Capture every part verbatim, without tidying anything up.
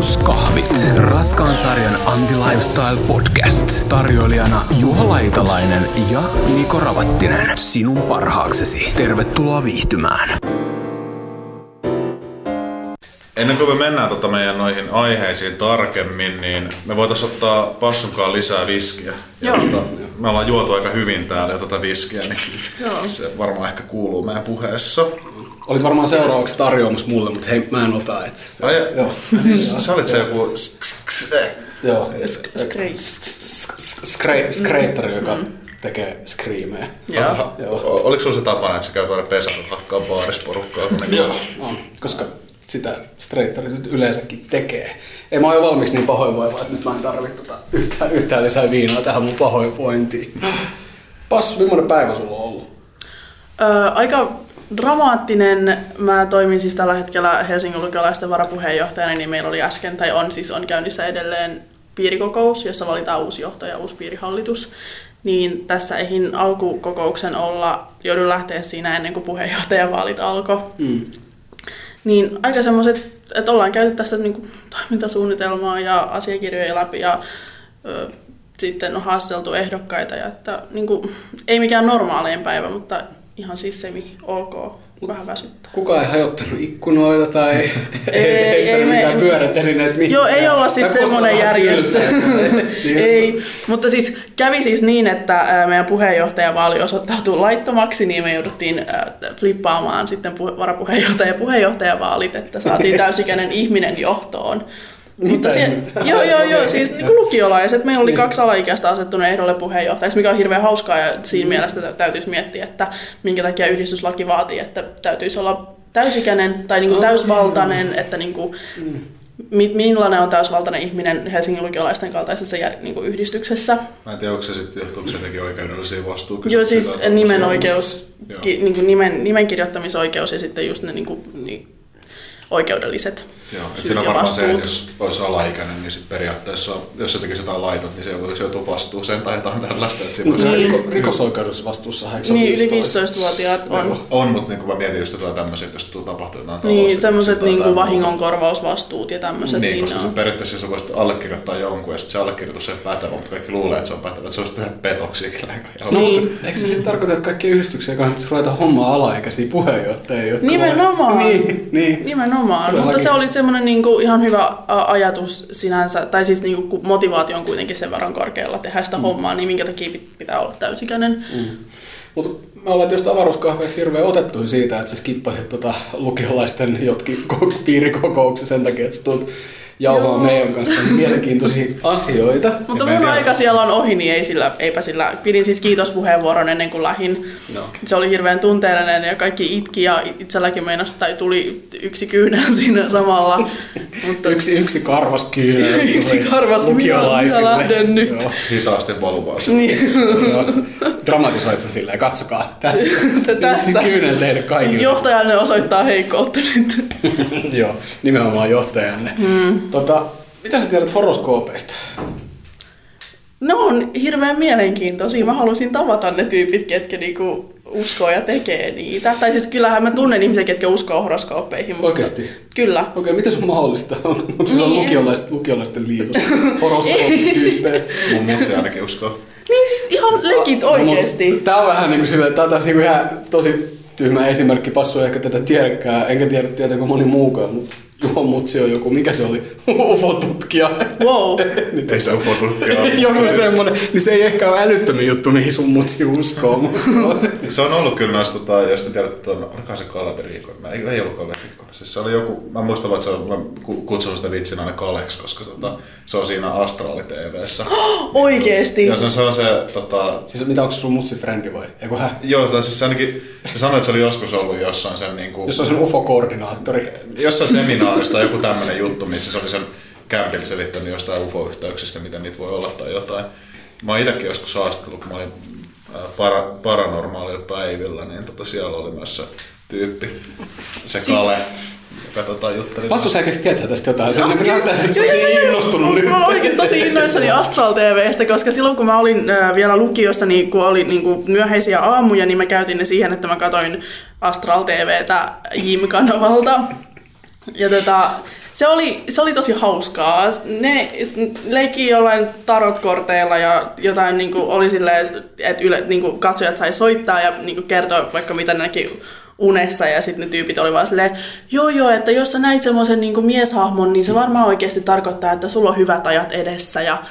Avaruuskahvit. Raskaan sarjan Anti-Lifestyle Podcast. Tarjoilijana Juho Laitalainen ja Niko Ravattinen. Sinun parhaaksesi. Tervetuloa viihtymään. Ennen kuin me mennään tota meidän noihin aiheisiin tarkemmin, niin me voitaisiin ottaa passukaan lisää viskiä. Joo. Tota, me ollaan juotu aika hyvin täällä jo tätä viskiä, niin joo, se varmaan ehkä kuuluu meidän puheessa. Olit varmaan seuraavaksi tarjoamus mulle, mutta hei, mä en ota, et. Ai joo. Sä olit se joku joo, skreittari, joka tekee screameja. Oliko sulla se tapana, että sä käyt aina pesalla hakkaan baarisporukkaa? Joo, koska sitä streittorit yleensäkin tekee. Ei mä ole valmiiksi niin pahoinvoivaa, että nyt mä en tarvitse tota yhtään, yhtään lisää viinaa tähän mun pahoinvointiin. Passu, millainen päivä sulla on ollut? Öö, aika dramaattinen. Mä toimin siis tällä hetkellä Helsingin lukiolaisten varapuheenjohtajana, niin meillä oli äsken, tai on siis on käynnissä edelleen piirikokous, jossa valitaan uusi johtaja ja uusi piirihallitus. Niin tässä eihin alkukokouksen olla, joudun lähteä siinä ennen kuin puheenjohtajavaalit alkoi. Mm. Niin aika semmoiset, että ollaan käyty tässä niinku toimintasuunnitelmaa ja asiakirjoja läpi ja ö, sitten on haasteltu ehdokkaita. Ja että, niinku, ei mikään normaalein päivä, mutta ihan siis semi-ok, vähän väsyttää. Kukaan ei hajottanut ikkunoita tai ei, ei, ei, ei mitään me... pyörätelineet mitään. Joo, ei olla siis semmoinen järjestö. Ei, mutta siis kävi siis niin, että meidän puheenjohtajavaali osoittautui laittomaksi, niin me jouduttiin flippaamaan sitten varapuheenjohtaja- ja puheenjohtajavaalit, että saatiin täysikäinen ihminen johtoon. Mutta se, joo, joo, joo, siis niin kuin lukiolaiset. Meillä oli kaksi alaikäistä asettuna ehdolle puheenjohtajaksi, mikä on hirveän hauskaa ja siinä mielessä täytyisi miettiä, että minkä takia yhdistyslaki vaatii, että täytyisi olla täysikäinen tai niin kuin täysvaltainen, että niin kuin, millainen on täysvaltainen ihminen Helsingin lukiolaisten kaltaisessa niin kuin yhdistyksessä. Mä en tiedä, onko se sitten jotenkin oikeudellisia vastuukysymyksiä. Joo, siis sitä, nimen, oikeus, ki, niin kuin nimen, nimen kirjoittamisoikeus ja sitten just ne niin kuin, niin, oikeudelliset. Joo, et siinä on varmaan vastuut. Se, että jos olisi alaikäinen, niin sit periaatteessa, jos se tekisi jotain laitot, niin se voitaisiin joutua vastuuseen tai jotain tällaista. Niin. Rikosoikeudessa vastuussa niin, yli viisitoistavuotiaat on. on. On, mutta niin mä mietin just jotain tämmöisiä, että jos tapahtuu jotain niin, taloudellista. Sellaiset niin vahingonkorvausvastuut ja tämmöiset. Niin, niin, koska niin se periaatteessa sä voisit allekirjoittaa jonkun ja sitten se allekirjoitus ei pätevä, mutta kaikki luulee, että se on pätevä, että se olisi tehdä petoksia. Niin. Eikö se sitten tarkoita, että kaikki yhdistyksiä kannattaisi ruveta hommaa alaikäisiä puheenjohtajia? Nimenomaan. Niin, niin. Nimenomaan, mutta se oli semmoinen niinku ihan hyvä ajatus sinänsä, tai siis niinku motivaatio on kuitenkin sen verran korkealla tehdä sitä mm. hommaa, niin minkä takia pitää olla täysikäinen. Mm. Mutta me ollaan tietysti avaruuskahveissa hirveän otettuja siitä, että sä skippasit tota lukiolaisten jotkin piirikokouksia sen takia, että sä tulet jauhaa meidän kanssa mielenkiintoisia asioita. Mutta mun vielä aika siellä on ohi, niin ei sillä, eipä sillä. Pidin siis kiitospuheenvuoron ennen kuin lähdin. No. Se oli hirveän tunteellinen ja kaikki itki ja itselläkin meinasi, tai tuli yksi kyynä siinä samalla. Mutta yksi, yksi karvas kyynä. Yksi karvas lukiolaisille. Minä lähden nyt. Joo. Hitaasti valuvaa sen. Niin. Dramatisoit sä silleen, katsokaa tässä. Yksi kyynä teille kaikille. Johtajanne osoittaa heikkoutta nyt. Joo, nimenomaan johtajanne. Mm. Tota, mitä sä tiedät horoskoopeista? No on hirveän mielenkiintoisia. Mä halusin tavata ne tyypit, ketkä niinku uskoo ja tekee niitä. Tai siis kyllähän mä tunnen ihmisiä, ketkä uskoo horoskoopeihin. Oikeesti? Kyllä. Okei, okay, miten se on mahdollista? Onko se on lukiolaisten, lukiolaisten liitossa horoskoopityyppejä? Mun mielestä ainakin uskoo. Niin siis ihan legit oikeesti. No, tää on vähän niinku silleen, tää on taas niinku ihan tosi tyhmä esimerkki. Passu ehkä tätä tiedäkään, enkä tiedä tietääkö moni muukaan, mutta Juho Mutsi on joku, mikä se oli? U F O-tutkija. Wow. Ei se U F O-tutkija. Joku semmoinen, niin se ei ehkä ole älyttömin juttu, mihin sun Mutsi uskoo. Se on ollut kyllä noista, tota, ja sitten tiedät, että on, onkaan se Kaleveriikon. Mä ei, ei ollut Kaleveriikon. Siis se oli joku, mä muistan, että se on, mä kutsun sitä vitsin aina Kaleksi, koska tota, se on siinä Astral T V:ssä. Oikeesti? Joo, se on se, tota... Siis mitä, onko sun Mutsi frendi vai? Eiku hä? Joo, tai siis se ainakin, se sanoi, että se oli joskus ollut jossain sen niinku... Jossain sen U F O-koordinaattori. Jossain seminaari. Tai joku tämmöinen juttu, missä se oli sen kämpillä selittänyt jostain U F O-yhteyksistä, mitä niitä voi olla tai jotain. Mä oon itsekin joskus haastellut, kun mä olin para- paranormaalilla päivillä, niin tota siellä oli myös se tyyppi, se siis... Kale. Katsotaan juttelin. Passu, sä oikeesti tietää tästä jotain. Se näyttää, että sä niin innostunut nyt. Mä oon oikein tosi innoissani Astral T V:stä, koska silloin kun mä olin äh, vielä lukiossa, niin kun oli niin kun myöhäisiä aamuja, niin mä käytin ne siihen, että mä katsoin Astral T V:tä Jim-kanavalta. Ja tota, Se oli, se oli tosi hauskaa. Ne leikki jollain tarotkorteilla ja jotain niin kuin oli silleen, että yle, niin kuin katsojat sai soittaa ja niin kuin kertoi vaikka mitä näki unessa. Ja sitten ne tyypit oli vaan silleen, joo joo, että jos sä näit semmoisen niin kuin mieshahmon, niin se varmaan oikeasti tarkoittaa, että sulla on hyvät ajat edessä. Ja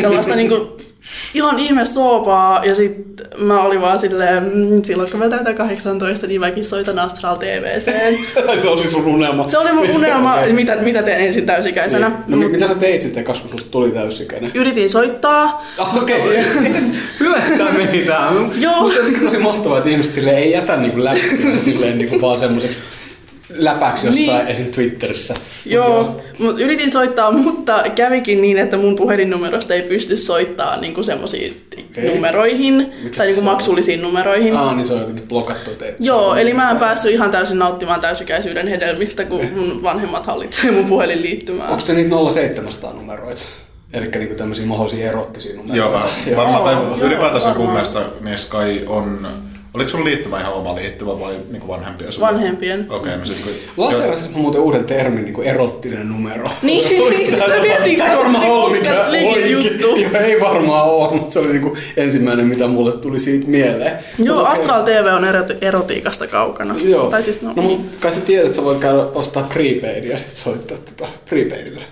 sellaista niin kuin ihan ihme soopaa. Ja sitten mä olin vaan silleen, silloin kun mä täytän kahdeksantoista, niin mäkin soitan Astral T V:seen. Se oli sun unelma. Se oli mun unelma, mitä, mitä teen ensin täysikäisenä. Niin. No, Mut, mitä sä teit sitten, kun susta tuli täysikäinen? Yritin soittaa. Ah, okei. Okay. Hyvä, että tämä meni tää. Musta on tosi mahtavaa, että ihmiset silleen ei jätä niinku läppiä silleen niinku vaan semmoiseksi läpäksi jossain niin. Esim. Twitterissä. Joo, mut mut yritin soittaa, mutta kävikin niin, että mun puhelinnumerosta ei pysty soittamaan niinku semmoisiin numeroihin. Mites tai niinku maksullisiin numeroihin. Aa, niin se on jotenkin blokattu teitä. Joo, eli mä en päässyt ihan täysin nauttimaan täysikäisyyden hedelmistä, kun okay. mun vanhemmat hallitsee mun puhelinliittymään. Onko te niitä nolla seitsemänsataa numeroita? Elikkä niinku tämmöisiä mahdollisia erottisia numeroita. Joo, varmaan tai ylipäätänsä mun mielestä Neskai on... Oliko sun liittymä ihan oma liittymä vai niinku vanhempien? Vanhempien. Okei, okay, no sit kun... Laserassa mä muuten uuden termin, niinku erottinen numero. Niin, niin se mietin, kun se on legit juttu. Joo, ei varmaan oo, mutta se oli niinku ensimmäinen, mitä mulle tuli siitä mieleen. Joo, okay. Astral T V on erot- erotiikasta kaukana. Joo. Tai siis, no, no niin. Kai sä tiedät, että sä voit käydä ostaa prepaidia ja sit soittaa tota prepaidilla.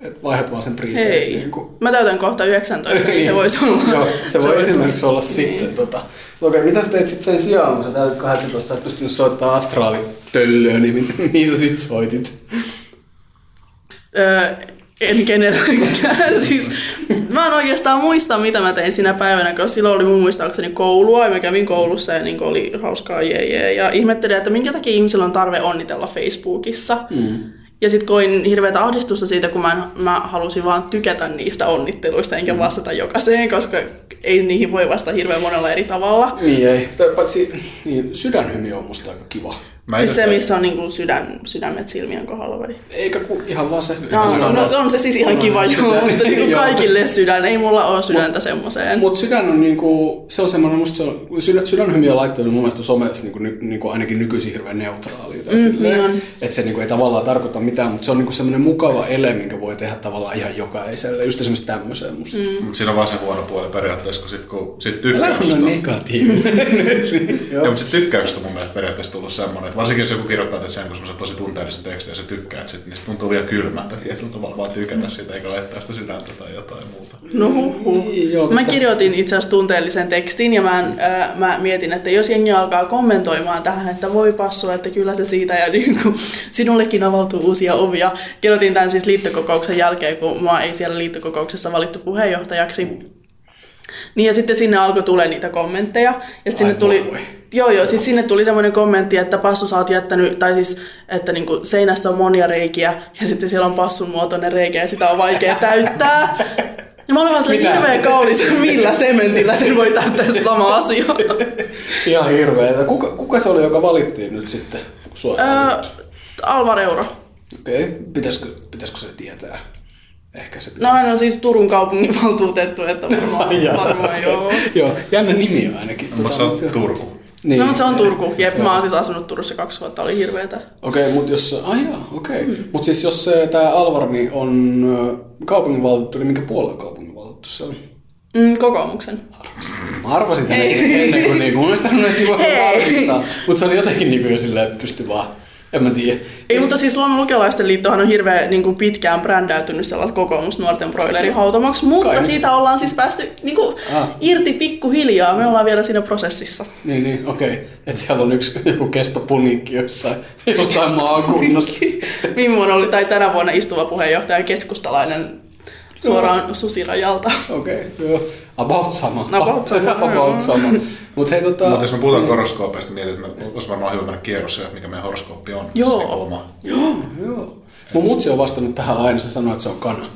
Et vaihdat vaan sen prepaid. Niin kun... Mä täytän kohta yhdeksäntoista, niin, niin se voisi olla. Joo, se voi esimerkiksi olla sitten tota... Okei, mitä sä teit sit sen sijaan, kun sä täytyy kahdeksantoista, sä et pystynyt soittamaan astraalitöllöä, niin mihin sä sit soitit? Öö, en kenellekään. Siis, mä en oikeastaan muista, mitä mä tein sinä päivänä, koska silloin oli mun muistaakseni koulua, ja mä kävin koulussa ja niin oli hauskaa jee jee, ja ihmettelin, että minkä takia ihmisillä on tarve onnitella Facebookissa. Mm. Ja sit koin hirveätä ahdistusta siitä, kun mä, en, mä halusin vaan tykätä niistä onnitteluista, enkä vastata jokaiseen, koska ei niihin voi vastata hirveän monella eri tavalla. Niin ei, paitsi niin, sydänhymi on musta aika kiva. Mä siis se, missä on niinku sydän, sydämet silmien kohdalla vai? Eikä ku, ihan vaan se. No, no, no on se siis ihan kiva, joo, mutta niinku kaikille sydän, ei mulla ole sydäntä semmoseen. Mut sydän on niinku, se on semmoinen, musta se on, sydän, sydänhymiä laittaminen mun mielestä somessa niinku, niinku ainakin nykyisin hirveän neutraalia. Mm, että se niinku ei tavallaan tarkoita mitään, mutta se on niinku semmoinen mukava ele, minkä voi tehdä tavallaan ihan jokaiselle, just esimerkiksi tämmöiseen musta. Mm. Siinä on vaan se huono puoli periaatteessa, kun sit, kun sit tykkäyksestä... Älä on negatiivinen. Joo, mutta sit tykkäyksestä mun mielestä periaatteessa tullut semmoinen. Varsinkin jos joku kirjoittaa teille semmoisen tosi tunteellisen tekstin ja sä tykkäät sit, niin se tuntuu vielä kylmältä. Tietyllä tavalla vaan tykätä siitä, eikä laittaa sitä sydäntä tai jotain muuta. No huhuhu. Mä kirjoitin itse asiassa tunteellisen tekstin ja mä, äh, mä mietin, että jos jengi alkaa kommentoimaan tähän, että voi passu, että kyllä se siitä ja niin kuin, sinullekin avautuu uusia ovia. Kirjoitin tämän siis liittokokouksen jälkeen, kun mä ei siellä liittokokouksessa valittu puheenjohtajaksi. Niin ja sitten sinne alkoi tulee niitä kommentteja ja sinne tuli... Joo, joo, siis sinne tuli semmoinen kommentti, että passu sä oot jättänyt, tai siis, että niinku seinässä on monia reikiä, ja sitten siellä on passun muotoinen reikä, ja sitä on vaikea täyttää. Ja mä olin vaan silleen hirveen kaunis, millä sementillä sen voi täyttää sama asia. Ihan hirveetä. Kuka, kuka se oli, joka valittiin nyt sitten? Öö, Alvar Euro. Okei, okay. Pitäisikö, pitäisikö se tietää? Ehkä se pitäisi. No, no siis Turun kaupungin valtuutettu, että varmaan varmaan joo. Joo, jännä nimi ainakin. Mutta se on Turku. Niin. No, mutta se on Turku. Jep, mä oon siis asunut Turussa kaksi vuotta, oli hirveetä. Okei, okay, mutta jos... Ah jaa, okei. Okay. Mm. Mutta siis jos tämä Alvarni on kaupunginvaltuutettu, niin minkä puolella kaupunginvaltuutettu se on? Mm, kokoomuksen. Mä arvasin tämän ennen kuin niinku, mun mielestä näin silloin varmistaa. Mutta se oli jotenkin niinku jo silleen pysty vaan... En mä tiedä. Ei, mutta siis Suomen lukiolaisten liittohan on hirveän niin kuin pitkään brändäytynyt sellaiset kokoomusnuorten broilerihautomaksi, mutta Kain. siitä ollaan siis päästy niin kuin ah. irti pikkuhiljaa. Me ollaan vielä siinä prosessissa. Niin, niin okei. Okay. Että siellä on yksi joku kestopuniikki jossain, jostain maakunnasta. Viime vuonna oli, tai tänä vuonna istuva puheenjohtaja keskustalainen suoraan no. Susi Rajalta. Okei, okay, joo. About sama. About sama. About sama. Mut hei, tota... Mut jos me puhutaan horoskoopeista, niin mietin, että olisi varmaan hyvä mennä kierros, että mikä meidän horoskooppi on. Joo. Siis oma. Joo, joo. Mun mutsi on vastannut tähän aina, se sanoo, että se on kana.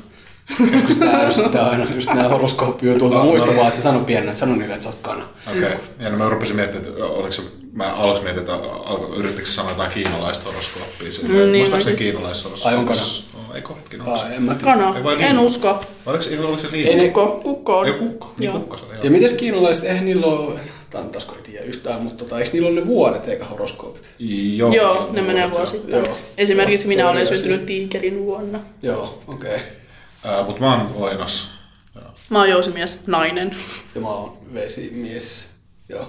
Koska sitä ärsyttää aina, just nää horoskooppijutut. Mä muistan vaan, että se sanoi pienenä, että sano niille, että sä oot kana. Okei. Okay. Ja no mä rupesin miettimään, että oliko se... Mä aluksi mietin, että yrittikö se sanoa jotain kiinalaista horoskooppia. Mm, niin. Muistaaks se kiinalaista horoskooppia? Ai on kana. Eikö hetken ole se? Kana. En usko. Oliko se, oliko se liina? Ei, kukko. Kukko on. Ei, kukko. Niin, kukko se oli. Ja mites kiinalaiset, eihän niillä ole... Tämä on taas, kun ei tiedä yhtään, mutta tota, eikö niillä ole ne vuodet eikä horoskoopit? Joo, Joo ne menee vuosittain. Esimerkiksi minä olen syntynyt tiikerin vuonna. Joo, okei. Okay. Mutta mä oon Oinas. Mä oon jousimies, nainen. Ja mä oon vesimies. Joo.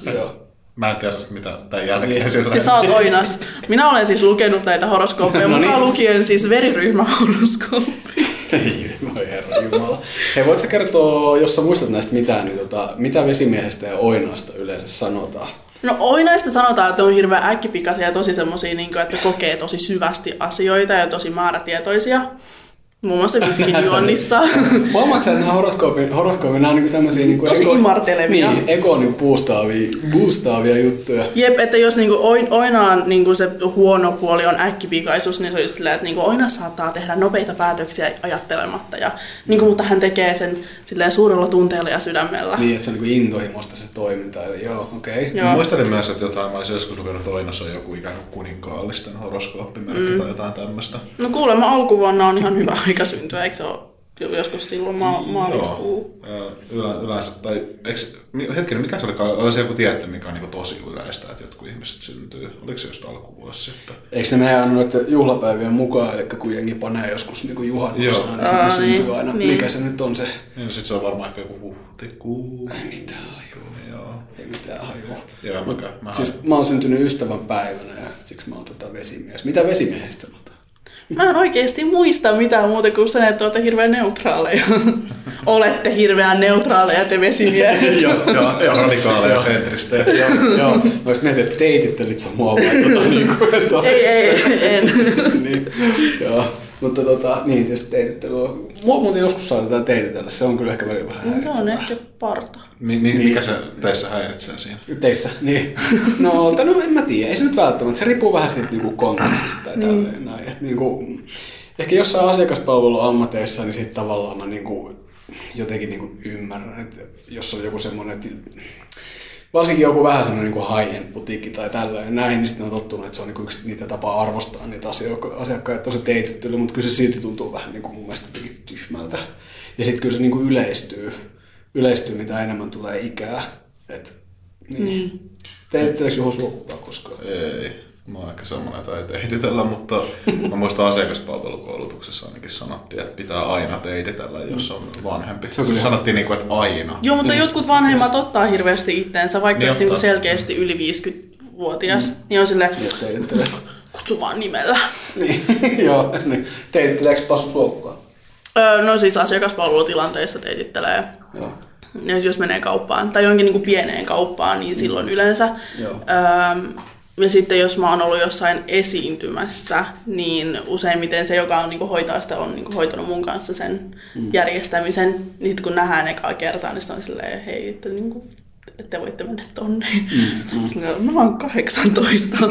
Okay. Joo. Mä en tiedä sitä, mitä tämän jälkeen sillä. Ja sä oot Oinas. Minä olen siis lukenut näitä horoskoopeja, no niin. Mukaan lukien siis veriryhmähoroskooppi. Ei, voi herra jumala. Hei, voitko sä kertoa, jos sä muistat näistä mitään, niin tota, mitä vesimiehestä ja Oinaasta yleensä sanotaan? No Oinaista sanotaan, että on hirveän äkkipikaisia ja tosi semmosia, niin kuin, että kokee tosi syvästi asioita ja tosi määrätietoisia. Muun muassa viskijuonnissa. Huomaatko sä, että nämä horoskoopit, horoskoopit nämä on niinku tämmöisiä niinku tosi ego, imartelevia. Niin, ego niinku boostaavia, boostaavia juttuja. Jep, että jos niinku Oinaan niinku se huono puoli on äkkipikaisuus, niin se on just silleen, että niinku Oina saattaa tehdä nopeita päätöksiä ajattelematta. Ja, niinku, mutta hän tekee sen silleen suurella tunteella ja sydämellä. Niin, että se on niinku intohimoista se toiminta. Eli joo, okei. Okay. Muistelin myös, että jotain, mä olisin joskus lukenut, että Oinassa on joku ikään kuin kuninkaallisten horoskooppimerkki mm. tai jotain tämmöistä. No kuulemma alkuvuonna on ihan hyvä. Mikä syntyä, eikö se ole joskus silloin ma- maaliskuu? Joo, yleensä. Tai, eikö, hetkinen, mikä se oli? Oli se joku tietty, mikä on niin tosi yleistä, että jotkut ihmiset syntyy. Oliko se just alkuvuosi sitten? Eikö ne mene aina noiden juhlapäivien mukaan, eli kun jengi panee joskus niin juhannuksena, niin sitten ne syntyy aina. Niin. Mikä se nyt on se? Niin, no sitten se on varmaan ehkä joku huhtikuu. Ei mitään hajua. Joo. Ei mitään hajua. Joo, mä, mä, siis, mä oon syntynyt ystävän päivänä ja siksi mä oon tota vesimies. Mitä vesimiehestä sanotaan? Mä en oikeesti muista mitään muuta kuin sen, että olette hirveän neutraaleja. Olette hirveän neutraaleja te vesimiehet. Joo, joo, radikaaleja sentristä. Joo, mä sit mietin, että teitittelit sä mua vai tota niinku. Ei, ei, en. Niin, joo. Mutta tota, niin tietysti teitittely on. Muuten joskus saatetaan teititellä, se on kyllä ehkä välillä vähän häiritsevää. Se on ehkä parta. Mikä se teissä häiritsee siinä? Teissä, niin. No, no en mä tiedä, ei se nyt välttämättä. Se riippuu vähän siitä niinku kontekstista tai tälleen näin. Et, niinku, ehkä jossain asiakaspalveluammateissa, niin sitten tavallaan mä niinku, jotenkin niinku ymmärrän, että jos on joku semmoinen, varsinkin joku vähän semmoinen niin high-end putiikki tai tällainen näin, niin sitten on tottunut, että se on niin yksi niitä tapaa arvostaa niitä asiakkaita tosi teitittelyä, mutta kyllä se silti tuntuu vähän niin kuin mun mielestä tyhmältä. Ja sitten kyllä se niin yleistyy, yleistyy, mitä enemmän tulee ikää. Et, niin. niin. Teititteleekö Juho suokkaa koskaan? Ei. Mä oon ehkä semmoinen, että ei teititellä, mutta mä muistan asiakaspalvelukoulutuksessa ainakin sanottiin, että pitää aina teititellä, jos on vanhempi. Se sanottiin, niin kuin, että aina. Joo, mutta jotkut vanhemmat ottaa hirveästi itteensä, vaikka jos niin selkeästi yli viisikymmentävuotias, mm. niin on silleen, kutsu vaan nimellä. Niin, joo, niin. Teititteleekö Pasu suokkaan? Öö, no siis asiakaspalvelutilanteissa teitittelee. Joo. Ja jos menee kauppaan tai jonkin niin kuin pieneen kauppaan, niin silloin mm. yleensä. Joo. Öö, Ja sitten jos mä oon ollut jossain esiintymässä, niin useimmiten se, joka on niinku hoitaa sitä, on niinku hoitanut mun kanssa sen mm. järjestämisen. Niin sit kun nähdään ekaa kertaa, niin sit on silleen, hei, että niinku, te voitte mennä tonne. Mm. Silleen, no mä oon kahdeksantoista.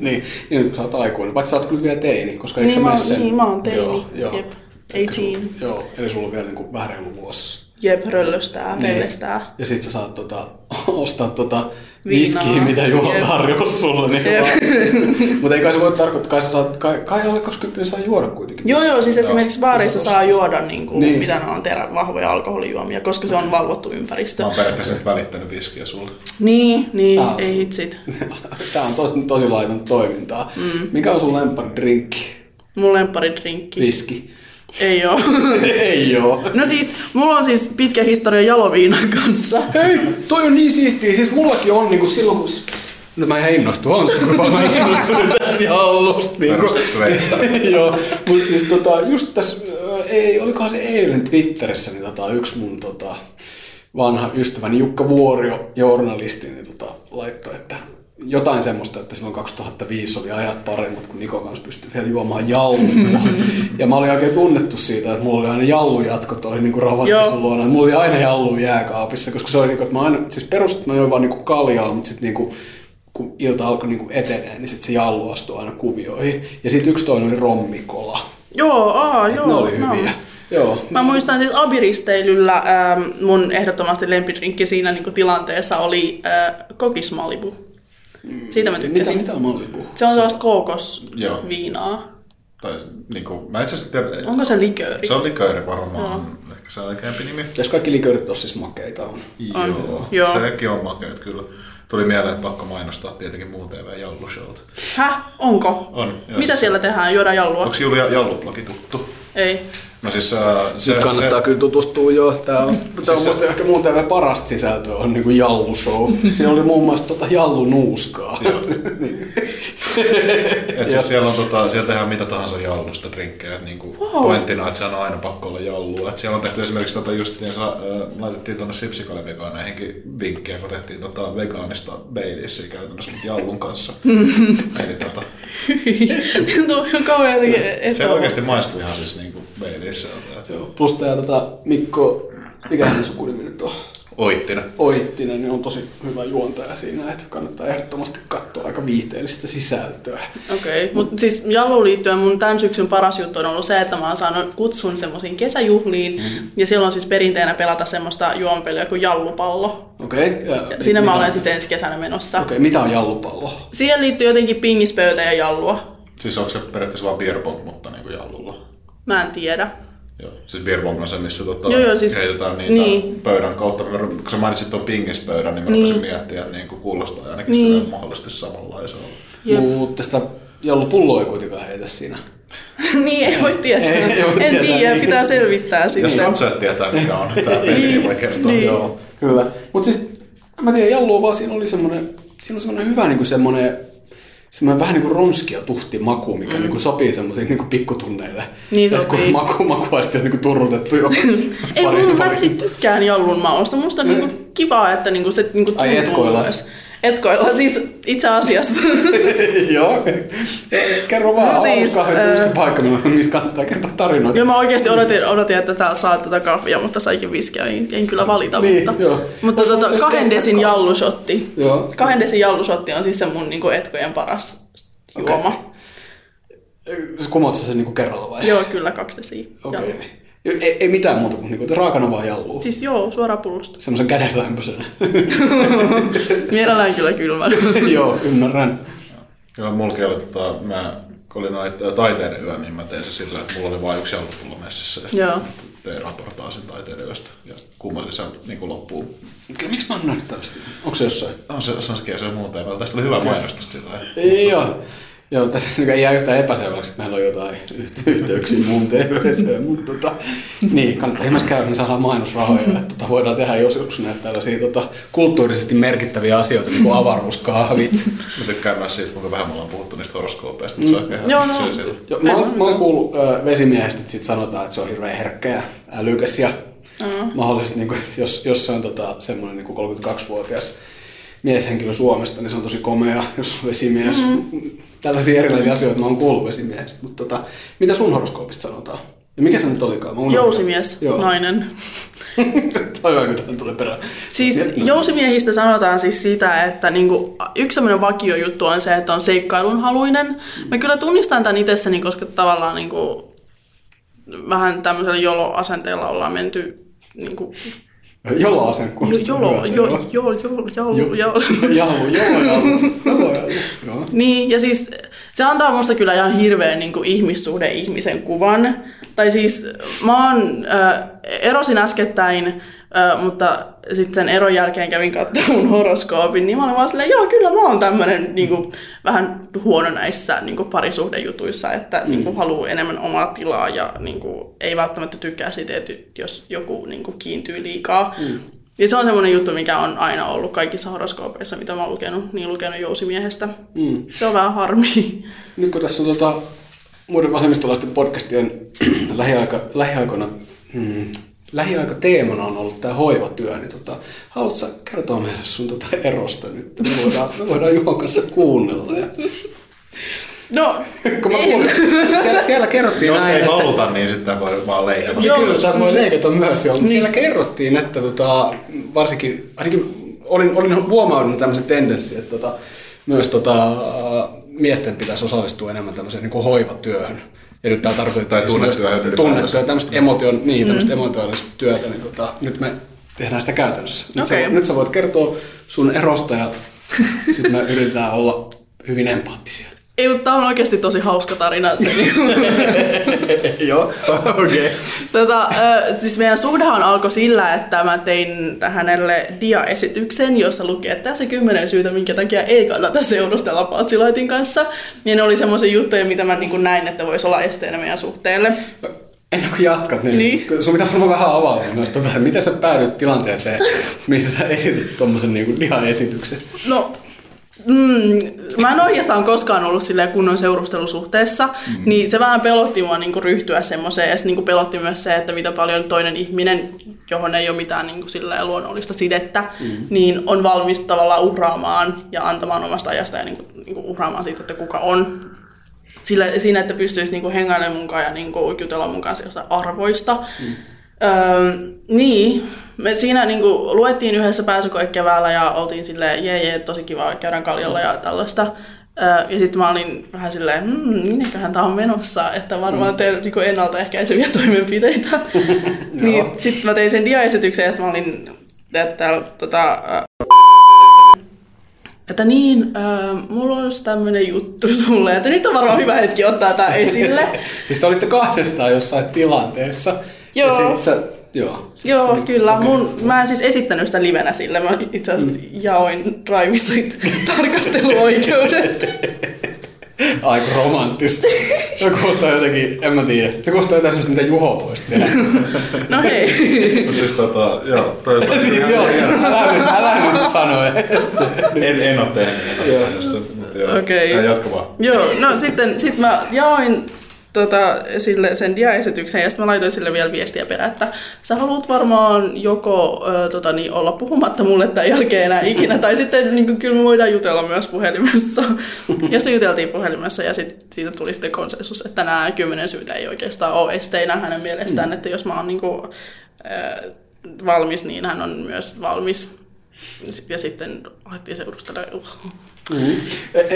Niin, niin, kun sä oot aikuinen. Vaikka sä oot kyllä vielä teini, koska eikö niin, sä mene sen? Niin, mä oon teini. Joo, joo. Jep, eighteen. Joo, eli sulla on vielä niinku vähän reilu vuosi. Jep, röllöstää, niin. röllöstää. Ja sit sä saat tota, ostaa tota... viskiä, mitä Juho tarjoaa sulla. Niin mutta ei kai se voi tarkoittaa, kai, saat, kai, kai alle kaksikymmentä saa juoda kuitenkin. Joo, joo, siis esimerkiksi baarissa saa juoda, niin kuin, niin. mitä ne on terä, vahvoja alkoholijuomia, koska se on valvottu ympäristö. Mä oon periaatteessa nyt välittänyt viskiä sulle. Niin, niin Tää on, ei hitsit. Tää on tosi, tosi laiton toimintaa. Mm. Mikä on sun lempparidrinkki? Mun lempparidrinkki? Viski. Ei oo. Ei oo. No siis, mulla on siis pitkä historia jaloviinan kanssa. Hei, toi on niin siistiä. Siis mullakin on niinku silloin, kun... No mä en innostu, on sitä, kun mä innostuin tästä ihan alusta. Niin joo, mut siis tota, just tässä, ei, olikohan se eilen Twitterissä, niin tota, yksi mun tota, vanha ystäväni Jukka Vuorio, journalisti, niin tota, laittoi, että... jotain semmoista, että silloin kaksituhattaviisi oli ajat paremmat, kun Niko kanssa pystyi vielä juomaan jallua. Ja mä olin oikein tunnettu siitä, että mulla oli aina jallujatkot, oli niinku Ravattisen luona. Mulla oli aina jallu jääkaapissa, koska se oli niinku, että mä aina, siis perustat mä join vaan niinku kaljaa, mutta sit niinku, kun ilta alkoi niinku etenee, niin sit se jallu astui aina kuvioihin. Ja sit yksi toinen oli rommikola. Joo, aa, joo. Ne oli no. hyviä. Joo. Mä muistan siis abiristeilyllä ähm, mun ehdottomasti lempidrinkki siinä niinku tilanteessa oli äh, kokismalibu. Siitä mä tykkäsin. Mitä, mitä Malibu? Se on sellaista kookosviinaa. Tai niinku, mä itse asiassa... Onko se likööri? Se on likööri varmaan. No. Ehkä se on oikeampi nimi. Jos kaikki liköörit on siis makeita on. Joo, Joo. Sekin on makeita kyllä. Tuli mieleen, että pakko mainostaa tietenkin muun T V-jallushowta. Häh? Onko? On. Mitä siis siellä tehdään? Juodaan jallua? Onko Julia Jalluplagi tuttu? Ei. No siis, äh, se, nyt kannattaa se, kyllä tutustua jo. Tämä on, siis on musta ehkä muun T V parasta sisältöä on niin kuin jallushow. Siellä oli muun muassa tota jallunuuskaa. Et siis siellä, on, tota, siellä tehdään mitä tahansa jallusta drinkkejä. Niin kuin wow. Pointtina, että se on aina pakko olla jallua. Et siellä on tehty esimerkiksi, tota, just, niin, sa, äh, laitettiin tuonne Sipsikalle vegaaneihinkin vinkkejä, kun tehtiin tota, vegaanista Baileysia käytännössä jallun kanssa. Eli tota... no, kauhean jotenkin... Se oikeasti maistuu ihan siis niin kuin Baileysia. Plus tämä tota, Mikko, mikähän sukunimi nyt on? Oittinen. Oittinen, niin on tosi hyvä juontaja siinä, että kannattaa ehdottomasti katsoa aika viihteellistä sisältöä. Okei, okay. Mutta siis jaluun liittyen mun tämän syksyn paras juttu on ollut se, että mä oon saanut kutsun semmoisiin kesäjuhliin, mm-hmm. ja silloin siis perinteenä pelata semmoista juonpeliä kuin jallupallo. Okei. Okay. Ja siinä mitä? Mä olen siis ensi kesänä menossa. Okei, okay. Mitä on jallupallo? Siihen liittyy jotenkin pingispöytä ja jallua. Siis onko se periaatteessa vaan beerbong, mutta niin kuin jallulla? Mä en tiedä. Joo, siis beerbong on se, missä tota, joo, joo, siis, heitetään niitä niin. Pöydän kautta. Kun sä mainitsit tuon pingispöydän, niin mä niin. rupesin miettiä, että niin kuulostaa ainakin niin. Se mahdollisesti samanlaisella. Mutta sitä jallupulloa ei kuitenkaan heitä siinä. Niin, ei voi tietää. Ei, ei voi en tietää, tiedä, niin. Pitää selvittää sitten. Jos katsojat tietää, mikä on tämä peli, niin voi kertoa. Niin. Joo. Kyllä. Mutta siis, mä tiedän, jallua vaan siinä oli semmoinen, siinä on semmoinen hyvä niin kuin semmoinen... Semmoinen vähän niin kuin ronski ja tuhti maku, mikä mm. niin kuin sopii semmoisiin niin kuin pikkutunneille. Niin sopii. Että kun maku, makuasti on niin kuin turrutettu jo. Ei, mun mä sit tykkään jallun mausta. Musta on niin kuin kivaa, että niin kuin se niin kuin tuntuu. Ai etkoilla. Myös. Etkoilla, siis itse asiassa. Joo, kerro vaan. No siis, Avaruuskahvit, paikka, missä kannattaa kertoa tarinoita. Joo, mä oikeasti odotin, odotin että täällä saa tätä kahvia, mutta saikin viskiä. En, en kyllä valita, niin, mutta, joo. mutta on, tota, kahden desin jallushotti. Joo. Kahden desin jallushotti on siis se mun niin kuin etkojen paras okay. juoma. Kumotko sä sen niin kerralla vai? Joo, kyllä, kaksi desiä. Okei. Okay. Ei, ei mitään muuta kuin niinku, raakana vaan jalluu. Siis joo, suoraan pullosta. Semmoisen kädenlämpöisenä. Mielellään kyllä kylmänä. Joo, ymmärrän. Kyllä mulki oli, tota, mä olin taiteiden yö, niin mä tein se sillä, että mulla oli vain yksi jallupullo messissä. Ja joo. Tein raportaa sen taiteiden yöstä ja kummasin sen niin loppuun. Okay, miksi mä oon nähnyt tällaista? Onko se jossain? On se jossakin, se on muuta. Tästä oli hyvä mainostus sillä tavalla. Joo. Joo, tässä ei jää yhtään epäselväksi, että meillä on jotain yhteyksiä muun T V:seen, mutta tota, niin, kannattaa ihmeessä käydä, niin saadaan mainosrahoja, että tota, voidaan tehdä jos joskus näitä tällaisia tota, kulttuurisesti merkittäviä asioita, niin kuin avaruuskahvit. Mä tykkään myös siitä, kuinka vähän me ollaan puhuttu niistä horoskoopeista, mutta mm. se on ehkä ihan syy sillä. Joo, mä oon, mä oon kuullut ö, vesimiehestä, että siitä sanotaan, että se on hirveän herkkä ja älykäs ja mm. mahdollisesti, niin kuin, jos, jos se on tota, semmoinen niin kuin kolmekymmentäkaksivuotias mieshenkilö Suomesta, niin se on tosi komea, jos on vesimies. Mm-hmm. Tällaisia erilaisia asioita mä oon kuullut vesimiehestä, mutta tota, mitä sun horoskoopista sanotaan? Ja mikä se nyt olikaan? Jousimies, joo. Nainen. Toi aika tähän tulee perään. Siis Miettä. Jousimiehistä sanotaan siis sitä, että niinku, yksi sellainen vakiojuttu on se, että on seikkailunhaluinen. Mm. Mä kyllä tunnistan tämän itsessäni, koska tavallaan niinku, vähän tämmöisellä jolo-asenteella ollaan menty... Niinku, Jolo asen kuulostaa. Jolo, jolo, jolo, jolo, jolo, jolo, jolo, jolo. Niin, ja siis se antaa musta kyllä ihan hirveän niin kuin ihmissuhde ihmisen kuvan. Tai siis mä oon, äh, erosin äskettäin, äh, mutta sitten sen eron jälkeen kävin katsomaan mun horoskoopin, niin mä olin vaan silleen, joo kyllä mä oon tämmönen niin kuin, vähän huono näissä niin kuin parisuhdejutuissa, että mm. niin kuin, haluu enemmän omaa tilaa ja niin kuin, ei välttämättä tykkää siitä, jos joku niin kuin, kiintyy liikaa. Mm. Ja se on semmoinen juttu, mikä on aina ollut kaikissa horoskoopeissa, mitä mä oon lukenut, niin lukenut jousimiehestä. Mm. Se on vähän harmi. Nyt kun tässä on tota... muiden vasemmistolaisten podcastien lähiaika, lähiaikona, hmm, lähiaikateemana on ollut tämä hoivatyö, niin tota, haluatko sä kertoa meille sun tota erosta nyt? Me voidaan, me voidaan Juhon kanssa kuunnella. Ja... No, kun mä kuulin, siellä, siellä kerrottiin jos näin, ei että... haluta, niin sitten voi vaan leikata. Joo, kyllä tämä voi leikata myös jo, mutta niin. Siellä kerrottiin, että tota, varsinkin, ainakin olin, olin huomannut tämmöisen tendenssin, että tota, myös tota... miesten pitäisi osallistua enemmän tämmöiseen niin kuin hoivatyöhön. Ja nyt tämä tarkoittaa tunnettua tämmöistä emotion, niin, mm. emotionaalista työtä. Niin, tota, nyt me tehdään sitä käytännössä. Nyt, okay. sä, nyt sä voit kertoa sun erosta ja sitten me yritetään olla hyvin empaattisia. Ei, mutta tämä on oikeasti tosi hauska tarina. Joo, okei. Siis meidän suhdehan alkoi sillä, että mä tein hänelle diaesityksen, jossa luki, että tässä kymmenen syytä, minkä takia ei kannata seurustella patsilaitin kanssa. Ja ne oli semmoisia juttuja, mitä mä niin kuin näin, että voisi olla esteenä meidän suhteelle. Ennen kuin jatkat, niin, niin. Sun pitää olla vähän avautua noista. Tota, miten sä päädyit tilanteeseen, missä sä esitit tuommoisen niin diaesityksen? No... Mm, mä en oikeastaan koskaan ollut silleen kunnon seurustelusuhteessa, mm. niin se vähän pelotti mua niinku ryhtyä semmoiseen, ja sitten niinku pelotti myös se, että mitä paljon toinen ihminen, johon ei ole mitään niinku silleen luonnollista sidettä, mm. niin on valmis tavallaan uhraamaan ja antamaan omasta ajasta ja niinku, niinku uhraamaan siitä, että kuka on. Sillä, siinä, että pystyisi niinku hengailemaan munkaan ja niinku jutella munkaan jostain arvoista. Mm. Öö, niin, me siinä niinku luettiin yhdessä pääsykoekeväällä ja oltiin silleen jee jee, tosi kiva, käydään kaljalla ja tällaista. Öö, ja sitten mä olin vähän silleen, hmm, minneköhän tää on menossa, että varmaan teen niinku ennaltaehkäiseviä toimenpiteitä. Niin sit mä tein sen diaesityksen ja sit mä olin, että tota... Että niin, äh, mulla olisi tämmönen juttu sulle, että nyt on varmaan hyvä hetki ottaa tää esille. Siis te olitte kahdestaan jossain tilanteessa. Joo, sä, joo, joo niin, kyllä. Okay. Mun, mä en siis esittänyt sitä livenä sille. Mä itse asiassa mm. jaoin Driveissa tarkasteluoikeudet. Aika romanttista. Se kuulostaa jotenkin, en mä tiedä. Se kuulostaa jotain semmoista, mitä Juho voisi tehdä. No hei. No siis tota, joo. Siis joo, älä nyt sano. En, en oo tehnyt. Okei. Jatka vaan. Joo, no sitten sit mä jaoin... Tota, sille, sen diaesityksen ja sitten mä laitoin sille vielä viestiä perään, että sä haluat varmaan joko ö, tota, niin, olla puhumatta mulle tämän jälkeen enää ikinä, tai sitten niin, kyllä me voidaan jutella myös puhelimessa. Ja sitten juteltiin puhelimessa ja sit, siitä tuli sitten konsensus, että nämä kymmenen syytä ei oikeastaan ole esteinä hänen mielestään, että jos mä oon niin kuin, ö, valmis, niin hän on myös valmis. Ja sitten alettiin seurustelemaan. Mm-hmm.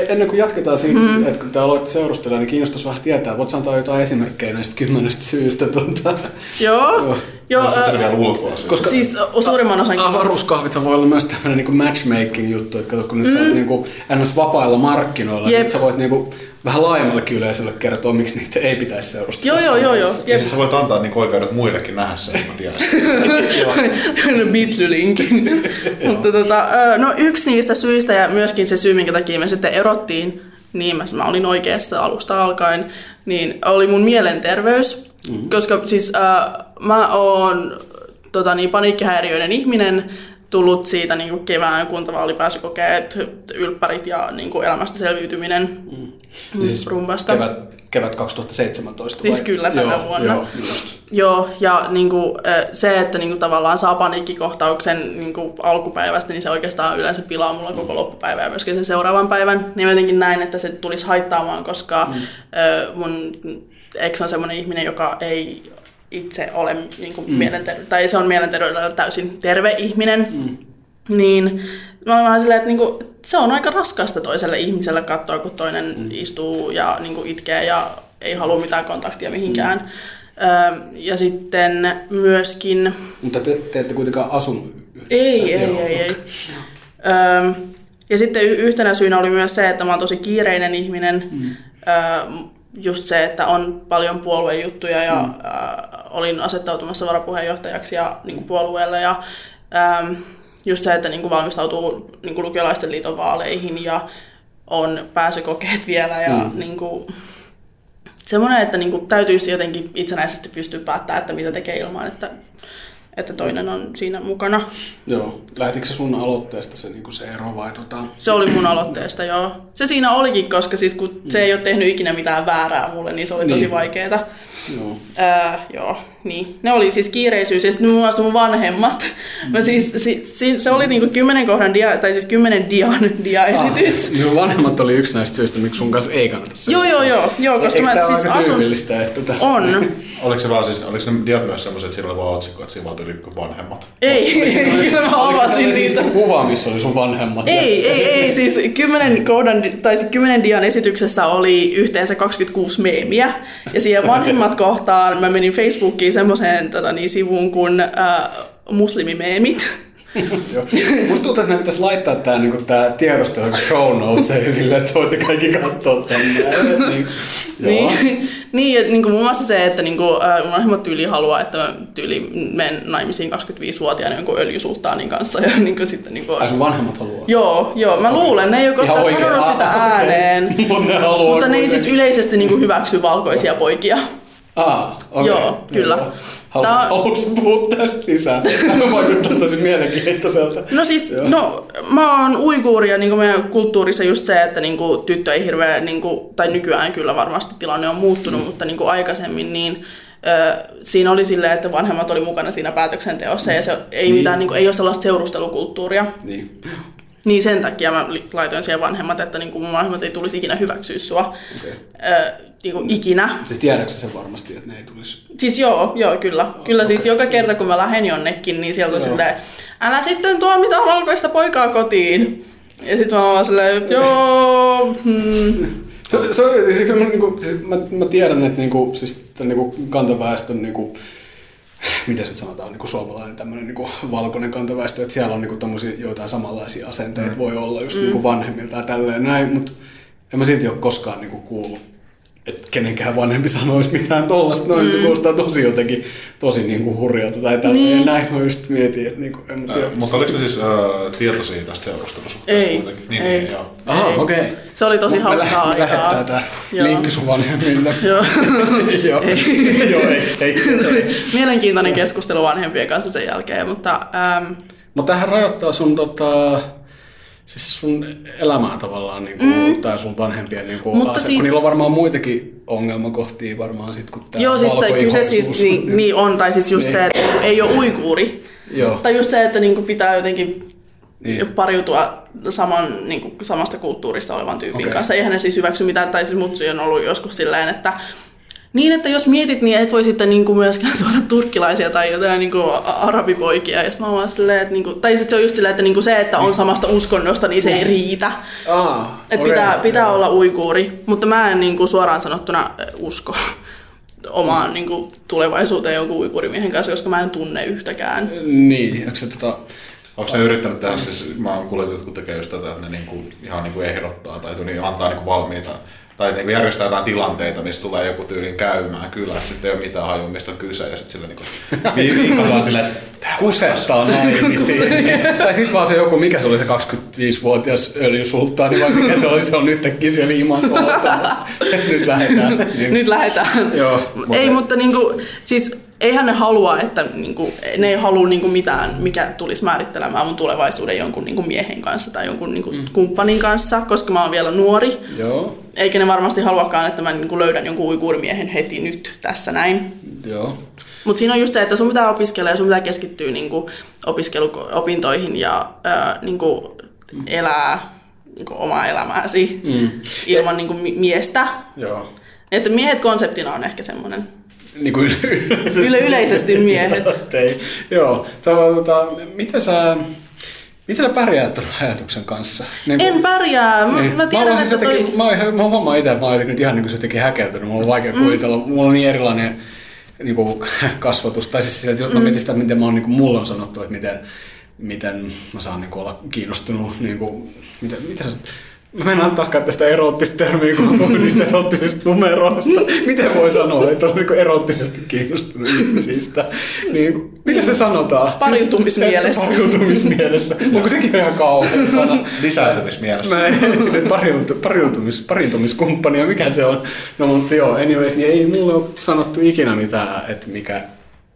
Ennen kuin jatketaan siitä, mm-hmm. että kun te aloitte seurustella, niin kiinnostaisi vähän tietää. Voitko antaa jotain esimerkkejä näistä kymmenestä syystä? Tuntaa? Joo. Joo. Joo äh, koska siis suurimman osan... Avaruuskahvithan voi olla myös tämmöinen niinku matchmaking-juttu, että kato, kun nyt mm. sä oot niinku ns. Vapailla markkinoilla, niin sä voit niinku vähän laajemmallekin yleisölle kertoa, miksi niitä ei pitäisi seurustella. Joo, joo, joo. Ja sit sä voit antaa niinku oikeudet muillekin nähdä sen, mä tiedän. Bitlylinkin. Mutta tota, no yksi niistä syistä ja myöskin se syy, minkä takia me sitten erottiin, niin mä, mä olin oikeassa alusta alkaen, niin oli mun mielenterveys, mm-hmm. koska siis äh, mä oon tota, niin, paniikkihäiriöinen ihminen, tullut siitä niin kuin kevään, kun tavallaan pääsykokeet, ylppärit ja niin kuin elämästä selviytyminen mm. siis rumpasta. Kevät, kevät kaksituhattaseitsemäntoista vai? Siis kyllä tänä joo, vuonna. Joo, joo ja niin kuin, se, että niin kuin, tavallaan saa paniikkikohtauksen niin kuin alkupäivästä, niin se oikeastaan yleensä pilaa mulla koko loppupäivän ja myöskin sen seuraavan päivän. Niin jotenkin näin, että se tulisi haittaamaan, koska mm. mun ex on semmoinen ihminen, joka ei... itse olen niin kuin mm. mielenter- tai se on mielenterveydellä täysin terve ihminen, mm. niin mä olen vähän silleen, että niin kuin, se on aika raskasta toiselle ihmiselle katsoa, kun toinen mm. istuu ja niin kuin itkee ja ei halua mitään kontaktia mihinkään. Mm. Öö, ja sitten myöskin... Mutta te, te ette kuitenkaan asunut yhdessä. Ei, ei, ei, ei. Öö, ja sitten y- yhtenä syynä oli myös se, että mä oon tosi kiireinen ihminen. Mm. Öö, Just se, että on paljon puoluejuttuja ja mm. äh, olin asettautumassa varapuheenjohtajaksi ja niin kuin puolueelle ja ähm, just se, että niin kuin valmistautuu niin kuin lukiolaisten liiton vaaleihin ja on pääsykokeet vielä ja mm. niin kuin, semmoinen, että niin kuin, täytyisi jotenkin itsenäisesti pystyä päättämään, että mitä tekee ilman, että, että toinen on siinä mukana. Joo. Lähtikö se sun aloitteesta se, niin kuin se ero vai tota? Se oli mun aloitteesta, joo. Se siinä olikin, koska siis, kun mm. se ei ole tehnyt ikinä mitään väärää mulle, niin se oli niin. tosi vaikeeta. Joo. Äh, joo, niin. Ne oli siis kiireisyys ja sitten muun muassa mun vanhemmat. Mm. Mä siis, si, si, se oli niinku kymmenen kohdan dia, tai siis kymmenen dian diaesitys. Ah, niin vanhemmat oli yksi näistä syistä, miksi sun kanssa ei kannata se. Joo, joo, joo, joo, koska eikö mä siis asun... Että... On. Oliko se vaan siis, oliko ne diat myös semmoiset, että siinä oli vaan otsikko, että siinä vaan tuli vanhemmat? Ei, kyllä mä avasin niistä. Oliko kuva, missä oli sun vanhemmat? Ei, ja... ei, ei, siis kymmenen kohdan, tai siis kymmenen dian esityksessä oli yhteensä kaksikymmentäkuusi meemiä. Ja siihen vanhemmat kohtaan mä menin Facebookiin semmoiseen tota, niin, sivuun kuin äh, muslimimeemit. Musta tuntuu, että me pitäisi laittaa tää, niin tää tiedosto johonkin show notesiin silleen, että voitte kaikki katsoa tämän. Niin, niin, niin, niin kuin muun muassa se, että niin kuin, äh, mun vanhemmat tyyli haluaa, että tyyli menen naimisiin kaksikymmentäviisivuotiaana jonkun öljysulttaanin kanssa. Ja, niin kuin, sitten, niin kuin, ai sun vanhemmat haluaa? Joo, joo mä okay. luulen. Ne ei ole koskaan sanonut sitä ääneen, okay. Mut ne mutta ne ei siis yleisesti niin kuin, hyväksy valkoisia poikia. Ah, okay. Joo, kyllä. Haluatko Tää... puhua tästä lisää? Tämä vaikuttaa tosi mielenkiintoiselta. No siis, joo. no mä oon uiguuri ja niin meidän kulttuurissa just se, että niin kuin, tyttö ei hirveä, niin kuin, tai nykyään kyllä varmasti tilanne on muuttunut, mm. mutta niin kuin aikaisemmin niin ö, siinä oli silleen, että vanhemmat oli mukana siinä päätöksenteossa mm. ja se ei, niin. mitään, niin kuin, ei ole sellaista seurustelukulttuuria. Niin. Niin sen takia mä laitoin siihen vanhemmat, että niin kuin mun vanhemmat ei tulisi ikinä hyväksyä sua. Okay. Ö, Niinku ikinä. Siis tiedätkö sen varmasti, että ne ei tulisi? Siis joo, joo kyllä. Oh, kyllä okay. Siis joka kerta kun mä lähden jonnekin, niin sieltä on silleen, älä sitten tuo mitään valkoista poikaa kotiin. Ja sit mä oon silleen, joo. Hmm. Se, se, siis, mä, niinku, siis, mä, mä tiedän, että niinku, siis, tämän, niinku, kantaväestön, niinku, miten se sanotaan, niinku, suomalainen tämmönen niinku, valkoinen kantaväestö, että siellä on niinku, tommosia joitain samanlaisia asenteita, mm. voi olla just mm. niinku, vanhemmilta ja tälleen näin, mutta en mä silti ole koskaan niinku, kuullut. Että kenenkään vanhempi sanoisi mitään tollasta, noin mm. se kuulostaa tosi jotenkin tosi niinku hurjalta tai tälleen niin. Näin mä just mietin, että niinku en mä tiedä. Äh, mutta oliko se siis äh, tietoisia tästä seurustelusta? Ei, kuitenkin? Niin, ei. Niin, joo. Aha, okei. Okay. Se oli tosi hauskaa aikaa. Me lähettää tää linkki sun vanhemmille. Joo. Joo, ei, ei. Mielenkiintoinen keskustelu vanhempien kanssa sen jälkeen, mutta... Ähm. Mutta tämähän rajoittaa sun tota... Siis sun elämää tavallaan, niinku, mm. tai sun vanhempien niinku, asia, siis, kun niillä on varmaan muitakin ongelmakohtia varmaan sit, kun tää joo, siis kyse siis niin, niin on, tai siis just niin. Se, että ei ole uiguuri. Joo. Tai just se, että niinku, pitää jotenkin niin. pariutua saman, niinku, samasta kulttuurista olevan tyypin okay. kanssa. Eihän ne siis hyväksy mitään, tai siis mutsuja on ollut joskus silleen, että niin, että jos mietit, niin et voi sitten niinku myöskään tuoda turkkilaisia tai jotain niinku arabipoikia. Ja sit mä oon vaan silleen, että niinku, tai sit se on just silleen, että niinku se, että on samasta uskonnosta, niin se ei riitä. Ah, että okay, pitää, pitää yeah. olla uiguuri. Mutta mä en niinku suoraan sanottuna usko omaan mm. niinku tulevaisuuteen jonkun uiguurimiehen kanssa, koska mä en tunne yhtäkään. Niin, onko se tota... Onko ne yrittänyt tehdä, siis mä oon kuullut, että jotkut tekee just tätä, että ne niinku, ihan niinku ehdottaa tai niin antaa niinku valmiita tai niinku järjestää jotain tilanteita, missä tulee joku tyylin käymään kylässä, sitten ei ole mitään hajua, mistä on kyse, ja sitten sillä niinku viikataan silleen, että kusettaa naimisiin. Tai sitten vaan se joku, mikä se oli se kaksikymmentäviisivuotias öljysulttaani, niin vai mikä se oli, se on nytkin siellä ilmassa ottamassa. Nyt lähdetään. Niin. Nyt lähdetään. Joo. Ei, mutta niinku, siis eihän ne halua, että niinku, ne ei halua niinku mitään, mikä tulisi määrittelemään mun tulevaisuuden jonkun niinku miehen kanssa tai jonkun niinku mm. kumppanin kanssa, koska mä oon vielä nuori. Joo. Eikä ne varmasti haluakaan, että mä niinku löydän jonkun uiguurimiehen heti nyt tässä näin. Joo. Mut siinä on just se, että sun pitää opiskella ja sun pitää keskittyä niinku opiskeluopintoihin ja ää, niinku mm. elää niinku omaa elämääsi mm. ilman niinku miestä. Joo. Että miehet konseptina on ehkä semmoinen. Niin kuin yleisesti. Yle yleisesti miehet. Joo. Tota, miten sä, miten sä pärjäät tuon ajatuksen kanssa? Niin en kun, pärjää. Mä, niin. mä tiedän, mä että siis jotenkin, toi... Mä, mä huomaan itse, että mä oon ihan niin kuin se teki häkeltynyt. Mulla on vaikea mm. kuvitella. Mulla on niin erilainen niin kuin kasvatus. Tai siis sillä, että mm. mä mietin sitä, miten mä oon, niin kuin mulla on sanottu, että miten, miten mä saan niin kuin olla kiinnostunut. Niin kuin, miten, miten sä... Mä mennään taaskaan tästä eroottista termiä, kun puhuin niistä eroottisista numeroista. Miten voi sanoa, että on niinku eroottisesti kiinnostunut ihmisistä? Niinku, mitä se sanotaan? Pariutumismielessä. Pariutumismielessä. Onko sekin ihan kauhean sana? Lisääntymismielessä. Mä etsin nyt pariutumis, pariutumiskumppania, mikä se on. No mutta joo, anyways, niin ei mulle ole sanottu ikinä mitään, että mikä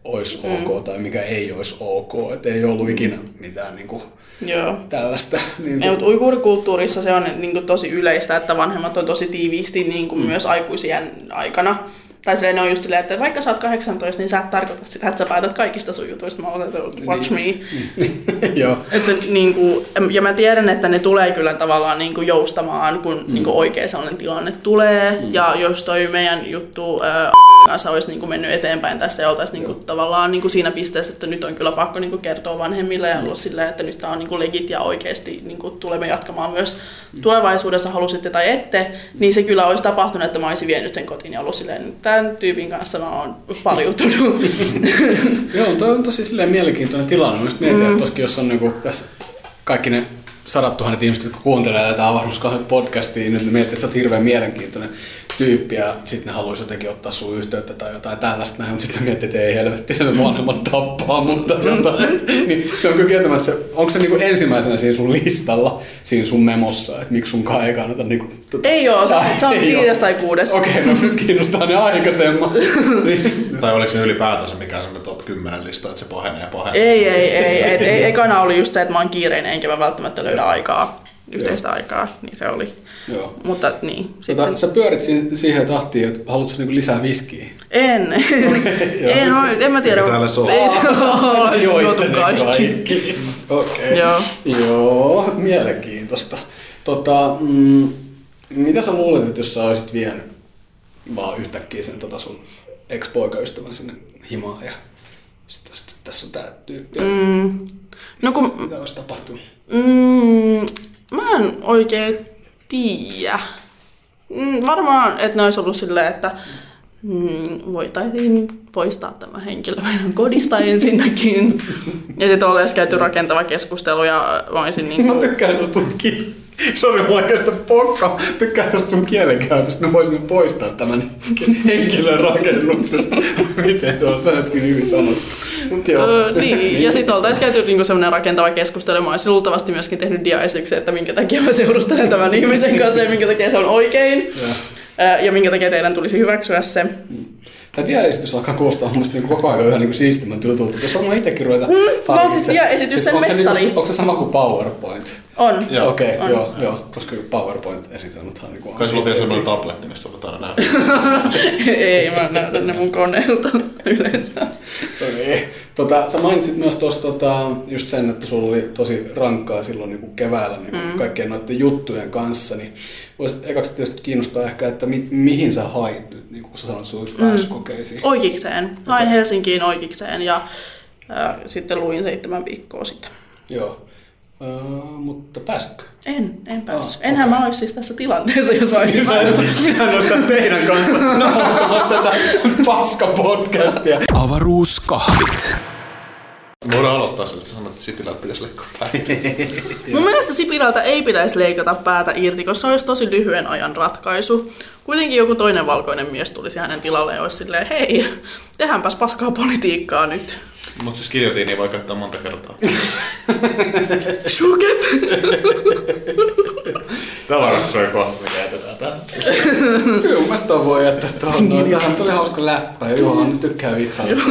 olisi mm. ok tai mikä ei olisi ok. Että ei ollut ikinä mitään niinku... Joo. Tällaista. Niin kuin... Mutta uiguurikulttuurissa se on niin kuin tosi yleistä, että vanhemmat on tosi tiiviisti niin kuin mm. myös aikuisien aikana. Tai silleen ne on just silleen, että vaikka sä oot kahdeksantoista, niin sä et tarkoita sitä, että sä päätät kaikista sun jutuista. Mä olen, watch me. Joo. Että, niin kuin, ja mä tiedän, että ne tulee kyllä tavallaan niin kuin joustamaan, kun mm. niin kuin oikein sellainen tilanne tulee. Mm. Ja jos toi meidän juttu ää, kanssa olisi niin kuin mennyt eteenpäin tästä ja oltaisiin niin kuin, tavallaan niin kuin siinä pisteessä, että nyt on kyllä pakko niin kuin kertoa vanhemmille ja mm. olla silleen, että nyt tää on niin kuin legit ja oikeasti niin kuin tulemme jatkamaan myös mm. tulevaisuudessa, halusitte tai ette, niin se kyllä olisi tapahtunut, että mä olisin vienyt sen kotiin ja ollut silleen, että tämän tyypin kanssa mä oon pariutunut. Joo, toi on tosi silleen mielenkiintoinen tilanne. Mä mietin, mm. että toskin jos on niinku tässä kaikki ne sadat tuhannet ihmiset, jotka kuuntelevat tätä Avaruuskahvit podcastia, niin mietit, että sä oot hirveän mielenkiintoinen tyyppi ja sitten ne haluaisi jotenkin ottaa sun yhteyttä tai jotain tällaista näin, mutta sitten mietit, että ei helvetti, se vanhemmat tappaa mun tai jotain. Niin se on kyllä kieltämättä, onko se niinku ensimmäisenä siinä sun listalla, siinä sun memossa, että miksi sunkaan ei kannata niinku... Tuota, ei oo, se on viides tai kuudes. Okei, okay, no nyt kiinnostaa ne aikaisemmat. Niin. Tai oliko se ylipäätänsä mikään sellainen top kymmenen lista, että se pahenee pahenee? Ei, ei, ei. Et, ei ekana oli just se, että mä oon kiireinen enkä mä välttämättä löydä aikaa. Yhteistä Joo. aikaa, niin se oli. Joo. Mutta niin. Tota, sitten... Sä pyörit siihen tahtiin, että haluatko niinku lisää viskiä? En. en, no, en mä tiedä. Täällä se on. Ei se ole. Joita kaikki. kaikki. Okei. Okay. Joo. Joo, mielenkiintoista. Tota, mm, mitä sä luulet, että jos sä olisit vienyt vaan yhtäkkiä sen tota sun ex-poikaystävän sinne himaan ja sit, sit tässä on tää tyyppi. Mm. No kun... Mitä olisi tapahtunut? Mm. Mä en oikein tiedä. Varmaan, että ne olisi ollut silleen, että mm, voitaisiin poistaa tämä henkilö meidän kodista ensinnäkin. Ja sitten oltaisiin käyty rakentava keskustelu ja voisin niin kuin... Mä tykkään tuosta tutkia. Sori, mulla ei kestä pokka. Tykkään tuosta sun kielenkäytöstä. Mä voisin poistaa tämän henkilön rakennuksesta. Miten se on? Sä etkin hyvin sanottu. Öö, niin. Ja sit oltaisiin käyty niinku semmoinen rakentava keskustelu. Mä olisin luultavasti myöskin tehnyt diaesityksen, että minkä takia mä seurustelen tämän ihmisen kanssa ja minkä takia se on oikein. Ja, ja minkä takia teidän tulisi hyväksyä se. Tämä diaesitys alkaa kuulostaa mielestäni niin koko ajan yhä niin siistimän jutulta. Jos varmaan itsekin ruveta mm, mä siis diaesitysten mestari. Se, onko se sama kuin PowerPoint? On. Joo. Okei, okay, joo, joo, koska PowerPoint-esitelmäthän on niin kuin... Kai sulla on vielä sellainen tabletti, missä olet aina nähnyt. Ei, mä näytän ne mun koneelta yleensä. Okay. Tota, sä mainitsit myös tuossa tota, just sen, että sulla oli tosi rankkaa silloin niin kuin keväällä niin kuin mm. kaikkien noiden juttujen kanssa. Niin vois ekaksi tietysti kiinnostaa ehkä, että mi- mihin sä hait nyt, niin kun sä sanoit sun pääsykokeisiin. Mm. Oikeikseen. Hain okay. Helsinkiin oikeikseen ja äh, sitten luin seitsemän viikkoa sitten. Joo. Öö, mutta pääsitkö? En, en päässyt. Ah, Enhän okay. mä olisi siis tässä tilanteessa, jos olisin päässyt. Minä en olisi tässä teidän kanssa nauhoittamassa tätä paskapodcastia. Avaruuskahvit. Voidaan aloittaa se, että sä sanoit, että Sipilältä pitäisi leikata päätä. Mun mielestä Sipilältä ei pitäisi leikata päätä irti, koska se olisi tosi lyhyen ajan ratkaisu. Kuitenkin joku toinen valkoinen mies tulisi hänen tilalleen ja olisi silleen, hei, tehdäänpäs paskaa politiikkaa nyt. Mutta siis kiljotiinia voi käyttää monta kertaa. Shuket! Tämä on varmasti sellainen kohta, mikä jätetään tämän. Kyllä, mun mielestä toi voi jättää tuohon. Tähän tuli hauska läppä ja Juha nyt tykkää vitsailla.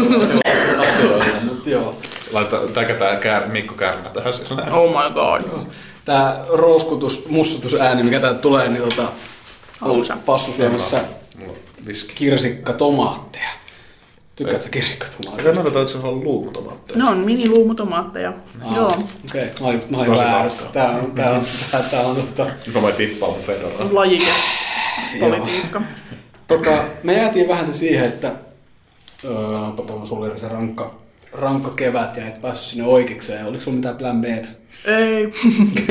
Tääkö tämä kär, Mikko Kärmä tähän siis näin? Oh my god. Tää rouskutus, mussutusääni, mikä täältä tulee, niin tota... Hausa. Passu syömässä kirsikka tomaatteja. Tykkäätkö kirsikkotomaatteja? Mä katsotaan, että se on luumutomaatteja. Ne on mini-luumutomaatteja. Ah, joo. Okei, okay. Mä olin väärässä. Tää on, tää on, tää on, tää on. Mä voin tippaa mun fedoraa. Lajikepolitiikka. Tota, me jäätiin vähän se siihen, että öö, sulla oli se rankka, rankka kevät ja et päässyt sinne oikeikseen. Oliko sulla mitään plan B:tä? Ei.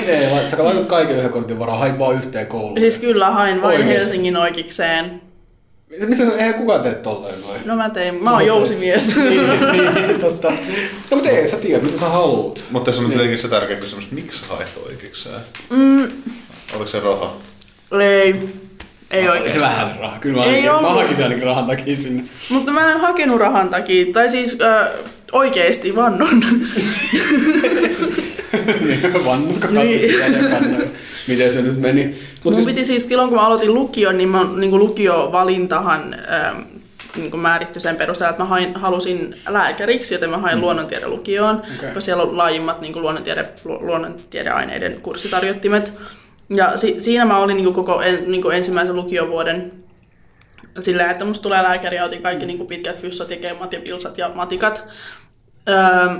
Ei, sä laitat kaiken yhden kortin varaan, hait vaan yhteen kouluun. Siis kyllä, hain vain oikein. Helsingin oikeikseen. Mitä se, eihän kukaan tee tolleen noin? No mä tein, mä oon jousimies. niin, niin, totta. No mutta ei, sä tiedät, mitä sä haluut. Mutta tässä on niin. Tietenkin se tärkeä kysymys, miksi sä hait oikeikseen? Mm. Oliko se raha? Ei, ei ah, oikeastaan. Se vähän raha, kyllä mä, ei hakin, mä hakin se ainakin rahan takia sinne. Mutta mä en hakenut rahan takia, tai siis äh, oikeesti vannon. Vannutko kaikki niin. Miten se nyt meni? Mut mun siis... piti siis silloin kun mä aloitin lukion, niin, mä, niin lukiovalintahan ähm, niin määrittyi sen perusteella, että mä hain, halusin lääkäriksi, joten mä hain mm. luonnontiedelukioon, okay. Koska siellä on laajimmat niin luonnontiede, lu, luonnontiedeaineiden kurssitarjottimet. Ja si, siinä mä olin niin koko en, niin ensimmäisen lukiovuoden sillä, että musta tulee lääkäri ja otin kaikki niin pitkät fyssat ja kemmat ja pilsat ja matikat.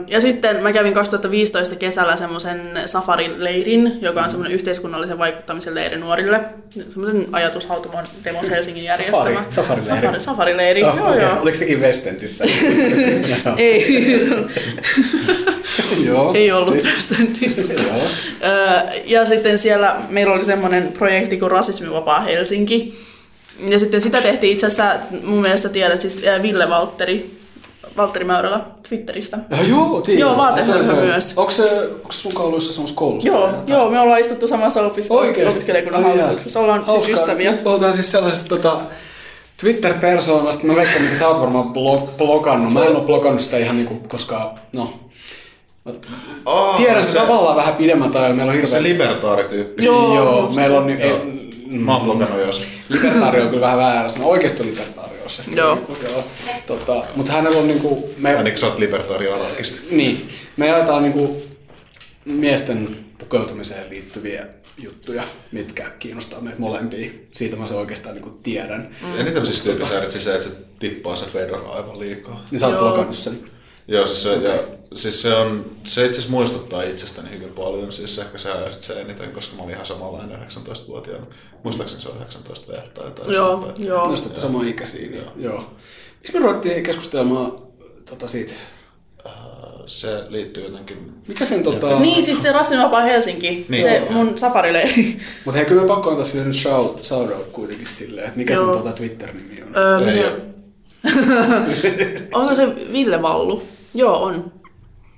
Ja sitten mä kävin kaksituhattaviisitoista kesällä semmoisen safarileirin, joka on semmoinen yhteiskunnallisen vaikuttamisen leiri nuorille. Semmoisen ajatushautuman demos Helsingin järjestämä. Safari, safarileiri. Safarileiri, oh, joo okay. Joo. Oliko sekin West Endissä? Ei. Ei ollut West Endissä. Ja sitten siellä meillä oli semmoinen projekti kuin Rasismivapaa Helsinki. Ja sitten sitä tehtiin itse asiassa, mun mielestä tiedät, siis Ville Valteri, Valteri Mäyrällä Twitteristä. Ja joo, tiedän. Joo, vaateharma myös. Onko se, onko se sun kouluissa semmoista koulusta? Joo, joo, me ollaan istuttu samassa opiskelijakunnan hallituksessa. Ollaan siis ystäviä. Oltaan siis sellaisesta tota, Twitter-persoonasta. Mä veikkaan, että sä oot varmaan blokannut. Mä en oo blokannut sitä ihan niinku, koska no... Oh, tiedän se tavallaan vähän pidemmän ajan. Meillä on hirveä... Se libertaarityyppi. Joo, joo meillä on... Niin, ei, mä oon blokannut jo sen. Libertaario on kyllä vähän väärässä. No oikeesti libertaario on se. Joo. Tota, mutta hänellä on niinku... Me... Ainakin sä oot libertaario-anarkisti. Niin. Me jaetaan niinku miesten pukeutumiseen liittyviä juttuja, mitkä kiinnostaa meitä molempia. Siitä mä se oikeastaan niinku tiedän. Mm. Ja niitä mä siis tyyppi säädät sisään, että se tippaa se federaa aivan liikaa. Niin sä oot blokannut sen. Joo, siis se, okay. ja, siis se, on, se itse asiassa muistuttaa itsestäni hyvin paljon, siis ehkä se häirisit se eniten, koska mä olin ihan samanlainen yhdeksäntoistavuotiaana. Muistaakseni se on yhdeksäntoista vuotta tai jotain. Joo, joo. Noista olette samaa ikäisiä. Niin. Joo. joo. Miksi me ruvettiin keskustelemaan tota, siitä? Se liittyy jotenkin... Mikä sen tota... Niin, siis se Rassinvapaa Helsinki, niin. Se mun safarileiri. Mutta hei, kyllä me pakko antaa sille nyt shoutout kuitenkin silleen, että mikä joo. sen tota, Twitter-nimi on. Öö, ei, minä... Onko se Ville Vallu? Joo, on.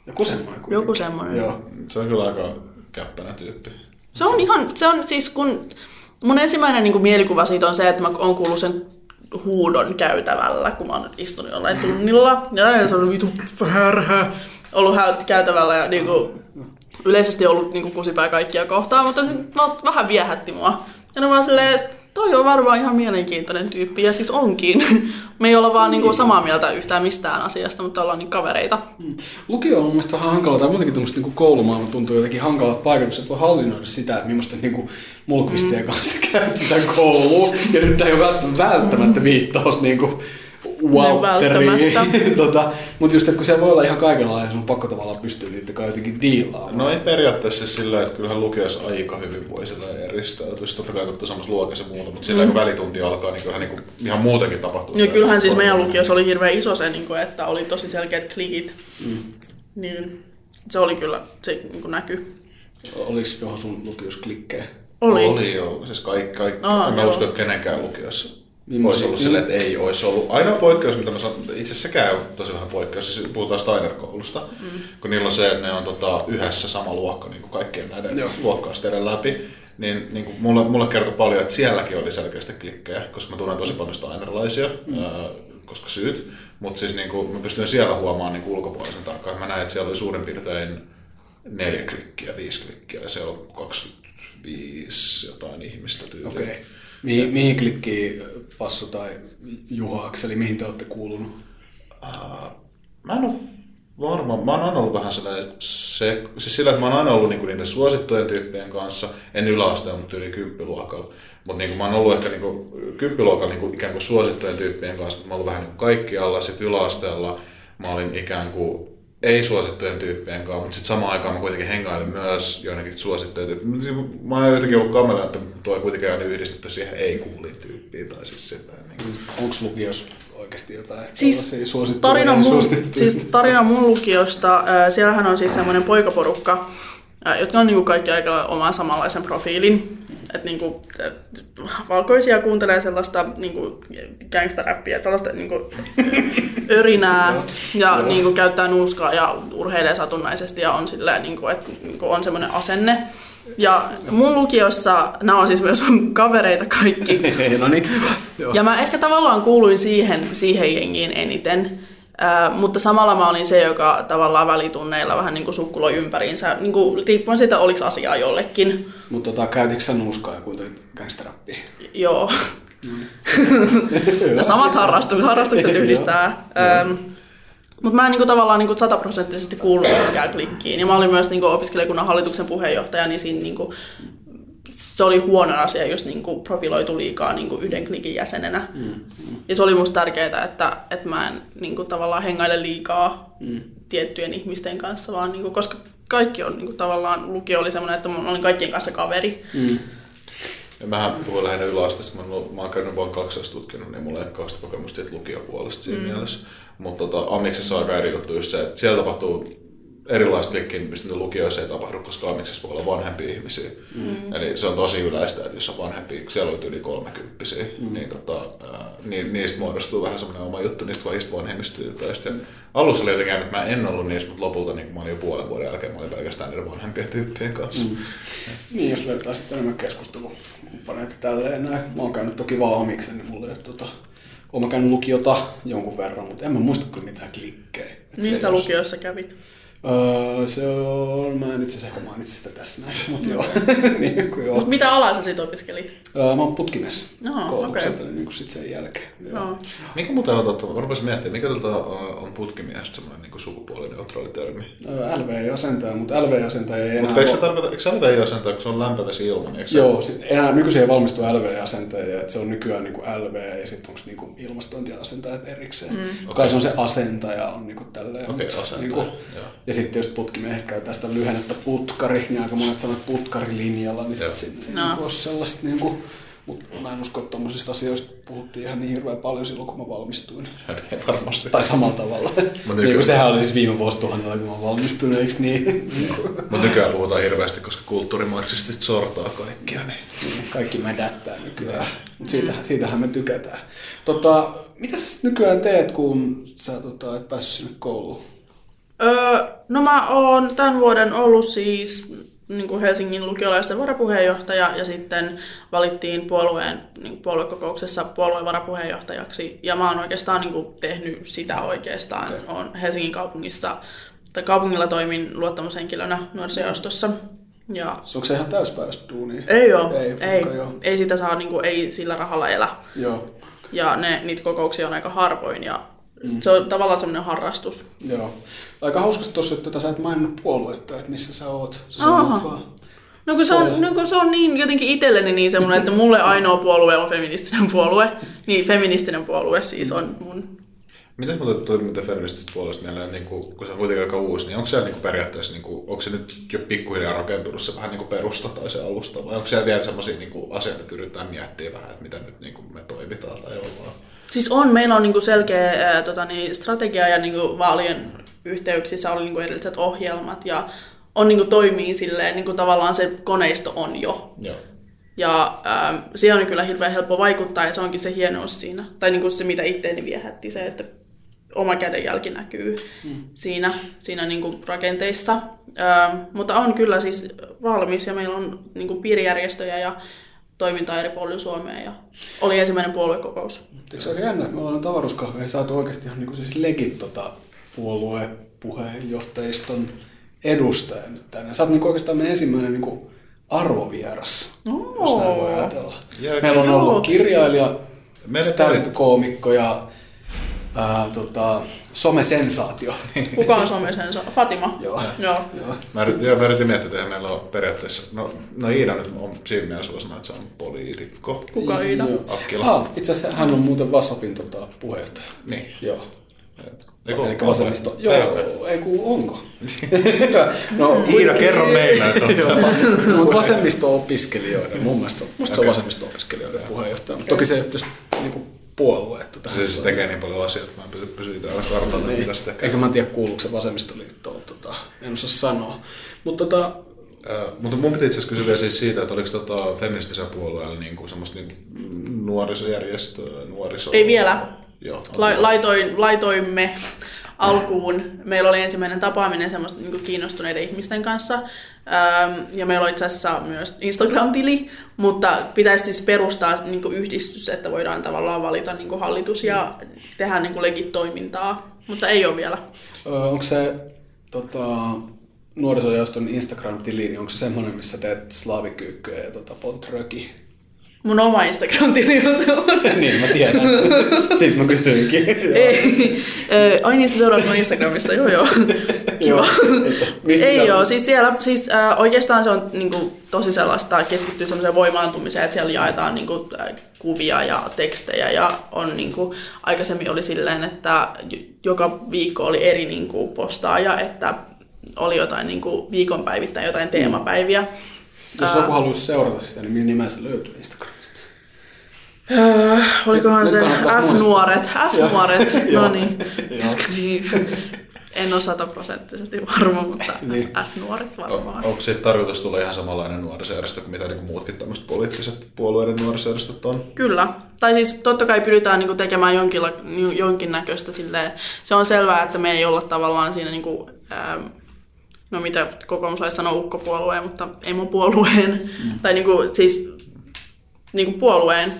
Joku semmoinen. Joku semmoinen. Joo. Se on kyllä aika käppänä tyyppi. Se on ihan, se on siis kun, mun ensimmäinen niin kuin mielikuva siitä on se, että mä oon kuullut sen huudon käytävällä, kun mä oon istunut jollain tunnilla. Ja aina se on vitu härhä, ollut häyt käytävällä ja niin kuin, yleisesti ollut niin kuin kusipää kaikkia kohtaan, mutta se vähän viehätti mua. Ja ne vaan silleen, toi on varmaan ihan mielenkiintoinen tyyppi, ja siis onkin. Me ei olla vaan niinku samaa mieltä yhtään mistään asiasta, mutta ollaan niin kavereita. Mm. Lukio on mun mielestä vähän hankala, tai muutenkin tuommoista niinku koulumaailma tuntuu jotenkin hankalat paikat, koska voi hallinnoida sitä, että millaista niinku mulkvistien mm. kanssa käyt sitä koulua. Ja nyt tää ei ole välttämättä mm. viittaus niinku Walteriin. tota, mutta just, että kun siellä voi olla ihan kaikenlainen, sun on pakko tavallaan pystyä niitä kai jotenkin diilaamaan. No ei periaatteessa sillä, että kyllähän lukiossa aika hyvin voi sitä eristäytyä. Totta kai katsotaan samassa luokassa muuta, mutta sillä mm. kun välitunti alkaa, niin kyllähän niin ihan muutenkin tapahtuu. Ja kyllähän siis meidän lukiossa oli hirveän iso se, että oli tosi selkeät klikit. Mm. Niin se oli kyllä, se näkyy. Oliko johon sun lukiossa klikkejä? Oli. Oli jo, siis kaikki. kaikki. Aa, en mä usko, että kenenkään lukiossa. Olisi ollut silleen, että ei olisi ollut. Ainoa poikkeus, mitä mä sanon, itse asiassa käy tosi vähän poikkeus, siis puhutaan Steiner-koulusta, mm. kun niillä on se, että ne on tota, yhdessä sama luokka niin kuin kaikkien näiden Joo. luokkausteiden läpi, niin, niin kuin mulle, mulle kertoi paljon, että sielläkin oli selkeästi klikkejä, koska mä tunnen tosi paljon Steinerlaisia, mm. koska syyt, mutta siis niin kuin, mä pystyn siellä huomaamaan niin kuin ulkopuolisen tarkkaan. Mä näin, että siellä oli suurin piirtein neljä klikkiä, viisi klikkiä ja siellä on kaksikymmentäviisi jotain ihmistä tyyliä. Okay. Mihin, mihin klikkiin Passu tai Juho Akseli, mihin te olette kuulunut? Uh, mä en ole varmaan. Mä oon aina ollut vähän sellainen, se, siis sillä, että mä oon aina ollut niinku niiden suosittujen tyyppien kanssa, en yläasteen, mutta yli kymppiluokalla. Mutta niinku mä oon ollut ehkä niinku kymppiluokalla niinku ikään kuin suosittujen tyyppien kanssa, mutta mä oon ollut vähän niinku kaikkialla. Sitten yläasteella mä olin ikään kuin ei-suosittujen tyyppien kanssa, mutta sitten samaan aikaan mä kuitenkin hengailin myös joidenkin suosittujen tyyppien. Mä oon jotenkin ollut kamera, että tuo kuitenkin on yhdistetty siihen ei-kuuliin tyyppiin tai siis sepä. Niin. Onko lukiossa oikeasti jotain siis suosittuja tarina mun, siis tarina mun lukiosta, äh, siellähän on siis semmoinen poikaporukka, äh, jotka on niinku kaikki aika oman samanlaisen profiilin. Että niinku, valkoisia kuuntelee sellaista niinku, gangsteräppiä, sellaista niinku, örinää ja niinku, käyttää nuuskaa ja urheilee satunnaisesti ja on, silleen, niinku, et, niinku, on semmoinen asenne. Ja mun lukiossa, nämä on siis myös mun kavereita kaikki. No niin. Ja mä ehkä tavallaan kuuluin siihen, siihen jengiin eniten. Äh, mutta samalla mä olin se, joka tavallaan välitunneilla vähän niin kuin sukkuloi ympäriinsä, niin kuin riippuen siitä, oliks asiaa jollekin. Mutta tota, käytitkö sä nuuskaa ja kuuntelit gangsterappia? Joo. Mm. Samat harrastukset, harrastukset yhdistää. ähm, mutta mä en niin kuin, tavallaan niin kuin sataprosenttisesti kuullut minkään klikkiin. Ja mä olin myös niin kuin opiskelijakunnan hallituksen puheenjohtaja, niin siinä niin kuin, se oli huono asia, jos niin kuin profiloitu liikaa niin kuin yhden klikin jäsenenä. Mm, mm. Ja se oli musta tärkeää, että, että mä en niin kuin, tavallaan hengaile liikaa mm. tiettyjen ihmisten kanssa, vaan niin kuin, koska kaikki on niin kuin, tavallaan, lukio oli semmoinen, että mä olin kaikkien kanssa kaveri. Mm. Ja mähän puhuin lähinnä yläasteesta, mä oon käynyt vaan kaksoistutkinnon, niin mulla ei ole kausta kokemusta lukiopuolesta siinä mm. mielessä. Mutta tota, amiksessa on aika eri juttu just se, että siellä tapahtuu erilaista liikkiintymistä, mitä lukioissa ei tapahdu, koska amiksessa voi olla vanhempia ihmisiä. Mm. Eli se on tosi yleistä, että jos on vanhempia, kun siellä on yli kolmekymppisiä, mm. niin tota, ää, ni, niistä muodostuu vähän semmoinen oma juttu, niistä vanhista vanhemmista tyypeistä. Alussa oli jotenkin, että mä en ollut niissä, mutta lopulta niin mä olin jo puolen vuoden jälkeen, mä olin pelkästään niiden vanhempien tyyppien kanssa. Mm. Niin, jos löytää sitten enemmän keskustelukumppaneita tälleen näin. Mä oon käynyt toki vaan amiksen, niin mulla ei ole tota... Olen käynyt lukiota jonkun verran, mutta en mä muista kyllä mitään klikkejä. Mistä lukiossa kävit? Öö, se on, mä en itse asiassa ehkä mainitsin sitä tässä näissä, mutta joo. niin, joo. Mut mitä alaa sä sit opiskelit? Öö, mä oon putkimies no, koulutukselta okay. niin sit sen jälkeen. No. Mikä muuten on totta? Mä rupesin miettimään, mikä on putkimies semmoinen niin sukupuolineutraali termi? Öö, L V I-asentaja, mutta L V I-asentaja ei enää ole. Mutta eikö L V I-asentaja, kun se on lämpäväsi ilma? Niin joo, sit enää nykyisin ei valmistu L V I-asentajia, että se on nykyään niin kuin L V ja sitten onko niin ilmastointiasentajat erikseen. Mm. Okay. Kai se on se asentaja on niin kuin tälleen. Okei, okay, asentaja, niin ja sitten jos putkimiehestä käytetään sitä lyhennettä putkari, niin aika monet sanat putkarilinjalla, niin sitten sinne no. ei ole sellaista. Niin kuin, mutta mä en usko, että tommosista asioista puhuttiin ihan niin hirveän paljon silloin, kun mä valmistuin. Ei varmasti. Tai samalla tavalla. Niin sehän oli siis viime vuosituhannella, kun mä valmistuin, eikö niin? Mä nykyään puhutaan hirveästi, koska kulttuurimarksistit sortaa kaikkia. Niin. Kaikki mädättää nykyään, mutta siitähän, siitähän me tykätään. Tota, mitä sä nykyään teet, kun sä tota, et päässyt sinne kouluun? Öö, no mä oon tämän vuoden ollut siis niin kuin Helsingin lukiolaisten varapuheenjohtaja ja sitten valittiin puolueen, niin kuin puoluekokouksessa puolueen varapuheenjohtajaksi ja mä oon oikeastaan niin kuin tehnyt sitä oikeastaan. Okay. Oon Helsingin kaupungissa, tai kaupungilla toimin luottamushenkilönä nuorisojaostossa. Ja onko se ihan täyspäiväistä duunia? Ei oo, ei, ei, ei sitä saa, niin kuin, ei sillä rahalla elä. Joo. Ja ne, niitä kokouksia on aika harvoin ja mm. se on tavallaan semmoinen harrastus. Joo. Aika hauskasti tuossa, että sä et maininnut puoluetta, että missä sä oot. Sä vaan. No kun se on, no kun se on niin jotenkin itselleni niin semmoinen, että mulle ainoa puolue on feministinen puolue. Niin feministinen puolue siis on mun. Mitäs muuta tuli mitä feminististä puolueesta mieleen, niin kun, kun se on kuitenkin aika uusi, niin onko se niin periaatteessa, niin kun, onko se nyt jo pikkuhiljaa rakentunut se vähän niin perusta tai se alusta, vai onko siellä vielä sellaisia niin asioita, että yritetään miettiä vähän, että mitä nyt niin me toimitaan tai ollaan? Siis on, meillä on niin selkeä ää, tota, niin, strategia ja niin vaalien yhteyksissä oli niin erilaiset ohjelmat ja on, niin toimii silleen, niin tavallaan se koneisto on jo. Joo. Ja ähm, siihen on kyllä hirveän helppo vaikuttaa ja se onkin se hienous siinä. Tai niin se, mitä itteeni viehätti, se, että oma kädenjälki näkyy mm. siinä, siinä niin rakenteissa. Ähm, mutta on kyllä siis valmis ja meillä on niin piirijärjestöjä ja toimintaa eri puolilla Suomea ja oli ensimmäinen puoluekokous. Eikö se ole jännä, että me ollaan Avaruuskahveja saatu oikeasti ihan niin siis legit tota, puoluepuheenjohtajiston edustaja nyt tänne. Sä oot niin oikeastaan meidän ensimmäinen niin kuin arvovieras, no. jos näin voi ajatella. Jääkö, meillä on ollut joo. kirjailija, stand-koomikko ja ää, tota, somesensaatio. Kuka on somesensaatio? Fatima. Joo. Joo. Joo. Mä yritin miettiä, että meillä on periaatteessa... No, no Iida nyt on siinä mielessä sanoa, että se on poliitikko. Kuka Iida? Akkila. Ah, itse asiassa hän on muuten Vasopin tota, puheenjohtaja. Niin. Joo. Eli vasemmisto. Joo, ei ku onko. no, Iida, kerro meillä, että olet vasemmisto-opiskelijoiden. Mun mielestä se on vasemmisto-opiskelijoiden puheenjohtaja. Toki se ei ole tietysti puoluetta. Se siis tekee niin paljon asioita, että mä en pysy täällä kartalla, mitä se tekee. Eikä mä tiedä, kuuluuko se vasemmistoliittoon. En osaa sanoa. Mutta mun piti itse asiassa kysyä vielä siitä, että oliko feministisen puolueella semmoista nuorisojärjestöä, nuorisoa? Ei vielä. Joo, Laitoin, laitoimme alkuun. Meillä oli ensimmäinen tapaaminen semmoista niin kuin kiinnostuneiden ihmisten kanssa. Ja meillä on itse asiassa myös Instagram-tili, mutta pitäisi siis perustaa niin kuin yhdistys, että voidaan tavallaan valita niin kuin hallitus ja tehdä niin kuin legit-toimintaa, mutta ei ole vielä. Onko se tota, nuorisojaoston Instagram-tili, niin onko se semmoinen, missä teet slaavikyykkyä ja tota, pontröki? Mun oma Instagram-tili on sellainen. niin, mä tiedän. Siksi mä kysyinkin. Ei. Ai niin, sä seuraat mun Instagramissa. Joo, joo. Kiva. Ei joo, siis siellä siis, äh, oikeastaan se on niinku, tosi sellaista, keskittyy sellaiseen voimaantumiseen, että siellä jaetaan niinku, kuvia ja tekstejä. Ja on, niinku, aikaisemmin oli silleen, että joka viikko oli eri niinku, postaaja, että oli jotain niinku, viikonpäivittäin, jotain teemapäiviä. Jos joku haluaisi seurata sitä, niin millä nimellä se löytyy Instagramista? Öö, olikohan nyt, se F-nuoret? F-nuoret, no niin. En ole sataprosenttisesti varma, mutta niin. F-nuoret varmaan. O, onko siitä tarkoitus tulla ihan samanlainen nuorisojärjestö kuin mitä niin muutkin tämmöiset poliittiset puolueiden nuorisojärjestöt on? Kyllä. Tai siis totta kai pyritään niin kuin tekemään jonkilla, jonkinnäköistä silleen. Se on selvää, että me ei olla tavallaan siinä, niin kuin, ähm, no mitä kokoomuslaiset sanoo, ukkopuolueen, mutta emopuolueen. Mm. Tai niin kuin, siis niin kuin puolueen,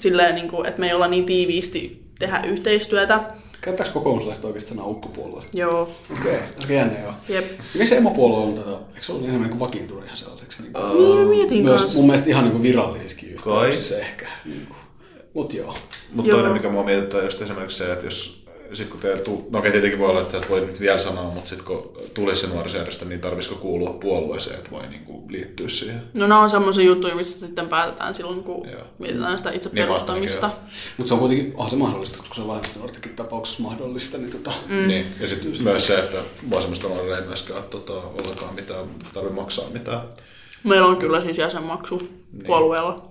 silleen, niin kuin, että me ei olla niin tiiviisti tehdä yhteistyötä. Käyttääks kokoomuslaista oikeasti sanaa ukkopuolue? Joo. Okei, okay. Jännä joo. Jep. Miksi emopuolue on tätä? Eikö se ollut enemmän niin vakiintunut ihan sellaiseksi? Niin kuin, uh, mietin myös kanssa. Mun mielestä ihan niin virallisissakin yhteyksissä ehkä. Niin mut joo. Mut joo. Toinen mikä mua mietittää just esimerkiksi se, että jos sit kun teillä tuli, no okei okay, tietenkin voi olla, että sä et voi nyt vielä sanoa, mutta sit kun tuli se nuorisojärjestö, niin tarvisiko kuulua puolueeseen, että voi niinku liittyä siihen? No nämä on semmoisia juttuja, mistä sitten päätetään silloin, kun joo. mietitään sitä itse niin perustamista. Mutta se on kuitenkin, ah, se mahdollista, koska se on vain nuortenkin tapauksessa mahdollista. Niin, tota... mm. niin. ja sitten myös se, että vasemmista nuorille ei myöskään tota, ollenkaan mitään, tarvitse maksaa mitään. Meillä on kyllä siis jäsenmaksu niin. puolueella.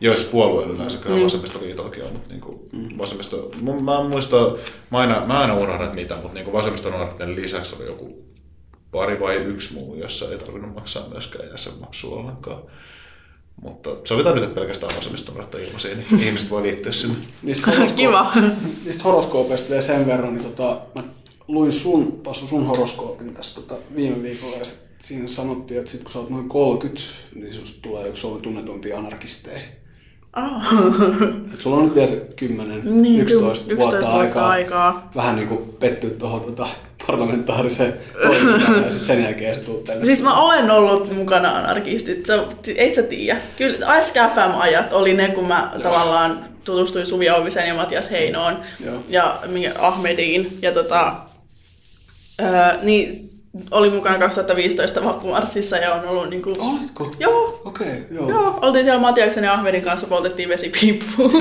Jos puolueella yleensä kyllä mm. vasemmistoliitollakin on, mutta niinku mm. vasemmisto... Mä muistan, mä aina, mä aina unohdan, että mitä, mutta niinku vasemmistonuorten lisäksi oli joku pari vai yksi muu, jossa ei tarvinnut maksaa myöskään jäsenmaksua ollenkaan. Mutta sovitaan nyt, että pelkästään vasemmistonuorten ilmaisia, niin ihmiset voi liittyä sinne. Niistä horoskoopeista horoskoopeista ja sen verran, niin tota, mä luin sun, Passu, sun horoskoopin tässä tota, viime viikolla. Siinä sanottiin, että sit kun sä oot noin kolmekymmentä, niin susta tulee yksi Suomen tunnetuimpia anarkisteja. Oh. Sulla on nyt vielä se kymmenen, niin, yksitoista vuotta aikaa, aikaa vähän niin kuin pettyä tuohon tuota parlamentaariseen toimintaan ja sitten sen jälkeen se tuut tänne. Siis mä olen ollut mukana anarkistit, sä, et sä tiedä. Kyllä S K F M-ajat oli ne, kun mä Joo. tavallaan tutustuin Suvi Auviseen ja Matias Heinoon Joo. ja Ahmediin. Ja tota, äh, niin... Oli mukana kaksituhattaviisitoista vappumarssissa ja on ollut niinku... Oletko? Joo. Okei, okay, joo. Joo, oltiin siellä Matiaksen ja Ahmedin kanssa, poltettiin vesipiippuun.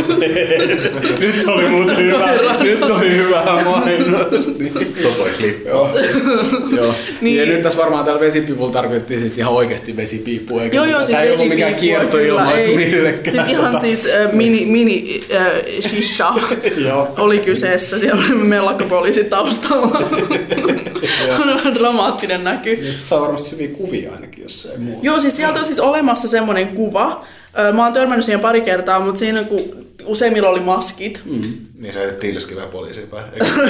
Nyt oli muuten hyvä, nyt oli hyvä mainos. Tuo oli klippi, joo. joo. Niin. Ja nyt tässä varmaan täällä vesipiipulla tarkoitettiin siis ihan oikeasti vesipiippua, eikä joo, joo, siis tämä ei ollut mikään kiertoilmaisu millekään. Siis ihan tota. siis äh, mini, mini äh, shisha oli kyseessä, siellä oli mellakkapoliisi taustalla. Dramaattinen näky. Se on varmasti hyviä kuvia ainakin, jos ei muuta. Joo, siis sieltä on siis olemassa semmoinen kuva. Mä oon törmännyt siihen pari kertaa, mutta siinä kun useimmilla oli maskit. Mm. Niin sä heitit tiiliskivää poliisiin päin.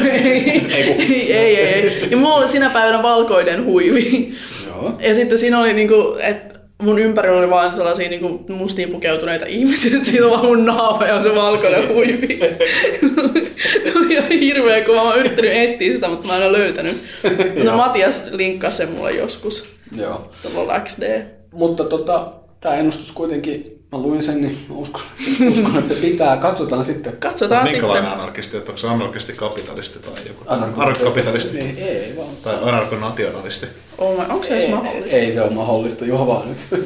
ei, ei, ei, ei. Ja mulla oli sinä päivänä valkoinen huivi. Joo. Ja sitten siinä oli niinku, että mun ympärillä oli vaan sellaisia niinku mustiin pukeutuneita ihmisiä, että siinä on vaan mun naava ja se valkoinen huivi. Se oli ihan hirveä kuva, mä oon yrittänyt etsiä sitä, mutta mä en ole löytänyt. No Matias linkkasi sen mulle joskus. Joo. Tavalla X D. Mutta tota, tää ennustus kuitenkin, mä luin sen, niin mä uskon, uskon että se pitää. Katsotaan sitten. Katsotaan sitten. Minkälainen anarkisti, että onko se anarkistikapitalisti tai joku anarkokapitalisti? Ei, ei vaan. Tai anarkonationalisti. Onko se edes mahdollista? Ei se ole mahdollista, Juha vaan nyt.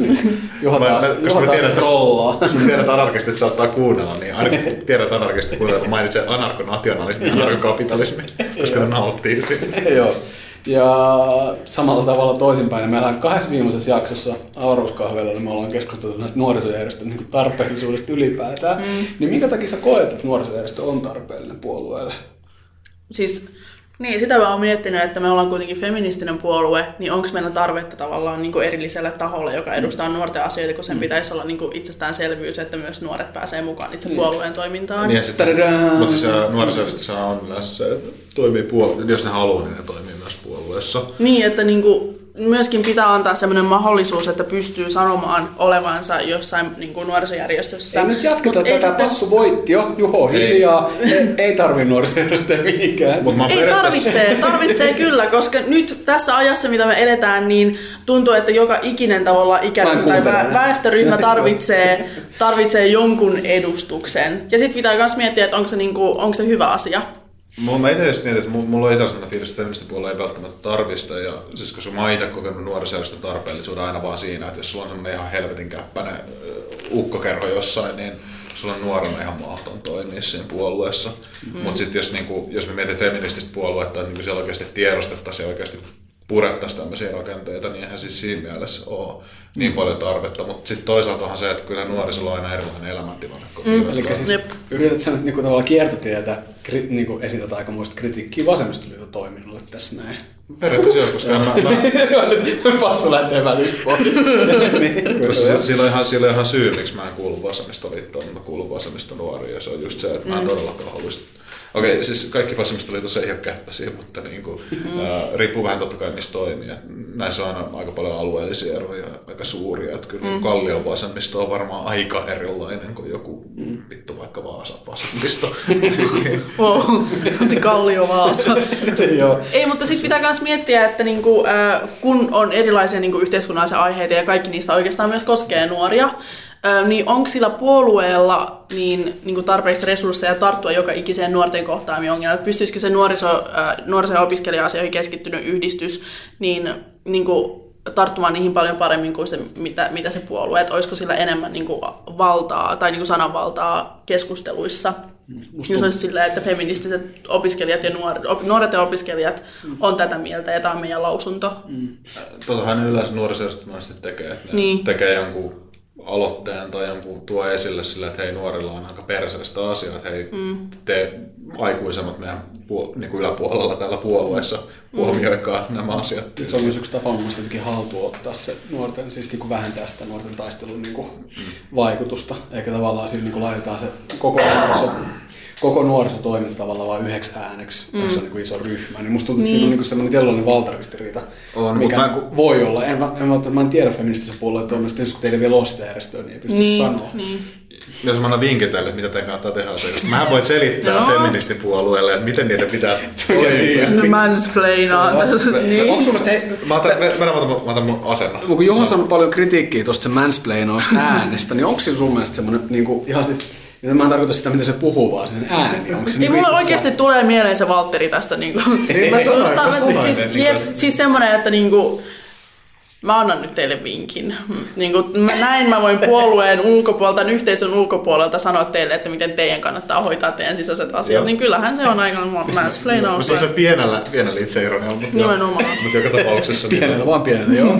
Juha taas, Juha taas trollaa. Jos me tiedät anarkistit saattaa kuunnella, niin ainakin tiedät anarkistit kuunnella, että mainitsee anarkonationalismi ja anarkokapitalismi, koska ne nauttii siitä. Joo. Ja samalla tavalla toisinpäin. Meillä on kahdessa viimeisessä jaksossa Avaruuskahveilla, niin me ollaan keskusteltu näistä nuorisojärjestön niin tarpeellisuudesta ylipäätään. Mm. Niin minkä takia sä koet, että nuorisojärjestö on tarpeellinen puolueelle? Siis... Niin, sitä mä oon miettinyt, että me ollaan kuitenkin feministinen puolue, niin onko meillä tarvetta tavallaan niin kuin erilliselle taholle, joka edustaa nuorten asioita, kun sen pitäisi olla niin kuin itsestäänselvyys, että myös nuoret pääsee mukaan itse puolueen toimintaan. Niin, mutta siis nuorisojärjestössä on yleensä se, että toimii puolue, jos ne haluaa, niin ne toimii myös puolueessa. Niin, että niin kuin, myöskin pitää antaa sellainen mahdollisuus, että pystyy sanomaan olevansa jossain niin kuin nuorisojärjestössä. Ei nyt jatketa mut tätä. Passu voitti jo. Juho, hiljaa. Ei, ei tarvitse nuorisojärjestöä mihinkään. Ei tarvitsee. Tarvitsee kyllä, koska nyt tässä ajassa, mitä me edetään, niin tuntuu, että joka ikinen tavalla ikäinen tai väestöryhmä tarvitsee, tarvitsee jonkun edustuksen. Ja sitten pitää myös miettiä, että onko se, niin kuin, onko se hyvä asia. Mä itse just mietin, että mulla on itse sellainen fiilis, että feministipuolue ei välttämättä tarvista, ja siis koska mä oon itse kokenut nuorisojärjestön tarpeellisuuden aina vaan siinä, että jos sulla on sellainen ihan helvetin käppäinen ukkokerho jossain, niin sulla on nuorena ihan mahdoton toimia siinä puolueessa. Mm. Mutta sitten jos, niin jos me mietin feminististä puoluetta, että niin siellä oikeasti tiedostettaisiin ja oikeasti purettaisiin tämmöisiä rakenteita, niin eihän siis siinä mielessä ole niin paljon tarvetta. Mutta sitten toisaaltahan se, että kyllä nuorisolla on aina erilainen elämäntilanne. Mm. Eli siis yep. yrität sä nyt niinku tavallaan kiertotietä, kri- niinku esitetä aikamoista kritiikkiä vasemmistoliiton toiminnalle tässä näin. Periaatteessa joo, koska mä... mä... Passu lähtee välistä pois. niin. Sillä on ihan, sillä on ihan syy, miksi mä en kuulu vasemmistoliittoon, mä kuulun vasemmistonuoriin, ja se on just se, että mä en mm. todellakaan haluaisi... Okei, okay, siis kaikki vasemmistoliitossa ei ole käppäisiä, mutta niin kuin, mm-hmm. ää, riippuu vähän totta kai niistä toimia. Näissä on aina aika paljon alueellisia eroja, aika suuria. Että kyllä mm-hmm. Kallion vasemmisto on varmaan aika erilainen kuin joku mm-hmm. vittu vaikka Vaasan vasemmisto. oh, Kallio Vaasa. Ei, mutta sitten pitää myös miettiä, että niinku, äh, kun on erilaisia niinku yhteiskunnallisia aiheita ja kaikki niistä oikeastaan myös koskee nuoria, niin onko sillä puolueella niin, niin tarpeeksi resursseja tarttua joka ikiseen nuorten kohtaamiin ongelmaan? Pystyisikö se nuoriso, nuoriso- ja opiskelija-asioihin keskittynyt yhdistys niin, niin tarttumaan niihin paljon paremmin kuin se, mitä, mitä se puolue? Et olisiko sillä enemmän niin valtaa tai niin sananvaltaa keskusteluissa? Musta jos olisi silleen, että feministiset opiskelijat ja nuoret, op, nuoret ja opiskelijat mm. on tätä mieltä ja tämä on meidän lausunto. Mm. Totahan ne yleensä nuorisojärjestöt monesti tekee, että ne niin. tekee jonkun... aloitteen tai jonkun tuo esille sillä, että hei, nuorilla on aika perseistä asiaa, että hei, mm. te aikuisemmat meidän puol- niin kuin yläpuolella täällä puolueessa mm. huomioikaa nämä asiat. Se on myös yksi tapa mun jotenkin haltuun ottaa se nuorten, siis niin kuin vähentää sitä nuorten taistelun niin kuin mm. vaikutusta, eikä tavallaan sillä niin kuin laitetaan se koko nuoriso, koko nuorisotoiminta tavallaan vain yhdeksi ääneksi, mm. se on niin kuin iso ryhmä, niin musta tuntuu, että mm. siinä on niin sellainen tietynlainen valtaristiriita, on, mikä mä... niin voi olla. En, en, en, mä en tiedä feministisen puolueen toimista, jos teille vielä on sitä järjestöä, niin ei pysty niin, sanoa. Niin. Jos mä annan vinkin tälle, mitä teidän kannattaa tehdä, koska mähän voin selittää no. feministipuolueelle, että miten niiden pitää toimia. No mansplainaa. Mä otan mun asennon. Kun Juho on saanut paljon kritiikkiä tuosta se mansplainausta äänestä, niin onko siinä sun mielestä semmoinen ihan siis... Mä en tarkoita sitä, mitä se puhuu, vaan sen ääni. Onko se ei, mulla itse oikeasti saa... tulee mieleen se Valtteri tästä. Niin kuin. Ei, mä sanoin, mä sanoin. Siis, niin siis semmoinen, että niin kuin, mä annan nyt teille vinkin. Niin kuin, mä, näin mä voin puolueen ulkopuolelta, yhteisön ulkopuolelta sanoa teille, että miten teidän kannattaa hoitaa teidän sisäiset asiat. Joo. Niin kyllähän se on aika mansplainaus. Se on se pienellä, pienellä itseironialla, mutta, mutta joka tapauksessa... pienellä, niin, vaan pienellä, joo.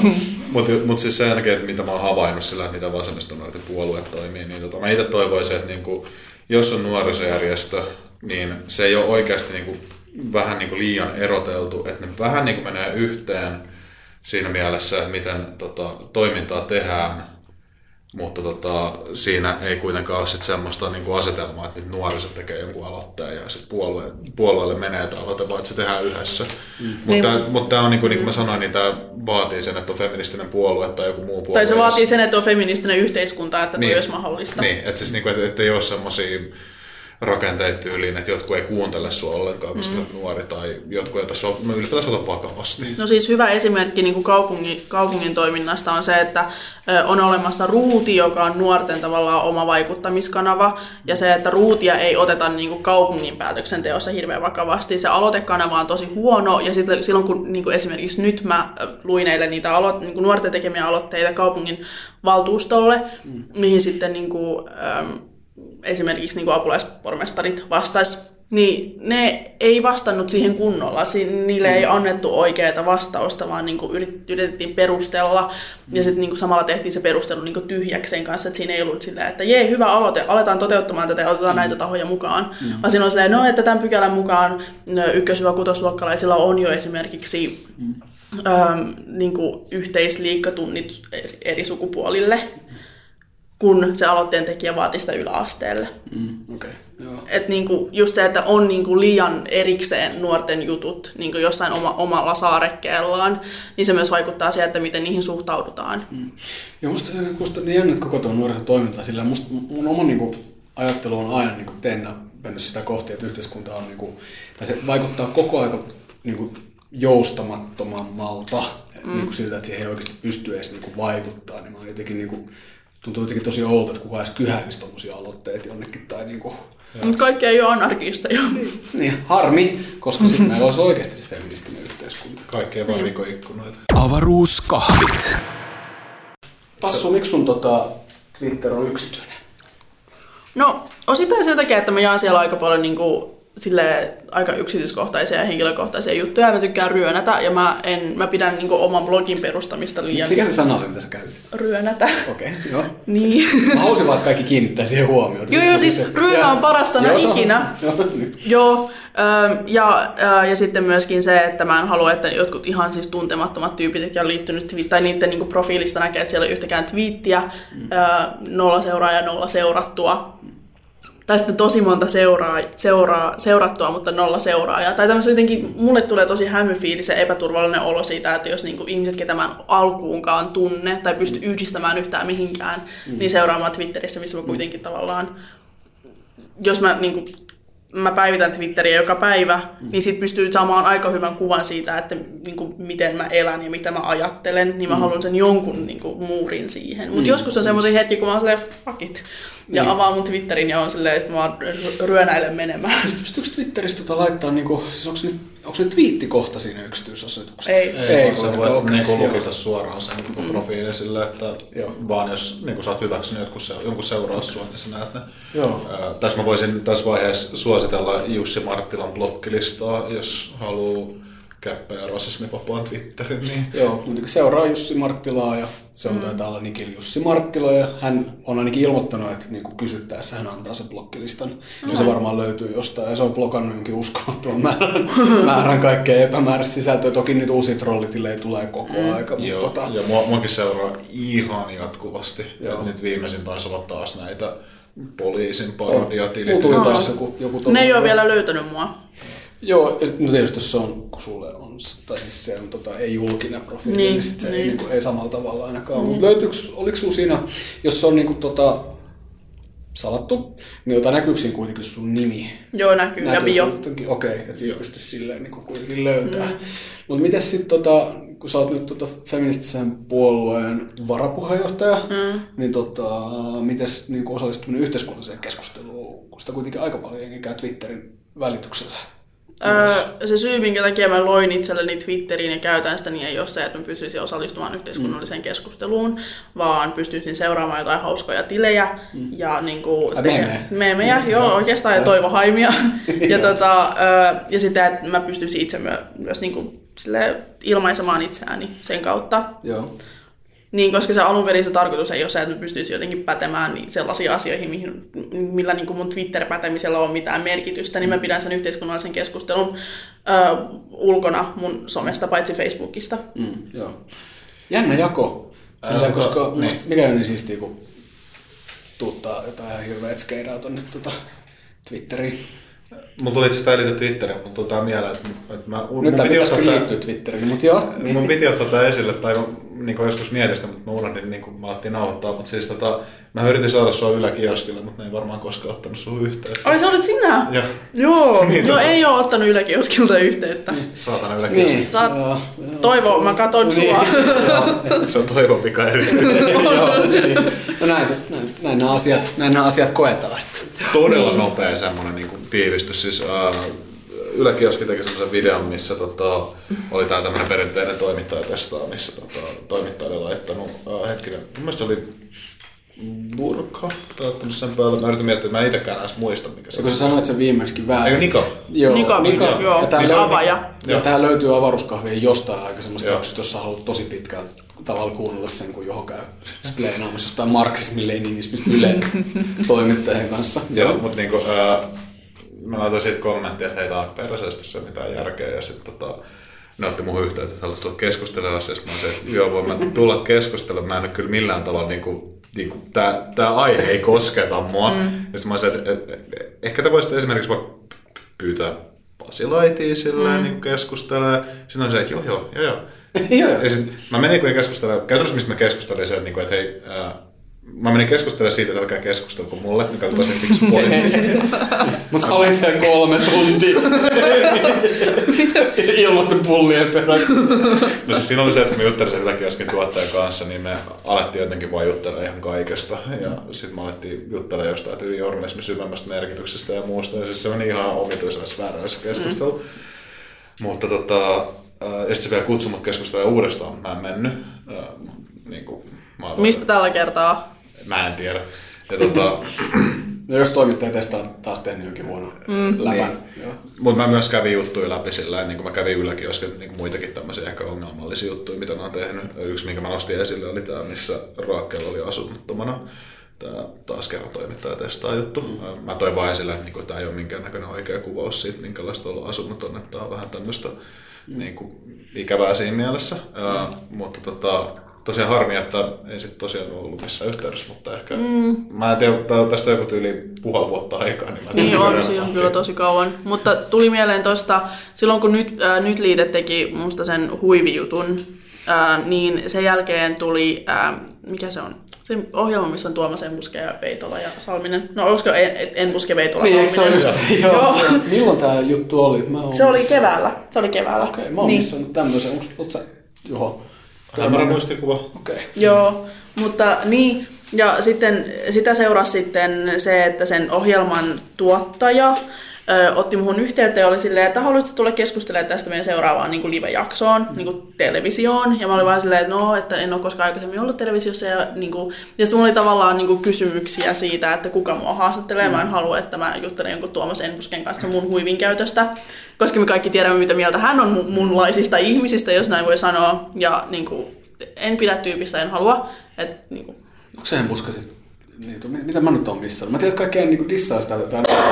Mutta mut siis se ainakin, että mitä mä oon havainnut sillä, että mitä vasemmistonuorten puolue toimii, niin tota, mä itse toivoisin, että niinku, jos on nuorisojärjestö, niin se ei ole oikeasti niinku, vähän niinku liian eroteltu, että ne vähän niinku menee yhteen siinä mielessä, että miten tota, toimintaa tehdään. Mutta tota, siinä ei kuitenkaan ole semmoista niinku asetelmaa, että nyt nuoriso tekee jonkun aloitteen ja sitten puolue, puolueelle menee tämä aloite, vaan että se tehdään yhdessä. Mm. Mutta niin, mut on, niin kuin, niin kuin mä sanoin, niin tämä vaatii sen, että on feministinen puolue tai joku muu puolue. Tai se vaatii sen, että on feministinen yhteiskunta, että niin, toi olisi mahdollista. Niin, että siis, niin et, et ei ole semmoisia rakenteita tyyliin, että jotkut ei kuuntele sua ollenkaan, koska mm. olet nuori, tai jotkut ei tässä ylipäätänsä ota vakavasti. No siis hyvä esimerkki niin kuin kaupungin, kaupungin toiminnasta on se, että on olemassa Ruuti, joka on nuorten tavallaan oma vaikuttamiskanava, ja se, että Ruutia ei oteta niin kuin kaupungin päätöksenteossa hirveän vakavasti. Se aloitekanava on tosi huono, ja sitten silloin kun niin kuin esimerkiksi nyt mä luin eilen niitä alo- niin kuin nuorten tekemiä aloitteita kaupungin valtuustolle, mm. mihin sitten niin kuin, esimerkiksi niin kuin apulaispormestarit vastais, niin ne ei vastannut siihen kunnolla. Niille ei annettu oikeaa vastausta, vaan niin kuin yritettiin perustella ja sitten niin kuin samalla tehtiin se perustelu niin kuin tyhjäkseen kanssa. Että siinä ei ollut silleen, että jee, hyvä aloite, aletaan toteuttamaan tätä ja otetaan näitä tahoja mukaan. Mm. Vaan siinä on silleen, no, että tämän pykälän mukaan ykkös-kutosluokkalaisilla on jo esimerkiksi mm. ähm, niin kuin yhteisliikkatunnit eri sukupuolille, kun se aloitteen tekijä vaatii sitä yläasteelle. Mm, okay. Et niinku, just se, että on niinku liian erikseen nuorten jutut niinku jossain oma, omalla saarekkeellaan, niin se myös vaikuttaa siihen, että miten niihin suhtaudutaan. Mm. Ja musta se on jännä, että koko tuo nuorten toimintaa sillä. Musta mun oma niinku, ajattelu on aina niinku, teennä mennyt sitä kohti, että yhteiskunta on, niinku, tai se vaikuttaa koko ajan niinku, joustamattomammalta mm. niinku, siltä, että siihen ei oikeasti pysty edes niinku, vaikuttaa. Niin mä oon jotenkin niinku, tuntuu jotenkin tosi oudolta, että kukaan edes kyhäisi tommosia aloitteita jonnekin tai niinku... Mutta kaikki ei ole anarkista jo. Niin, harmi, koska sitten näillä olisi oikeasti se feministinen yhteiskunta. Kaikki ei vaan riko ikkunoita. Avaruuskahvit. Passu, miksi sun tota, Twitter on yksityinen? No, osittain sen takia, että mä jaan siellä aika paljon niinku sille aika yksityiskohtaisia ja henkilökohtaisia juttuja. Mä tykkään ryönätä ja mä, en, mä pidän niinku oman blogin perustamista liian... Mikä se sana oli, mitä sä käytit? Ryönätä. Okei, okay, joo. Niin. Mä halusin vaan, että kaikki kiinnittää siihen huomiota. Joo, joo, siis ryönä on paras sana joo, ikinä. Joo. joo. Ja, ja sitten myöskin se, että mä en halua, että jotkut ihan siis tuntemattomat tyypit, jotka on liittynyt, tai niiden niinku profiilista näkee, että siellä ei yhtäkään twiittiä, mm. nolla seuraajaa, nolla seurattua. Tai sitten tosi monta seuraa, seuraa, seurattua, mutta nolla seuraajaa. Tai tämmöisen jotenkin, mulle tulee tosi hämyfiilis ja epäturvallinen olo siitä, että jos niinku ihmiset, ketä mä en alkuunkaan tunne tai pysty yhdistämään yhtään mihinkään, mm. niin seuraamaan Twitterissä, missä mä kuitenkin tavallaan, jos mä niinku, mä päivitän Twitteriä joka päivä, mm. niin sit pystyy saamaan aika hyvän kuvan siitä, että niinku, miten mä elän ja mitä mä ajattelen, niin mä mm. haluan sen jonkun niinku, muurin siihen. Mut mm. joskus on semmoisia hetki, kun mä oon silleen, fuck it, ja niin. avaan mun Twitterin ja on silleen, että mä oon ryönäilen menemään. Pystyykö Twitteristä tota laittaa, niinku, siis onko nyt, onko nyt twiittikohta siinä yksityisasetukset? Ei. Ei, ei sä voit okay. niinku, lukita suoraan sen niinku, mm. profiilin sille, että joo. vaan jos niinku, sä oot hyväksynyt jotkut se, jonkun seuraa sua, niin sä näet ne. Joo. Ää, tässä mä voisin tässä vaiheessa suositella Jussi Marttilan blokkilistaa, jos haluu käppä ja rasismipapaan Twitterin. Niin. Joo, mutta seuraa Jussi Marttilaa ja se on mm. taitaa olla Nikil Jussi Marttila ja hän on ainakin ilmoittanut, että niin kuin kysyttäessä hän antaa sen blokkilistan. Mm. Ja se varmaan löytyy jostain ja se on blokannut jonkin uskomattoman määrän, määrän kaikkea epämääräistä sisältöä. Toki nyt uusia trollitilejä tulee koko mm. aika. Joo, tota... ja mua, muakin seuraa ihan jatkuvasti. Ja nyt viimeisin taisi olla taas näitä poliisin parodiatilit. Joku, joku ne ei ole vielä löytänyt mua. Joo, ja sitten tietysti jos se on, kun sulle on, tai siis se on tota, ei julkinen profiili, niin, niin sit se niin. Ei, niinku, ei samalla tavalla ainakaan ole. Niin. Löytyykö, oliko sulla siinä, jos se on niinku, tota, salattu, niin jota näkyykö siinä kuitenkin sun nimi? Joo, näkyy, näkyy ja bio. Okei, että siinä pystyisi silleen niinku, kuitenkin löytää. Mm. Mutta mites sitten, tota, kun sä oot nyt tota, feministisen puolueen varapuheenjohtaja, mm. niin tota, mites niinku, osallistuminen yhteiskunnalliseen keskusteluun, kun sitä kuitenkin aika paljon jengi käy Twitterin välityksellä? Öö, se syy, minkä takia mä loin itselleni Twitteriin ja käytän sitä, niin ei ole se, että mä pystyisin osallistumaan yhteiskunnalliseen mm. keskusteluun, vaan pystyisin seuraamaan jotain hauskoja tilejä mm. ja niinku teke- meemejä, mm. joo, oikeastaan, ja toivohaimia. ja, tota, öö, ja sitä, että mä pystyisin itse myös, myös niinku, silleen, ilmaisemaan itseäni sen kautta. Joo. Niin, koska se alun perin se tarkoitus ei ole se, että mä pystyisin jotenkin pätemään niin sellaisiin asioihin, mihin, millä niin kuin mun Twitter-pätemisellä on mitään merkitystä, niin mä pidän sen yhteiskunnallisen keskustelun ö, ulkona mun somesta, paitsi Facebookista. Mm, joo. Jännä jako. Sillä, Ää, koska niin. musta, mikä on niin siistiä, kun tuuttaa jotain ihan hirveät skeidaa tuonne tuota Twitteriin. Mun tuli itse asiassa elitä Twitteriin, mutta tuli tää mieleen, että, että mä... Nyt tää pitäisi kyllä liittyä Twitteriin, mutta joo. Mun niin. piti ottaa tää esille, tai niin kuin joskus mietin sitä, mutta mä unohdin, niin kuin mä alettiin nauhoittaa, mutta siis tota... Mä yritin saada sua Yle-kioskille, mutta ne ei varmaan koskaan ottanut sun yhteyttä. Ai, sä olet sinä? Joo. Joo, niin, no, ei oo ottanut Yle-kioskilta yhteyttä. Saatana Yle-kioskilta. Niin. Saat... Toivo, mä katon niin. sua. Se on toivon vika erityisesti. niin. No näin, näin, näin nämä asiat, asiat koetaan. Todella niin. nopea semmoinen niin kuin tiivistys. Siis, äh, Yle-kioski teki semmoisen videon, missä tota, oli tää tämmönen perinteinen toimittajatestaa, missä tota, toimittaja oli laittanut äh, hetkinen. Mun mielestä se oli... Burka, tai ottanut sen päälle. Mä yritin miettiä, että mä en itekään edes muista, mikä se on. Kun sä sanoit sen viimeksikin väärin. Eikö Niko? Joo, Niko, Niko. Niko. Joo. Ja niin avaja. Ja tää löytyy avaruuskahvien jostain aika semmoista jaksosta, jossa haluat tosi pitkään tavalla kuunnella sen, kun Juho käy spleinaamassa jostain marksismi-leninismistä yleen toimittajien kanssa. Joo, joo. Mutta niinku, äh, mä laitoin siitä kommenttia, että hei, tää on perseistä se mitään järkeä, ja sit tota... Ne otti mun yhteyttä, että haluaisi tulla keskustelemaan asiasta. Mä olisin, että joo, voin mä tulla keskustelemaan. Mä en ole kyllä millään tavalla, niin kuin, niin kuin, tää, tää aihe ei kosketa mua. Mm. Ja sit mä olisin, että et, et, et, ehkä te voisitte esimerkiksi vaan pyytää Pasilaitia silleen mm. niin keskustelemaan. Sitten on se, että joo, joo, joo, joo. ja sit mä menin kun keskustelemaan. Käytännössä mistä mä keskustelin sen, että hei, ää, mä menin keskustelemaan siitä, että älkää keskustelko mulle, mikä oli tosi fiksu poliittinen. Mutta olit siellä kolme tuntia ilmastopullien perässä. No siis siinä oli se, että kun mä juttelin sen Yle-kioskin tuottajan kanssa, niin me alettiin jotenkin vaan juttelemaan ihan kaikesta. Ja sitten me alettiin juttelemaan jostain journalismin syvemmästä merkityksestä ja muusta. Ja siis se meni ihan omituisena sfääräisessä keskustelu. Mm. Mutta tota, ja sitten vielä kutsui mut keskustelemaan uudestaan, mutta mä en mennyt. Niin kuin, mistä tällä kertaa? Mä en tiedä. Ja tota, No jos toimittaja testaa taas tehnyt jokin huono mm. läpän. Niin. Mutta mä myös kävin juttuja läpi sillä, niin kuin mä kävin Ylläkin, olisiko niin muitakin tämmöisiä ehkä ongelmallisia juttuja, mitä mä oon tehnyt. Yksi, minkä mä nostin esille, oli tämä, missä Raakel oli asunnottomana. Tämä taas kerran toimittaja testaa juttu. Mm. Mä toin vaan esille, että niin tämä ei ole minkäännäköinen oikea kuvaus siitä, minkälaista olla asunnoton, että tämä on vähän tämmöistä mm. niin kuin, ikävää siinä mielessä. Ja, mm. mutta tota... Tosiaan harmi, että ei sitten tosiaan ollut missään yhteydessä, mutta ehkä... Mm. Mä en tiedä, tästä on joku tyyli puoli vuotta aikaa, niin mä tiedän. Niin on, siinä on kyllä tosi kauan. Mutta tuli mieleen tuosta, silloin kun nyt, äh, nyt Liite teki musta sen huivijutun, äh, niin sen jälkeen tuli, äh, mikä se on? Se ohjelma, missä on Tuomas Enbuske ja Veitola ja Salminen. No olisiko Enbuske, Veitola, niin, Salminen? Niin, se on joo. joo. Milloin tää juttu oli? Mä se oli keväällä. Se oli keväällä. Okei, okay, mä oon niin. missannut tämmöisen. Oletko sä, Juho? Hämärä muistikuva. Okei. Okay. Joo, mutta niin, ja sitten sitä seurasi sitten se, että sen ohjelman tuottaja ö, otti muhun yhteyttä ja oli silleen, että haluaisitko tulla keskustelemaan tästä meidän seuraavaan niin kuin live-jaksoon, niin kuin televisioon. Ja mä olin vaan silleen, että no, että en ole koskaan aikaisemmin ollut televisiossa. Ja, niin kuin, ja sitten mulla oli tavallaan niin kuin kysymyksiä siitä, että kuka mua haastattelee. Mm. Mä en halua, että mä juttelen jonkun Tuomas Enbusken kanssa mun huivin käytöstä. Koska me kaikki tiedämme, mitä mieltä hän on munlaisista ihmisistä, jos näin voi sanoa. Ja niin kuin, en pidä tyypistä, en halua. Et, niin kuin. Onko se Enbuske sitten? Niin, mitä mä nyt oon missannut? Mä tiedän, että kaikkea niinku dissaa sitä.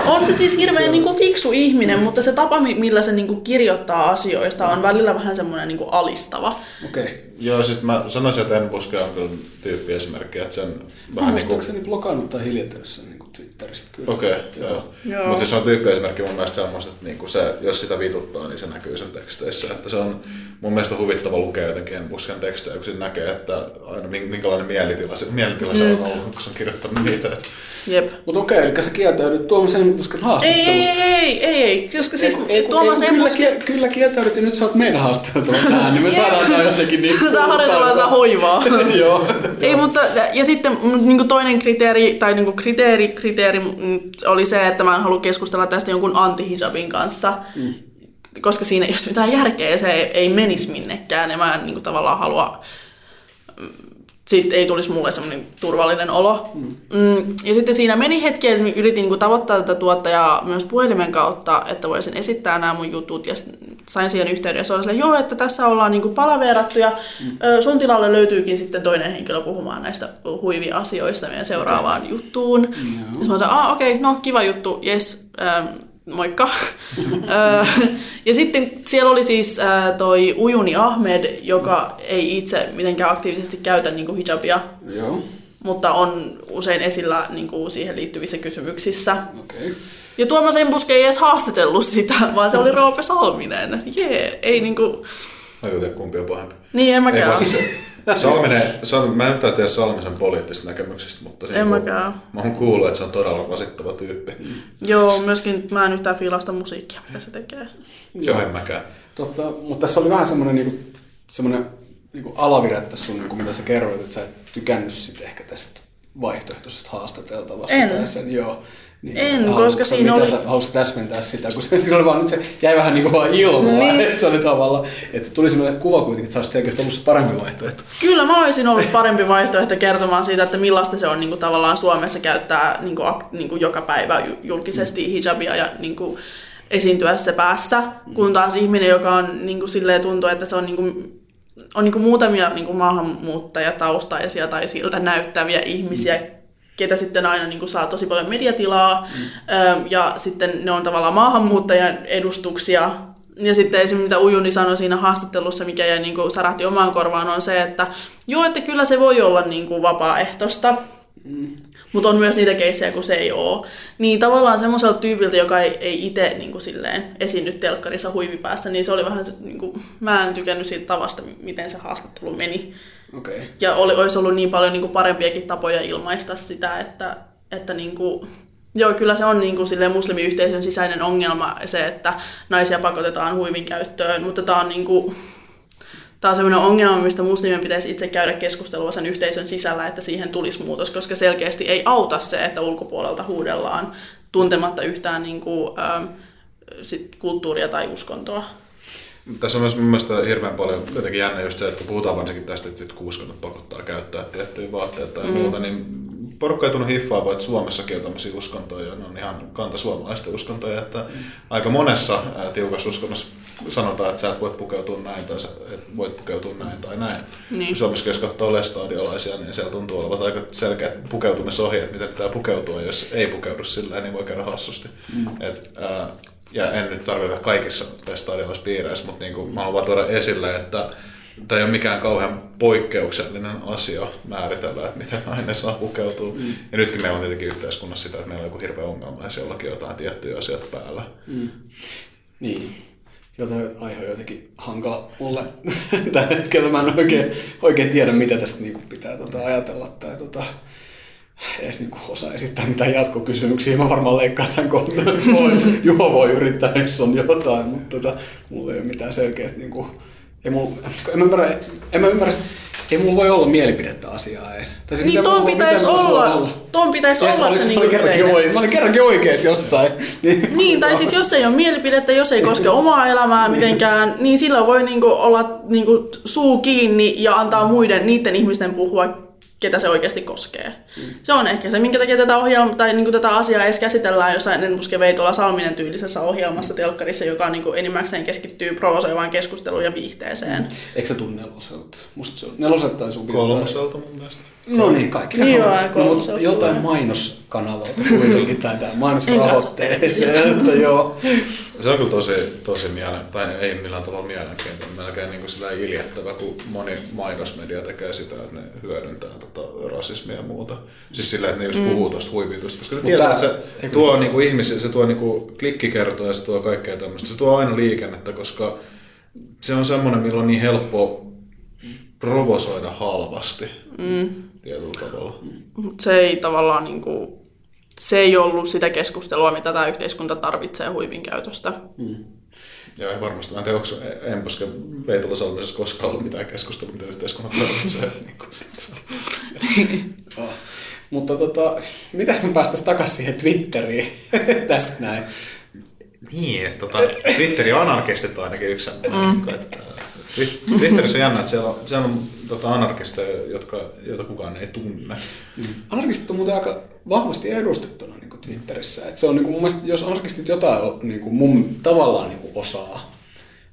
On se siis hirveän niinku fiksu ihminen, mm. mutta se tapa, millä se niinku kirjoittaa asioista, on välillä vähän semmoinen niinku alistava. Okei. Okay. Joo, siis mä sanoisin, että Enbuske on kyllä tyyppiesimerkki. Että sen mä vähän muistaakseni niinku... blokannut tai hiljentänyt sen niinku Twitteristä kyllä. Okei, okay, joo. joo. Mutta siis on tyyppiesimerkki mun mielestä semmoista, että niinku se, jos sitä vituttaa, niin se näkyy sen teksteissä. Että se on mun mielestä huvittava lukea jotenkin Enbusken tekstejä, kun se näkee, että aina minkälainen mielitila se, mielitila se mm. on ollut, kun se on kirjoittanut niitä. Että... Jep. Mutta okei, okay, eli sä kieltäydyt Tuomas Enbusken haastattelusta. Ei, ei, ei, ei. Koska siis ei, Tuomas ei, Enbusken... Kyllä, kyllä kieltäydyt ja nyt sä oot meidän haastattelua tähän, niin me saadaan tää jotenkin niin... Tätä harjoitellaan tätä hoivaa. Joo. Ei, mutta... Ja sitten niin toinen kriteeri, tai niin kriteeri, kriteeri oli se, että mä en halua keskustella tästä jonkun anti-hijabin kanssa. Mm. Koska siinä ei ole mitään järkeä, se ei, ei menisi minnekään. Ja mä en niin tavallaan halua... Sitten ei tulisi mulle semmoinen turvallinen olo. Mm. Ja sitten siinä meni hetki, että yritin tavoittaa tätä tuottajaa myös puhelimen kautta, että voisin esittää nämä mun jutut. Ja sain siihen yhteyden. Se oli silleen, joo, että tässä ollaan palaveerattu ja sun tilalle löytyykin sitten toinen henkilö puhumaan näistä huivia asioista meidän seuraavaan okay. juttuun. No. Ja sanoin, ah, okei, okay, no kiva juttu, jes, ähm, moikka. Ja sitten siellä oli siis toi Ujuni Ahmed, joka ei itse mitenkään aktiivisesti käytä niinku hijabia, joo. mutta on usein esillä niinku siihen liittyvissä kysymyksissä. Okay. Ja Tuomas Enbuske ei edes haastatellut sitä, vaan se oli Roope Salminen. Jee, ei niinku... Mä en tiedä, kumpi on pahempi. Niin, en mäkään. Salminen, Salminen, mä en yhtään tiedä Salmisen poliittisista näkemyksistä, mutta siinä kun, mä oon kuullut, että se on todella rasittava tyyppi. Mm. Joo, myöskin mä en yhtään fiilasta musiikkia, mitä se tekee. Joo, en mäkään. Totta, mutta tässä oli vähän semmoinen, niinku, semmoinen niinku alavire tässä sun, niinku, mitä sä kerroit, että sä et tykännyt sit ehkä tästä vaihtoehtoisesta haastateltavasta. En. Sen, joo. Niin, en, haluat, koska siinä oli... Haluatko täsmentää sitä, kun se, oli vaan, nyt se jäi vähän niin kuin vaan ilmaan, niin. Että se oli tavallaan, että tuli sellainen kuva kuitenkin, että sä olisit selkeästi ollut se parempi vaihtoehto. Kyllä mä olisin ollut parempi vaihtoehto kertomaan siitä, että millaista se on niin kuin tavallaan Suomessa käyttää niin kuin, niin kuin joka päivä julkisesti hijabia ja niin kuin esiintyä se päässä, kun taas ihminen, joka on niin kuin silleen tuntuu, että se on... Niin kuin on niin kuin muutamia niin kuin maahanmuuttajataustaisia tai siltä näyttäviä ihmisiä, mm. ketä sitten aina niin kuin saa tosi paljon mediatilaa, mm. ja sitten ne on tavallaan maahanmuuttajan edustuksia. Ja sitten esimerkiksi mitä Ujuni sanoi siinä haastattelussa, mikä jäi niin kuin sarahti omaan korvaan, on se, että joo, että kyllä se voi olla niin kuin vapaaehtoista, mm. mutta on myös niitä keissejä, kun se ei ole. Niin tavallaan semmoiselta tyypiltä, joka ei, ei itse niin kuin silleen esiinnyt telkkarissa huivipäässä, niin se oli vähän, niin kuin, mä en tykännyt siitä tavasta, miten se haastattelu meni. Okay. Ja oli, olisi ollut niin paljon niin kuin parempiakin tapoja ilmaista sitä, että, että niin kuin, joo, kyllä se on niin kuin silleen muslimiyhteisön sisäinen ongelma se, että naisia pakotetaan huivin käyttöön, mutta tämä on niin kuin... Tämä on sellainen ongelma, mistä muslimien pitäisi itse käydä keskustelua sen yhteisön sisällä, että siihen tulisi muutos, koska selkeästi ei auta se, että ulkopuolelta huudellaan tuntematta yhtään niin kuin, ähm, sit kulttuuria tai uskontoa. Tässä on myös mun mielestä hirveän paljon jotenkin jännä just se, että puhutaan varsinkin tästä, että uskonnot pakottaa käyttää tiettyjä vaatteita tai mm. muuta, niin porukka ei tunnu hiffaa, vaan Suomessakin on tämmöisiä uskontoja, ja ne on ihan kantasuomalaisten uskontoja, että mm. aika monessa ää, tiukassa uskonnossa sanotaan, että sä et voi pukeutua näin tai sä et voit pukeutua näin tai näin. Niin. Suomessa, jos katsoo lestadiolaisia, niin siellä tuntuu olevat aika selkeät pukeutumisohjeet, miten pitää pukeutua, jos ei pukeudu sillä, niin voi käydä hassusti. Mm. Et, ää, ja en nyt tarkoita kaikissa lestadiolaispiireissä, mutta niin kuin mä haluan tuoda esille, että tämä ei ole mikään kauhean poikkeuksellinen asia määritellä, että miten nainen saa pukeutua. Mm. Ja nytkin meillä on tietenkin yhteiskunnassa sitä, että meillä on joku hirveä ongelma, jos jollakin jotain tiettyjä asioita päällä. Mm. Niin, joten aihe on jotenkin hankala mulle tällä hetkellä. Mä en oikein, oikein tiedä, mitä tästä niinku pitää tota ajatella tai tota, edes niinku osaa esittää mitään jatkokysymyksiä. Mä varmaan leikkaan tämän kohtaan pois. Juho voi yrittää, jos on jotain, mutta tota, mulla ei ole mitään selkeät... Niinku, Ei mulla, en mä ymmärrä, en mä ymmärrä, ei mulla voi olla mielipidettä asiaa edes. Tässä niin tuon pitäisi olla, olla. Tuon pitäisi olla se niinku teille. Mä olin kerrankin oikeassa jossain. Niin, niin tai siis jos ei ole mielipidettä, jos ei koske omaa elämää mitenkään, niin silloin voi niinku olla niinku suu kiinni ja antaa muiden, niiden ihmisten puhua, ketä se oikeasti koskee. Mm. Se on ehkä se, minkä takia tätä, ohjelma, tai niin kuin tätä asiaa edes käsitellään jossain Enbuske Veitola Salminen tyylisessä ohjelmassa telkkarissa, joka niin kuin enimmäkseen keskittyy provosoivaan keskusteluun ja viihteeseen. Eikö se tule neloselta? Musta se on neloselta tai suvilta. Kolmoselta mun mielestä. No niin, kaikki. Niin joo, no, jotain mainoskanavalta kuitenkin tätä mainosrahoitteeseen. Se on kyllä tosi, tosi mielen, tai ei millään tavalla mielenkiintoinen, melkein niin sillä iljettävä, kun moni mainosmedia tekee sitä, että ne hyödyntää tota rasismia ja muuta. Siis sillä, että ne just puhuu mm. tuosta huiviitusta, koska ne tietää, että se tuo niinku ihmisiä, se tuo niinku klikkikertoja ja se tuo kaikkea tämmöistä. Se tuo aina liikennettä, koska se on semmoinen, millä on niin helppo provosoida halvasti. Mm. Tietyllä tavalla. Mutta se ei tavallaan niinku, se ei ollut sitä keskustelua, mitä tämä yhteiskunta tarvitsee huivin käytöstä. Mm. Joo, ei varmasti. Mä en tiedä, onko Enbuske Veitola Salmisessa koskaan ollut mitään keskustelua, mitä yhteiskunta tarvitsee. Mutta tota, mitäs me päästäisiin takaisin siihen Twitteriin tästä näin? Niin, tota, Twitteri anarkistit on ainakin yksi semmoinen. Twitterissä on jännä, että siellä on, siellä on tota anarkisteja, jotka, joita kukaan ei tunne. Anarkistit on muuten aika vahvasti edustettuna niin kuin Twitterissä. Et se on, niin kuin, mun mielestä, jos anarkistit jotain niin kuin, mun tavallaan niin kuin, osaa,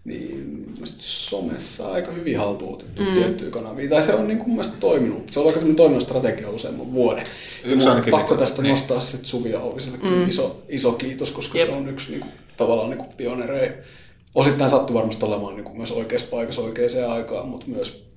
niin somessa on aika hyvin haltuutettu mm. tiettyjä kanavia. Tai se on niin kuin, mun mielestä toiminut. Se on aika semmoinen toiminut strategia useamman vuoden. Pakko tästä niin. nostaa sit Suvi Auviselle mm. iso, iso kiitos, koska Jep. se on yksi niin kuin, tavallaan niin pionereja. Osittain sattui varmasti olemaan niin kuin myös oikeassa paikassa oikeaan aikaan, mutta myös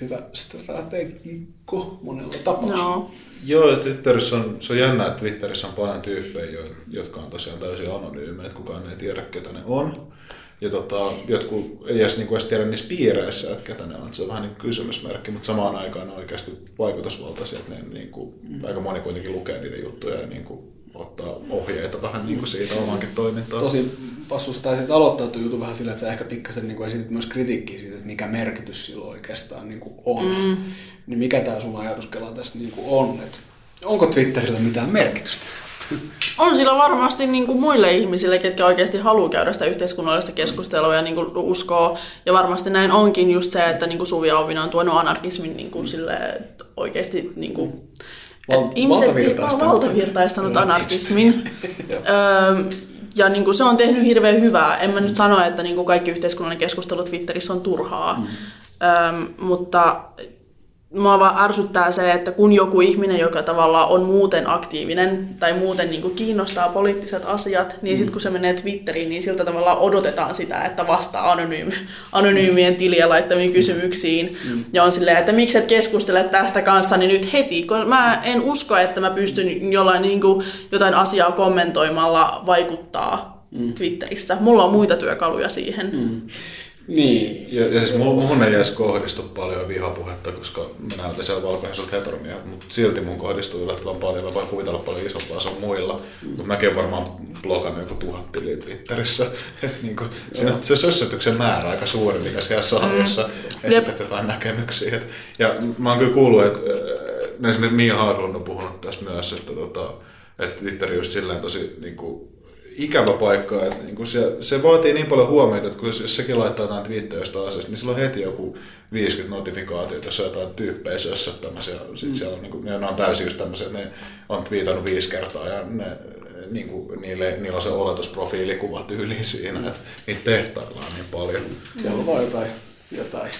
hyvä strategikko monella tapaa. No. Joo, Twitterissä on, se on jännä, että Twitterissä on paljon tyyppejä, jotka on tosiaan täysin anonyymejä, että kukaan ei tiedä, ketä ne on. Ja tota, jotkut ei edes, niin kuin edes tiedä niissä piireissä, että ketä ne on. Se on vähän niin kysymysmerkki, mutta samaan aikaan on oikeasti vaikutusvaltaisia, että ne, niin kuin, mm. aika moni kuitenkin lukee niiden juttuja ja niin kuin, ottaa ohjeita vähän niin kuin siitä omaankin toimintaan. Tosi passusta aloittaa tuo juttu vähän sillä, että sä ehkä pikkasen niin esitit myös kritiikkiä siitä, että mikä merkitys sillä oikeastaan niin kuin on. Mm. Niin mikä tämä sun ajatuskela tässä niin kuin on? Et onko Twitterillä mitään merkitystä? On sillä varmasti niin kuin muille ihmisille, ketkä oikeasti haluaa käydä sitä yhteiskunnallista keskustelua ja niin kuin uskoo. Ja varmasti näin onkin just se, että niin kuin Suvi Auvinen on tuonut anarkismin niin kuin sille, että oikeasti... Niin kuin Val- valtavirtaistanut, valtavirtaistanut anarkismin. öö, ja niinku se on tehnyt hirveän hyvää. En mä nyt sano, että niinku kaikki yhteiskunnallinen keskustelu Twitterissä on turhaa. Mm. Öö, mutta mua vaan ärsyttää se, että kun joku ihminen, joka tavallaan on muuten aktiivinen tai muuten niinku kiinnostaa poliittiset asiat, niin sitten kun se menee Twitteriin, niin siltä tavallaan odotetaan sitä, että vastaa anonyymi- anonyymien tilien laittamiin kysymyksiin. Mm. Ja on silleen, että miksi et keskustele tästä kanssa, niin nyt heti, kun mä en usko, että mä pystyn jollain niinku jotain asiaa kommentoimalla vaikuttaa mm. Twitterissä. Mulla on muita työkaluja siihen. Mm. Niin. Ja, ja siis mun ei edes kohdistu paljon vihapuhetta, koska mä näytän siellä valkoiselta heteromieheltä, mutta silti mun kohdistuu yllättävän paljon. Mä voin kuvitella paljon isompaa, se on muilla. Mutta mäkin olen varmaan blogannut joku tuhat tiliä Twitterissä. Että niinku, se sössytyksen määrä aika suuri, mikä siellä saa, mm. jossa esität jotain näkemyksiä. Et, ja mä oon kyllä kuullut, että äh, esimerkiksi Mia Harlon on puhunut tässä myös, että tota, et Twitteri just silleen tosi... Niinku, ikävä paikka, että niin se, se vaatii niin paljon huomiota, että kun jos, jos sekin laittaa jotain twiittejä jostain asiasta, niin sillä on heti joku viisikymmentä notifikaatiota, jos on jotain tyyppejä sössöttämässä, ja sitten mm. siellä on, niin kuin, ne on täysin just tämmöisiä, että ne on twiitannut viisi kertaa, ja ne, niin kuin, niille, niillä on se oletusprofiilikuva tyyli siinä, että niitä tehtaillaan niin paljon. Siellä on vaan jotain, jotain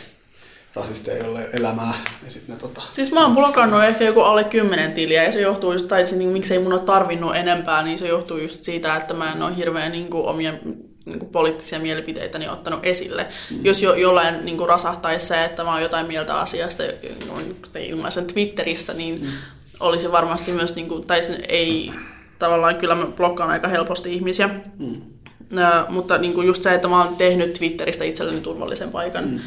rasisteja, jolle ei ole elämää, niin sitten ne tota... Siis mä oon blokannut ehkä joku alle kymmenen tiliä, ja se johtuu just, tai se, niin, miksei mun ole tarvinnut enempää, niin se johtuu just siitä, että mä en ole hirveän niin kuin, omia niin kuin, poliittisia mielipiteitäni niin ottanut esille. Mm-hmm. Jos jo, jollain niin kuin, rasahtaisi se, että mä oon jotain mieltä asiasta, ilmaisen Twitterissä, niin mm-hmm. olisi varmasti myös, niin kuin, tai sen ei... Tavallaan kyllä mä blokkaan aika helposti ihmisiä, mm. Ö, mutta niinku just se, että mä oon tehnyt Twitteristä itselleni turvallisen paikan, mm.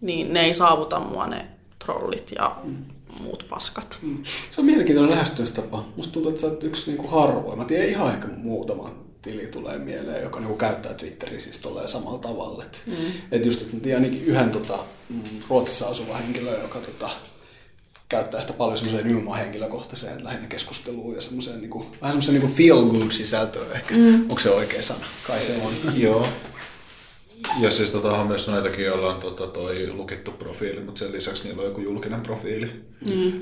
niin ne ei saavuta mua ne trollit ja mm. muut paskat. Mm. Se on mielenkiintoinen lähestymistapa. Musta tuntuu, että sä oot yksi niinku harvoin. Mä tiedän ihan ehkä muutama tili tulee mieleen, joka niinku käyttää Twitteriä siis tolleen samalla tavalla. Et, mm. et just, mä tiedän ainakin yhden tota, Ruotsissa asuvan henkilön, joka tota, käyttää sitä paljon semmoiseen nimenomaan henkilökohtaiseen lähinnä keskusteluun ja semmoiseen niin kuin, vähän semmoiseen niin feel-good-sisältöön ehkä. Mm. Onko se oikea sana? Kai se on. Joo. Ja siis tota, on myös noitakin, joilla on tota, toi lukittu profiili, mutta sen lisäksi niillä on joku julkinen profiili. Mm.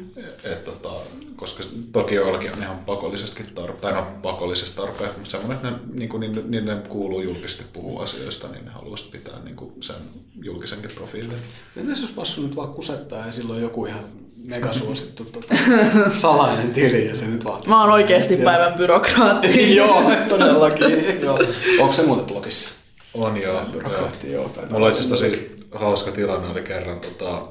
Et, tota, koska toki joillakin on ihan pakollisestikin tarpe- tai no, pakollisesta tarpeen, mutta semmoinen, että ne, niin kuin, niin, niin ne kuuluu julkisesti puhua asioista, niin ne haluaisi pitää niin kuin sen julkisenkin profiilin. Entäs jos passu nyt vaan kusettaa ja silloin joku ihan mega suosittu tota, salainen tili ja se nyt vaatii. Mä oon oikeesti päivän byrokraatti. Joo, todellakin. Joo. Onko se muuten blogissa? On joo. Byrokraatti, joo. joo. Mulla itse asiassa tosi hauska tilanne oli kerran. Tota,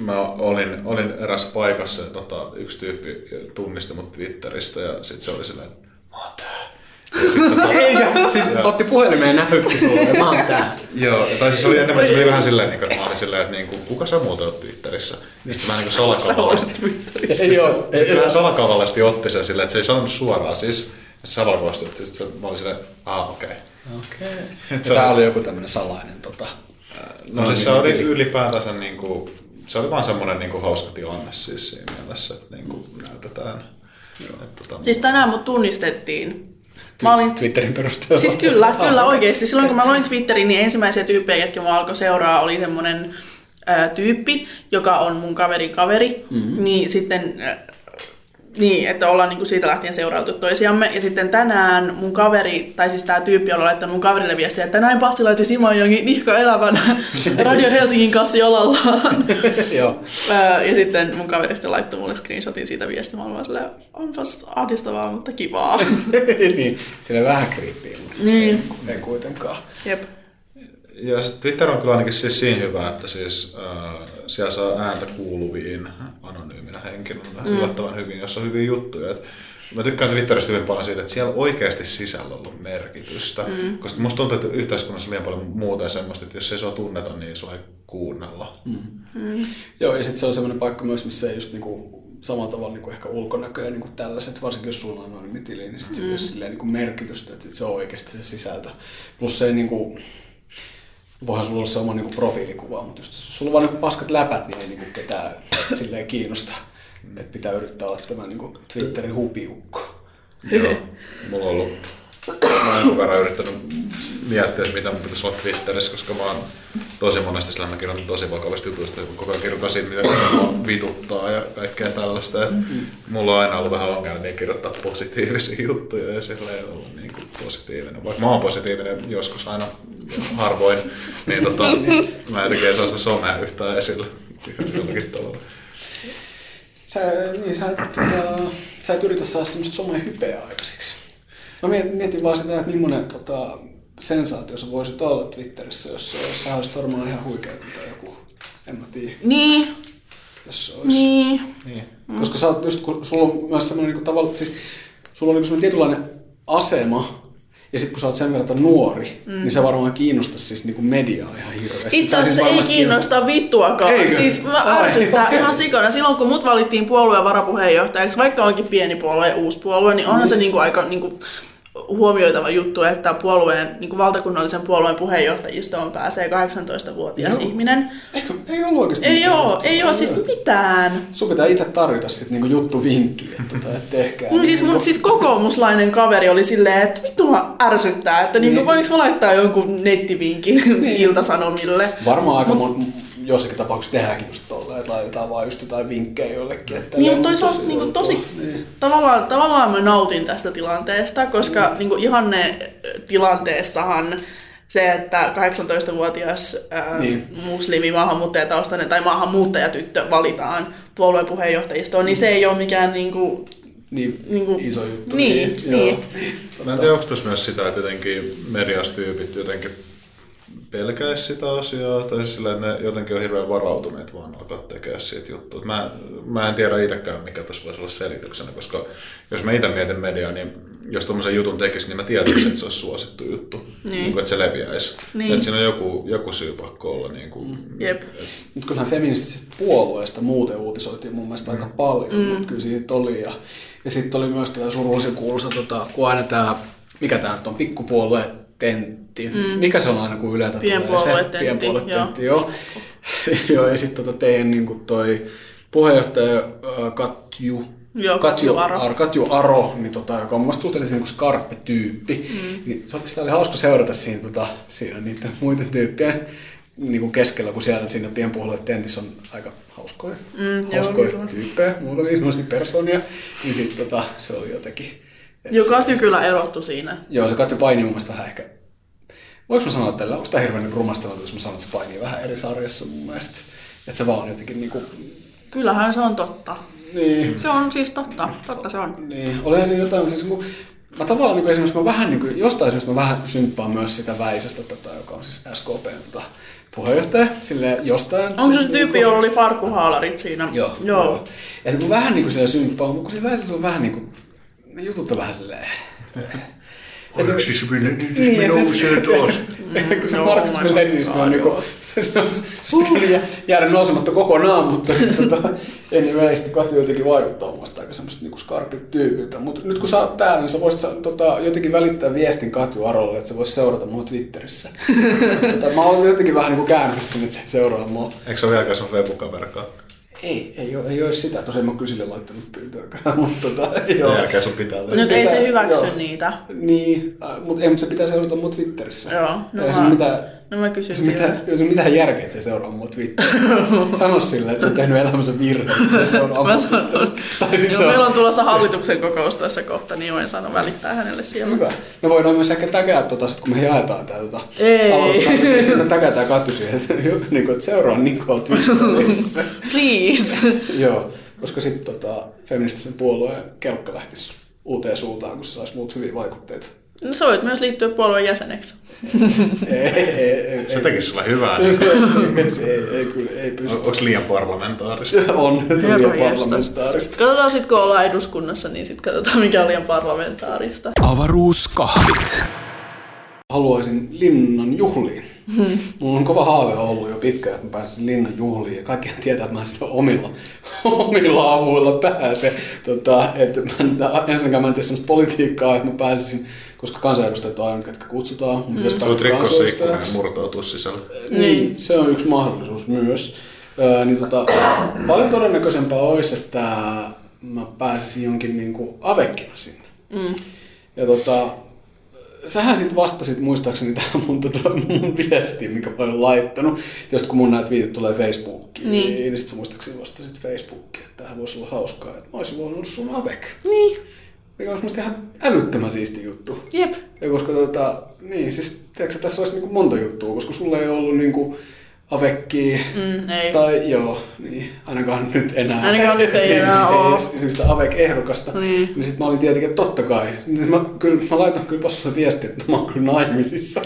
mä olin, olin eräs paikassa ja tota, yksi tyyppi tunnisti mut Twitteristä ja sit se oli silleen, että mä oon tää. Tota, Eikä, siis ja... otti puhelimeen nähytti sulle ja mä oon tää. Joo, tai siis oli enemmän, se oli vähän silleen, niin kuin, mä olin silleen, että niin kuin, kuka sä muuta oot Twitterissä? Niin sitten mä niin kuin salakavallisesti salakavallisesti otti sen silleen, että se ei sanonut suoraan siis. Sä valvoistu, että sitten mä olin silleen, aah okei. Okay. Okay. Tää oli joku tämmönen salainen tota... No, no siis se oli ylipäätänsä niinku... Se oli vaan semmonen niinku hauska tilanne siis siinä mielessä, että niinku näytetään. Että tota, siis tänään mut tunnistettiin. Mä olin... Twitterin perusteella. Siis kyllä, kyllä oikeesti. Silloin kun mä loin Twitterin, niin ensimmäisiä tyyppejä, jotka mä alkoi seuraa, oli semmonen ää, tyyppi, joka on mun kaverin kaveri. Mm-hmm. Niin sitten... Niin, että ollaan niinku siitä lähtien seurailtu toisiamme. Ja sitten tänään mun kaveri, tai siis tää tyyppi on laittanut mun kaverille viestiä, että näin Patsi laiti Simonjongin nihkoelävän Radio Helsingin kanssa jolallaan. Ja sitten mun kaverista laittoi mulle screenshotin siitä viestiä. Mä olin vaan silleen, onpas ahdistavaa, mutta kivaa. Niin, silleen vähän kriippiä, mutta niin. ei, ei kuitenkaan. Jep. Ja Twitter on kyllä ainakin siis siinä hyvä, että siis, äh, siellä saa ääntä kuuluviin anonyyminä henkilönä mm. yllättävän hyvin, jossa on hyviä juttuja. Et mä tykkään Twitteristä hyvin paljon siitä, että siellä oikeasti sisällöllä on merkitystä, mm. koska musta tuntuu, että yhteiskunnassa on liian paljon muuta ja semmoista, että jos ei sua tunneta, niin sua ei kuunnella. Mm. Mm. Joo, ja sitten se on semmoinen paikka myös, missä ei just niinku... Samalla tavalla niin ehkä ulkonäköä niin tällaiset, varsinkin jos sulla on anonyymi tili, niin sit se mm. myös silleen, niin merkitystä, että se on oikeasti se sisältö. Plus se ei niin kuin... Voihan sulla olla se oma niinku profiilikuva, mutta just, jos sulla on vaan niinku paskat läpät, niin ei niinku ketään silleen kiinnostaa. Että pitää yrittää olla tämä niinku Twitterin hupiukko. Joo, mulla on ollut. Mä en ole verran yrittänyt miettiä, mitä mun pitäisi olla Twitterissä, koska mä oon tosi monesti sillä mä kirjoitan tosi vakavasti jutuista, kun koko ajan kirjoitan siitä, mitä mua vituttaa ja kaikkea tällaista. Et mulla on aina ollut vähän ongelmia kirjoittaa positiivisia juttuja ja sillä ei ole niin kuin positiivinen. Vaikka mä oon positiivinen joskus aina harvoin, niin, tota, niin mä jotenkin ei saa sitä somea yhtään esille jollakin tavalla. Sä, niin, sä, tota, sä et yritä saada semmoista somehypeä aikaisiksi. Mä mietin vaan sitä, että millainen tota, sensaatio sä voisit olla Twitterissä, jos, jos sä olisit varmaan ihan huikeeta tai joku, en mä tiedä. Niin. Jos se olisi. Niin. niin. Koska sä oot just, kun sulla on myös semmoinen niin tavalla, siis sulla on niin semmoinen tietynlainen asema, ja sit kun sä oot sen verran nuori, mm. niin se varmaan kiinnostaisi siis niinku mediaa ihan hirveästi. Itse asiassa siis ei kiinnosta vittuakaan. Eikö? Siis mä ärsyttää ihan sikona. Silloin kun mut valittiin puolueen varapuheenjohtajaksi, vaikka onkin pieni puolue ja uusi puolue, niin onhan mm. se niinku aika... Niinku huomioitava juttu, että puolueen, niin kuin valtakunnallisen puolueen puheenjohtajistoon pääsee kahdeksantoistavuotias Joo. ihminen. Eikö, ei ollut oikeasti ei mitään. Ole, ei ole siis mitään. Sun pitää itse tarjota sitten niinku juttuvinkkiä, että et tehkää. No, siis mun siis kokoomuslainen kaveri oli silleen, että vittua ärsyttää, että niin. niinku, voinko mä laittaa jonkun nettivinkin niin. Iltasanomille. Varmaan aika Mut, mon... jossakin tapauksessa tehdäänkin just tolleen, että laitetaan vaan just jotain vinkkejä jollekin. Että niin, mutta toisaalta tosi, niin tosi niin. tavallaan, tavallaan mä nautin tästä tilanteesta, koska mm. niin ihanne tilanteessahan se, että kahdeksantoistavuotias ää, niin. muslimi, maahanmuuttajataustainen tai maahanmuuttajatyttö valitaan puolueen puheenjohtajistoon, niin mm. se ei ole mikään niin kuin, niin, niin kuin, iso juttu. Niin, niin, niin. Mä en tiedä, onko tuossa myös sitä, että jotenkin mediastyypit jotenkin pelkäisi sitä asiaa, tai siis sillä, että ne jotenkin on hirveän varautuneet vaan alkaa tekemään siitä juttua. Mä, mä en tiedä itsekään, mikä tuossa voisi olla selityksenä, koska jos mä itse mietin mediaa, niin jos tuommoisen jutun tekisi, niin mä tietäisin, että se olisi suosittu juttu, niin. Niin, että se leviäisi. Niin. Että siinä on joku, joku syy pakko olla. Niin kuin, Jep. Et... Nyt kyllähän feministisistä puolueista muuten uutisoitiin mun mielestä mm. aika paljon, mm. mutta kyllä siitä oli. Ja, ja sitten oli myös tätä surullisen kuulusta, tota, kun aina tämä, mikä tämä nyt on, pikkupuolue, tentti. Mm. Mikä se on aina, kun Yleltä tulee se pienpuoluetentti, joo. joo. Ja sitten tota teidän niin toi puheenjohtaja Katju, joo, Katju, Aro. Ar, Katju Aro, niin tota, joka on musta suhteellisen niin skarppityyppi. Mm. Niin, sitä oli hauska seurata siinä, tota, siinä niiden muiden tyyppien niin keskellä, kun siellä siinä pienpuoluetentissä on aika hauskoja, mm, hauskoja joo, tyyppejä, muutamia sellaisia persoonia. Niin sitten tota, se oli jotenkin... Joo, Katju kyllä erottui siinä. Joo, se Katju paini mun mielestä vähän ehkä... Voinko mä sanoa tällä? Onko tää hirveän rumasta sanottu, jos mä sanon, että se painii vähän eri sarjassa mun mielestä? Että se vaan on jotenkin niinku... Kyllähän se on totta. Niin. Se on siis totta. Totta se on. Niin. Olihan se jotain... Siis kun... Mä tavallaan niin esimerkiksi mä vähän niin kuin, jostain syystä mä vähän symppaan myös sitä Väisästä, tätä, joka on siis S K P:n puheenjohtaja. Silleen jostain... Onko se se tyyppi, niin, jolla oli farkkuhaalarit siinä? Joo. Joo. Joo. Ja se mä vähän niin kuin sillä symppaan, mutta kun se Väisästä on vähän niin kuin... Ne jutut on vähän silleen... Marksismi-leninismi niin, nousee tuossa. Kun se marksismi-leninismi on niinku... Se on suuri jäädä nousematta kokonaan, mutta ennen väistä Katju jotenkin vaikuttaa omasta aika semmoista niinku skarpit tyypiltä. Mutta nyt kun sä oot täällä, niin sä voisit tota, jotenkin välittää viestin Katju Arolle, että sä voisit seurata mua Twitterissä. tota, mä oon jotenkin vähän niinku käännyssä sinne, että se seuraa mua. Eikö se ole vieläkään sun webkamerkaa? Ei, ei ole, ei ole sitä. Tosiaan mä oon kysille laittanut pyytöäkään, mutta tota, joo. Jälkeen sun pitää löytää. Nyt ei se hyväksy joo. niitä. Niin, äh, mutta ei, mut se pitää seurata mua Twitterissä. Joo, no, mä, mitään, no mä kysyn sillä. Ei se mitään, mitään järkeä, että se seuraa mua Twitterissä. Sano sillä, että sä oot tehnyt elämänsä virheen, että se seuraa mä sanon, joo, on... meillä on tulossa hallituksen kokous tässä kohta, niin voin sanoa välittää hänelle siellä. Hyvä. No voidaan myös ehkä täkää tota, sit kun me jaetaan tää tota. Ei. Niin sitten me täkätään Katju siihen, että, niin, että seuraa Nikoa Twitterissä. Joo, koska sitten tota, feministisen puolueen kelkka lähtisi uuteen suuntaan, kun se saisi muut hyviä vaikutteita. No sä voit myös liittyä puolueen jäseneksi. ei, ei, ei. Se tekisi sulla hyvää. Niin. ei, ei, ei, kyllä, ei pysty. Onko liian parlamentaarista? on, on liian parlamentaarista. Katsotaan sitten, kun ollaan eduskunnassa, niin sitten katsotaan, mikä on liian parlamentaarista. Avaruuskahvit. Haluaisin Linnan juhliin. Hmm. Mulla on kova haave ollut jo pitkään, että mä pääsin Linnan juhliin ja kaikkihan tietää, että mä en omilla, omilla avuilla pääse. Tota, että mä, ensinnäkään mä en tee sellaista politiikkaa, että mä pääsisin, koska kansanedustajat on aina, ketkä kutsutaan. Hmm. Sä voit rikkoa se ikkunan ja murtautua sisällä. Niin, se on yksi mahdollisuus myös. Öö, niin tota, paljon todennäköisempää olisi, että mä pääsisin jonkin niinku avekkina sinne. Hmm. Ja tota... Sähän sitten vastasit muistaakseni tähän mun, tota, mun viestiin, minkä mä olen laittanut. Tietysti kun mun näitä viitit tulee Facebookiin, niin, niin sitten sä muistaakseni vastasit Facebookiin, että tämähän voisi olla hauskaa, että mä olisin voinut olla sun avek. Niin. Mikä olisi musta ihan älyttömän siisti juttu. Jep. Ja koska tota, niin siis tiedätkö tässä olisi niinku monta juttua, koska sulla ei ollut niinku avekkiä mm, tai joo, niin ainakaan nyt enää. Ainakaan nyt ei enää ole. Esimerkiksi avek-ehdokasta, niin, niin sitten mä olin tietenkin, että totta kai. Niin mä, kyllä, mä laitan kyllä passulle viestiä, että mä oon kyllä naimisissa.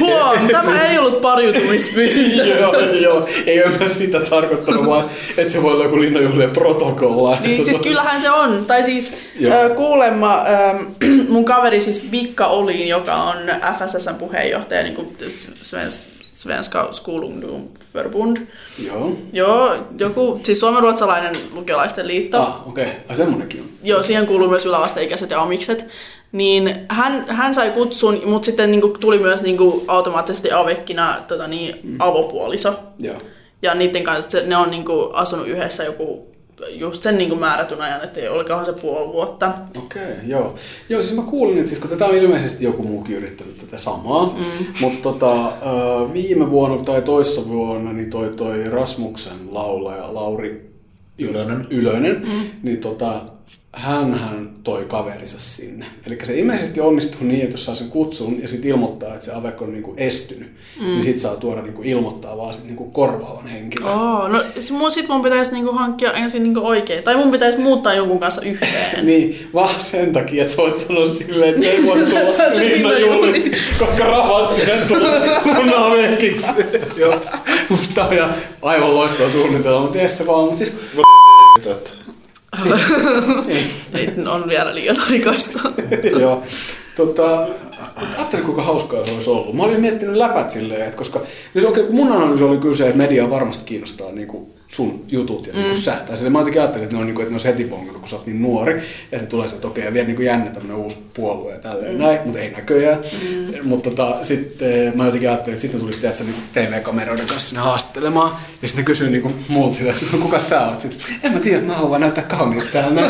Huom, tämä ei ollut pariutumispyyntö. Joo, joo, ei ole mä sitä tarkoittanut, vaan että se voi olla joku linnanjuhlien protokolla. Niin siis kyllähän se on, tai siis kuulemma mun kaveri siis Vikka oli, joka on F S S puheenjohtaja, niin kuin Svenska Svenska skolor ungdomsförbund. Joo. Joo, joku, siis Suomen ruotsalainen lukiolaisten liitto. Ah, okei. Okay. Ai semmonenkin on. Joo, siihen kuuluu myös yläasteikäiset ja omikset. Niin hän, hän sai kutsun, mutta sitten niinku tuli myös niinku automaattisesti avekkina tota niin, mm. avopuoliso. Joo. Ja niiden kanssa ne on niinku asunut yhdessä joku just sen niinku määrätyn ajan, ettei olikohan se puoli vuotta. Okei, okay, joo. Joo, siis mä kuulin, että siis, kun tätä on ilmeisesti joku muukin yrittänyt tätä samaa, mm. mutta tota, viime vuonna tai toissa vuonna niin toi, toi Rasmuksen laulaja Lauri Ylönen, Ylönen mm. niin tota, hänhän toi kaverinsa sinne. Eli se ilmeisesti onnistuu niin, että jos saa sen kutsun ja sitten ilmoittaa, että se avekko on niinku estynyt, mm. niin sitten saa tuoda niinku ilmoittaa vaan sit niinku korvaavan henkilön. Oh, no sit mun pitäisi niinku hankkia ensin niinku oikein, tai mun pitäisi muuttaa jonkun kanssa yhteen. Niin, vaan sen takia, että sä voit sanoa silleen, että se ei voi tulla Linnan juhliin, koska Ravattinen tulee mun avekiksi. Musta on ihan aivan loistava suunnitelma, mutta ei se vaan, mutta siis kun... Ei, on vielä liian aikaista. Joo. Tota, ajattelin, kuinka hauskaa se olisi ollut. Mä olin miettinyt läpät silleen, että koska... Okay, kun mun analyysi oli kyllä se, että media varmasti kiinnostaa niin kuin sun jutut ja niin kuin mm. sä. Tai silleen, mä jotenkin ajattelin, että ne on, niin kuin, että ne olisi heti pongannut, kun sä oot niin nuori. Ja se tulee se, että okei, okay, vielä niin kuin jännä tämmönen uusi puolue ja tälleen mm. näin, mutta ei näköjään. Mm. Mutta tota, sitten mä jotenkin ajattelin, että sitten tulisi tehdä niin T V-kameroiden kanssa sinne haastattelemaan. Ja sitten ne kysyy niin kuin muut sille, että kuka sä oot? Sitten, en mä tiedä, mä haluan näyttää kauniita täällä.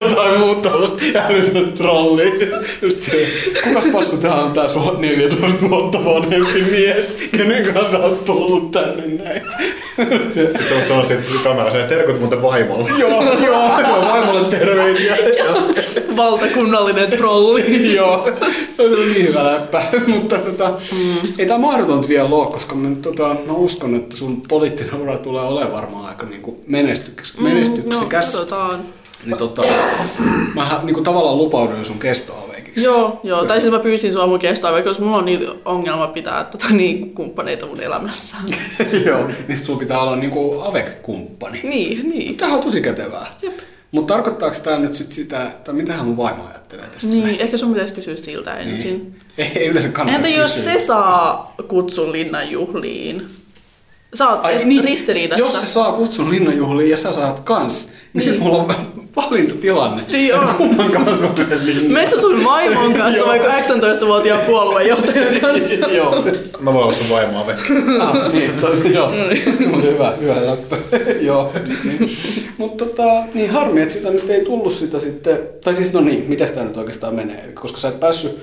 Tai jotain muuta tällaista jäänyt trolliin. Just se, kukas passu tää on tää sua neljätoista vuotta vanhempi mies, kenen kanssa oot tullut tänne näin. Se on sellaisia kamerassa, ja terkut muuten vaimolle. Joo, joo, joo, vaimolle terveisiä. Valtakunnallinen trolli. Joo, se on niin hyvä läppä. Mutta tota, mm. ei tää mahdotonta vielä ole, koska mä, tota, mä uskon, että sun poliittinen ura tulee olemaan varmaan aika niinku menestyks- mm, menestyksekäs. No, katsotaan. Niin tota, mä niinku tavallaan lupauduin sun kestoa. Joo, joo, tai siis mä pyysin sua mun kestaa, vaikka jos mulla on niin ongelma pitää tota, niin, kumppaneita mun elämässä. Joo, niin sit sulla pitää olla niinku avek-kumppani. Niin, niin. Tämähän on tosi kätevää. Jep. Mutta tarkoittaako tämä nyt sit sitä, tai mitähän mun vaimo ajattelee tästä? Niin, näin? Ehkä sun pitäisi kysyä siltä ensin. Niin. Ei, ei yleensä kannata kysyä. Entä jos se saa kutsun Linnan juhliin? Sä oot Ai, niin, ristiriidassa. Jos se saa kutsun Linnan juhliin ja sä saat kans, niin, niin. Sit mulla on valintatilanne. Niin on. Kumman kanssa on meidän linjaa. Metsä sun vaimon kanssa vai kahdeksantoistavuotiaan puolueenjohtajan kanssa. Joo. Mä voin olla sun vaimaa vaikka. Ah, niin. Joo. Se on kyllä hyvä, hyvä läppä. Joo. Mutta tota, niin harmi, että sitä nyt ei tullut sitä sitten. Tai siis no niin, mitäs tää nyt oikeastaan menee? Eli koska sä et päässyt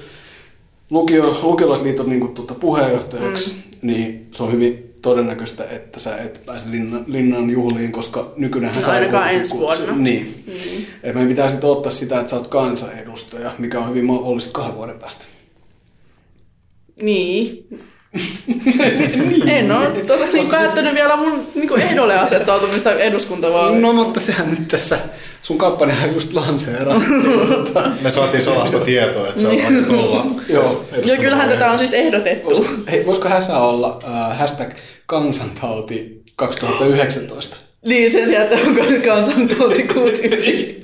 lukio, lukiolaisliiton niin tuota puheenjohtajaksi, mm. niin se on hyvin... todennäköistä, että sä et pääse Linnan, linnan juhliin, koska nykyään hän saa... Ainakaan ensi vuonna. Niin. Mm-hmm. Et meidän pitää sitten ottaa sitä, että sä oot kansanedustaja, mikä on hyvin mahdollista kahden vuoden päästä. Niin. niin. En ole tuota, niin päättänyt se... vielä mun niin ehdolle asettautumista eduskuntavaaleissa. No mutta sehän nyt tässä... Sun kampanjahan just lanseeraa. Me saatiin salasta tietoa, että se on annettu olla. Joo, ja kyllähän tätä on siis ehdotettu. Vois, hei, voisiko hässä olla äh, hashtag kansantauti kaksituhattayhdeksäntoista? Niin, se sieltä on kansantauti kuusikymmentäyhdeksän.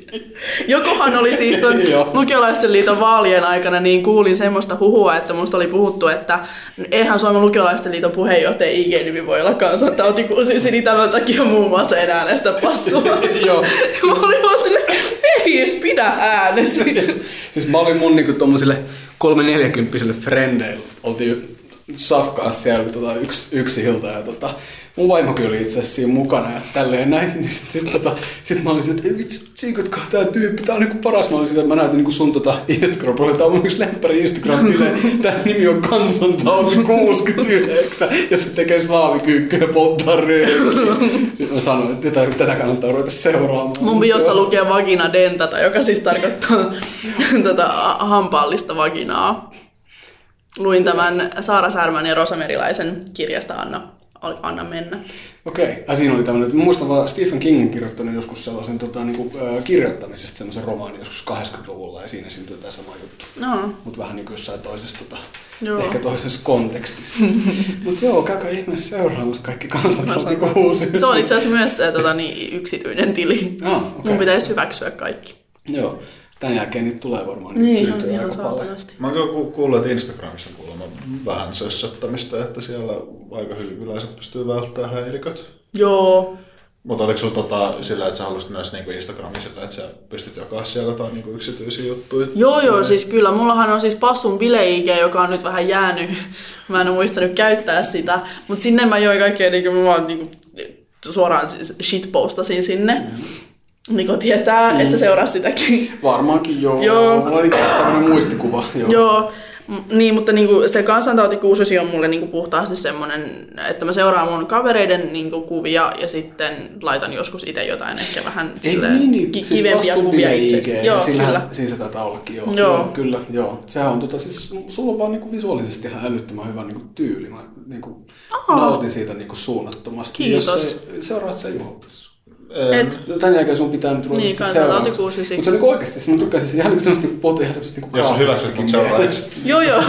Jokohan oli siis ton lukiolaisten liiton vaalien aikana, niin kuulin semmoista huhua, että musta oli puhuttu, että eihän Suomen lukiolaisten liiton puheenjohtaja I G-nimi voi olla kansantauti kuusikymmentäyhdeksän, niin tämän takia muun muassa en äänestä passua. Mä olin vaan silleen, ei pidä äänesi. Siis mä olin mun niinku tommosille kolme neljäkymppisille frendeille, oltiin safkaa siellä tota, yksi, yksi ilta ja tota, mun vaimokin oli itse asiassa siinä mukana ja tälleen näin, niin sit, sit, tota, sit mä olin se, että tsiikotkaa tää tyyppi, tää on niinku paras. Mä olin sille, että mä näytin niinku sun tota Instagram-puolella, tää on mun yksi lemppäri Instagram-tileen, tää nimi on kansantauti kuusikymmentäyhdeksän ja se tekee slaavikyykkyä ja polttaa röökiä. Sitten mä sanoin, että tätä, tätä kannattaa ruveta seuraamaan. Mun biossa lukee vagina dentata, joka siis tarkoittaa tota, hampaallista vaginaa. Luin tämän Saara Särmän ja Rosa Meriläisen kirjasta Anna, Anna mennä. Okei, okay. Ja siinä oli tämmöinen, että muistan vaan Stephen Kingin kirjoittanut joskus sellaisen tota, niin kuin, äh, kirjoittamisesta semmoisen romaanin joskus kahdeksankymmentäluvulla ja siinä syntyy tämä sama juttu. No. Mutta vähän niin kuin jossain toisessa, tota, ehkä toisessa kontekstissa. Mutta joo, käykää ihmeessä seuraamassa kaikki kansantauti kuusikymmentäyhdeksän. Se on itse asiassa myös se, tota, niin, yksityinen tili. Ah, okay. Mun pitäisi hyväksyä kaikki. Joo. tämän jälkeen niitä tulee varmaan niin, niitä ihan, aika paljon. Mä oon kuullut, että Instagramissa on kuulemma vähän sössöttämistä, että siellä aika hyviläiset pystyy välttämään häiriköt. Joo. Mutta oliko sulla tota, sillä, että sä haluaisit myös niinku Instagramin sillä, että sä pystyt jakaa siellä tai niinku yksityisiä juttuja? Joo, joo, siis kyllä. Mullahan on siis Passun bile-I G, joka on nyt vähän jäänyt. Mä en ole muistanut käyttää sitä. Mutta sinne mä join kaikkea, niinku, mä vaan niinku, suoraan shitpostasin sinne. Mm. Niko tietää, mm. että sä seuraa sitäkin. Varmaankin joo. joo. Mulla oli tämmöinen muistikuva. Joo. joo. Niin, mutta niinku se kansantauti kuusi on mulle niinku puhtaasti semmoinen, että mä seuraan mun kavereiden niinku kuvia ja sitten laitan joskus itse jotain ehkä vähän silleen niin, niin. Ki- siis kivempiä kuvia itsestä. Joo, sillähän, kyllä. Siinä se taitaa ollakin, joo. joo. joo kyllä, joo. Sehän on, tota, siis sulla on vaan niinku visuaalisesti ihan älyttömän hyvä niinku tyyli. Mä niinku nautin siitä niinku suunnattomasti. Kiitos. Jos se, seuraat sä Juho. Et. Tän jälkeen sun pitää nyt ruveta sitten seuraamaan. Mutta se on niinku oikeasti, siis mä tykkäsin siis ihan niinku tämmöstä pote, ihan semmoset niinku kaapista. Jos on hyvä, sä kun seuraavaksi. Joo joo.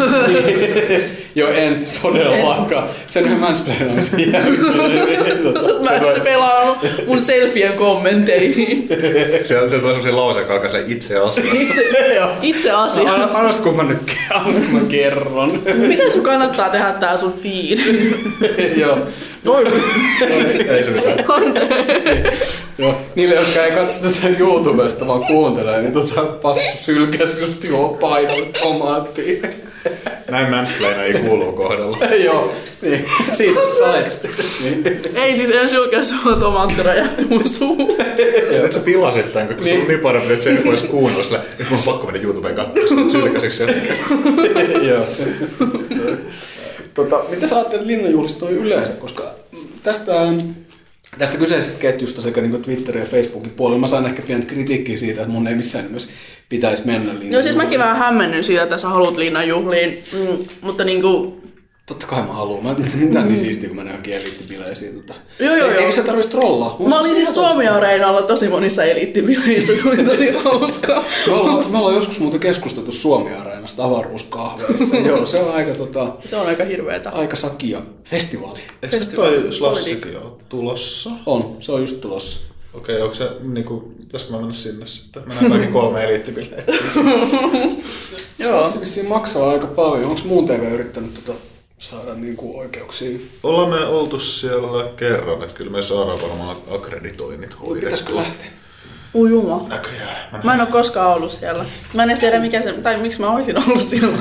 Joo en todellakaan. Sen yhden mansplainaamisen jälkeen. Mä en sitten pelaa mun selfien kommentteihin. Se on semmosia lauseja, joka alkaa sen itse asiassa. Itse asiassa. Annas kun mä nyt kerron. Miten sun kannattaa tehdä tää sun feed? Joo. Ei se mitään. No, niille, jotka ei katso tätä YouTubesta, vaan kuuntelee, niin tota Passu sylkäsi just joo painolle tomaattiin. Näin mansplaina ei kuulu kohdalla. Joo, niin. Siitä sait. Niin. Ei siis en sylkäsi sua tomaatti räjähti mun suuhun. Nyt sä pilasit tämän, kun niin. Sun on niin parempi, että se ei voisi kuunnella sillä. Nyt mun on pakko mennä YouTubeen katsomaan sun sylkäiseksi selkästä. Joo. Tota, mitä sä ajattelet Linnan juhlista yleensä, koska tästään... Tästä kyseisestä ketjusta sekä niin Twitterin ja Facebookin puolella mä sain ehkä pientä kritiikkiä siitä, että mun ei missään nimessä pitäisi mennä Linnan. Joo, siis mäkin vähän hämmennyn siitä, että sä haluat Linnan juhliin, mm, mutta niinku... Totta kai mä haluan. Mä ajattelin, että mitään niin siistiä, kun mä näen eliittibileissä. Tota. Joo, joo, joo. Eikä sä tarvitsisi trollaa. Mä olin siis Suomi Areenalla tosi monissa eliittibileissä. Tuli tosi hauskaa. Me ollaan, me ollaan joskus muuten keskusteltu Suomi Areenasta Avaruuskahveissa. Joo, se on aika tota... Se on aika hirveetä. Aika sakia. Festivaali. Eikö se toi Slashikin ole tulossa? On, se on just tulossa. Okei, okay, onko se niinku... Pitäisikö mä mennä sinne sitten? Mä näen kaikki kolme eliittibileissä. Slassi vissiin maksaa aika paljon. Onko muun T V yrittänyt tota... saada niinku oikeuksia. Ollaan me oltu siellä kerran, että kyllä me saadaan varmaan akkreditoinnit hoidettua. Pitäisikö lähteä? Ui juma. Näköjään. Mä, mä en ole koskaan ollut siellä. Mä en edes tiedä mikä se, tai miksi mä olisin ollut siellä.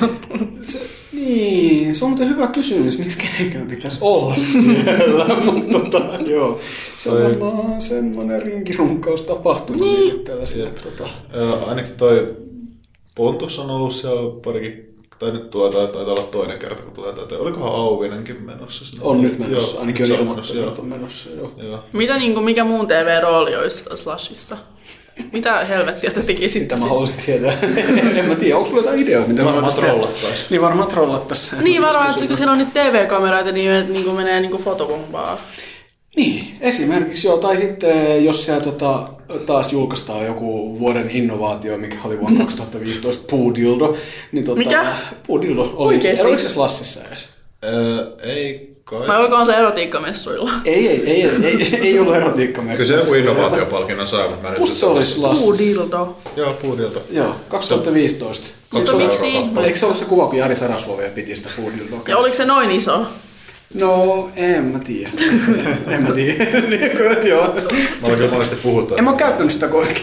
Se, niin, se on muuten hyvä kysymys, miksi kenenkään pitäisi olla siellä. Mutta tota, joo. Se on toi... varmaan semmoinen rinkirunkaus tapahtunut niin. Niin, tällaisia. Tota... Ainakin toi Pontus on ollut siellä parikin. Tai nyt tuota, taitaa olla toinen kerta, kun tulee täyteen. Olikohan Auvinenkin menossa? Sinne? On nyt menossa, joo, ainakin on ilmoittanut, että on menossa. Joo. Joo. Mitä, niin kuin, mikä muun T V-rooli olisi Slashissa? Mitä helvettiä te tekisit? Sitä mä haluaisin tietää. En mä tiedä, onko sulla jotain ideoita, mitä varmaan trollattaisiin? Niin varmaan trollattaisiin. Niin varmaan, että kun siellä on nyt T V-kameroita, niin, niin kuin menee niin kuin fotobombaa. Niin, esimerkiksi joo. Tai sitten jos siellä tota, taas julkaistaan joku vuoden innovaatio, mikä oli vuonna kaksituhattaviisitoista, puudildo. Niin tota, mikä? Puudildo oli. Oikeesti? Oliko se Slassissa edes? Öö, ei kai. Vai olikoon se erotiikkamessuilla? Ei, ei, ei, ei, ei, ei ollut erotiikkamessuilla. Kyllä se joku innovaatiopalkinnon sai, mutta mä nyt... Musta se oli Slassissa. Puudildo. Joo, puudildo. Joo, kaksituhattaviisitoista. Mutta miksi? Eikö se ollut se kuva, kun Jari Saraslovia piti sitä puudildoa? Ja oliko se noin iso? No, en mä tiedä. En mä tiedä. Niin kuin, joo. Mä olen kyllä monesti puhuttu. En mä ole käyttänyt sitä, koska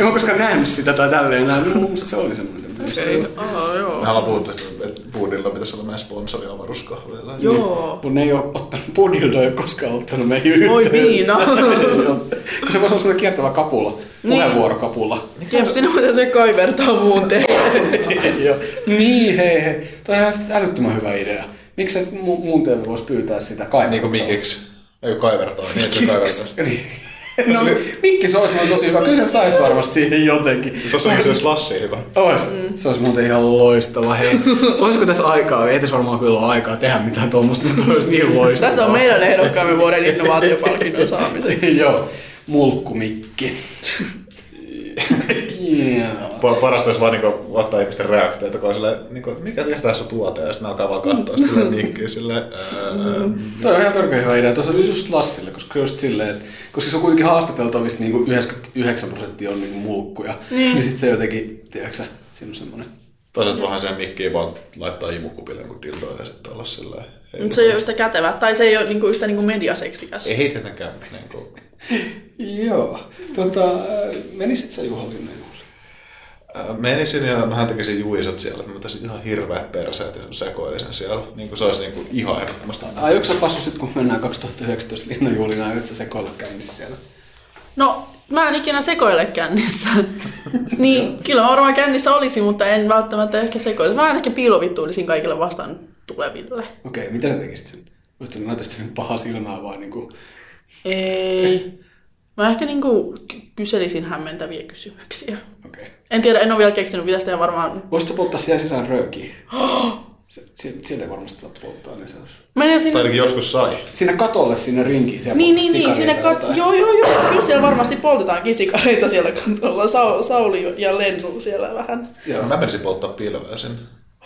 en mä koskaan nähnyt sitä tai tälleen. Musta se oli semmoinen. Okei, okay. Aha, joo. Mä ollaan puhuttu, että puudildoa pitäisi olla meidän sponsori avaruuskahveilla. Joo. Mun ei ole ottanut puudildoa, ei ole koskaan ottanut meidän yhteyttä. Voi viina. Kun se voisi olla semmoinen kiertävä kapula. Puheenvuorokapula. Jep, sinä muuten se kaivertaa muun tehdä. Niin, hei hei. Toi on ihan älyttömän hyvä idea. Miksi et mu- muun T V voisi pyytää sitä kaivertaa? Niin kuin mikiksi. Ei kun kaivertaa, niin että se kaivertaa. No mikki se olisi muuten tosi hyvä. Kyllä se saisi varmasti siihen jotenkin. Se olisi se Slassi hyvä. Ois. Mm. Se olisi muuten ihan loistava. Hei. Olisiko tässä aikaa? Ei tässä varmaan kyllä ole aikaa tehdä mitään tuommoista, mutta olisi niin loistava. Tässä on meidän ehdokkaamme vuoden innovaatiopalkinnon saamiseksi. Joo. Mulkkumikki. Yeah. Parasta olisi vaan niinku, ottaa ihmisten reaktioita, kun on silleen, niinku, mikä viestää sun tuote, ja sitten alkaa vaan katsoa sitä mikkiä silleen. Mm. Toi on ihan törkeä hyvä idea, tuossa oli just Lassille, koska just silleen, että koska se on kuitenkin haastateltavista niinku yhdeksänkymmentä yhdeksän prosenttia on niinku mulkkuja, niin, niin sitten se jotenkin, tiedätkö sä, siinä on semmoinen. Toisaalta vähän sen mikkiä vaan laittaa imukupille jonkun dildoon ja sitten olla sillä tavalla. Se ei ole yhtä kätevää, tai se ei ole niinku yhtä niinku mediaseksikäs. Ei tietenkään minä koukkaan. Joo. Tota, menisit sä Juho Linnan juhliin? Menisin ja mähän tekisin juisot siellä, että mä taisin ihan hirveät perseet ja sekoilisen siellä. Niin kuin se olisi niinku ihan ehdottomasta. Ai onko sä passu sit kun mennään kaksituhattayhdeksäntoista Linnan juhlinaan, että sä sekoilla kännissä siellä? No, mä en ikinä sekoile kännissä. Niin, kyllä varmaan kännissä olisi, mutta en välttämättä ehkä sekoile. Mä en ehkä piilovittuilisin kaikille vastaan tuleville. Okei, okay, mitä sä tekisit sen? Olisitko sä näytäisit sen pahaa silmää vaan niinku... Ei. Mä ehkä niinku kyselisin hämmentäviä kysymyksiä. Okei. Okay. En tiedä, en ole vielä keksinyt, pitäisi tehdä varmaan... Voisitko polttaa siellä sisään röökiä? Sieltä ei varmasti saat polttaa, niin se olisi. Menisin... Tai ainakin joskus sai. Siinä katolle, siinä rinkiin, siellä niin, polttaa niin, sikareita. Niin, kat... Joo, joo, joo. Kyllä siellä varmasti poltetaankin sikareita siellä katolla. Sa- Sauli ja Lennu siellä vähän. Joo, mä menisin polttaa pilveä sen.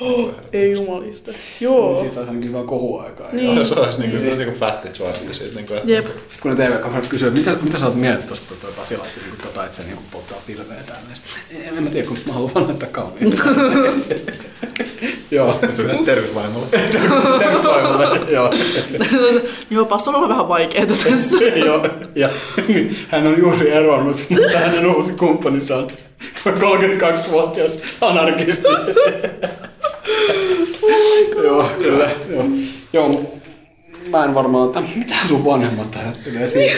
Oh, ei jumalista. Joo. Niin siitä saisi ainakin vaan kohuaikaa. Niin. Se olisi niin kuin, niin kuin fätti, että se olisi siitä. Niin kuin, jep. Että... Sitten kun ne T V-kamerat kysyvät, mitä, mitä sä oot mieltä tuosta tuota Pasilaatti, niin tota, että se niin polttaa pilveä tänne. Sitten, en mä tiedä, kun mä haluan vaan näyttää kauniita. Joo. Terveys vaimolle. Terveys vaimolle, joo. Joo, Passolla on vähän vaikeaa tässä. Joo, ja hän on juuri eronnut, mutta hänen uusi kumppaninsa on kolmekymmentäkaksivuotias anarkisti. Oh joo, kyllä. Joo. Joo, mä en varmaan, että mitä sun vanhemmat ajattelee siitä?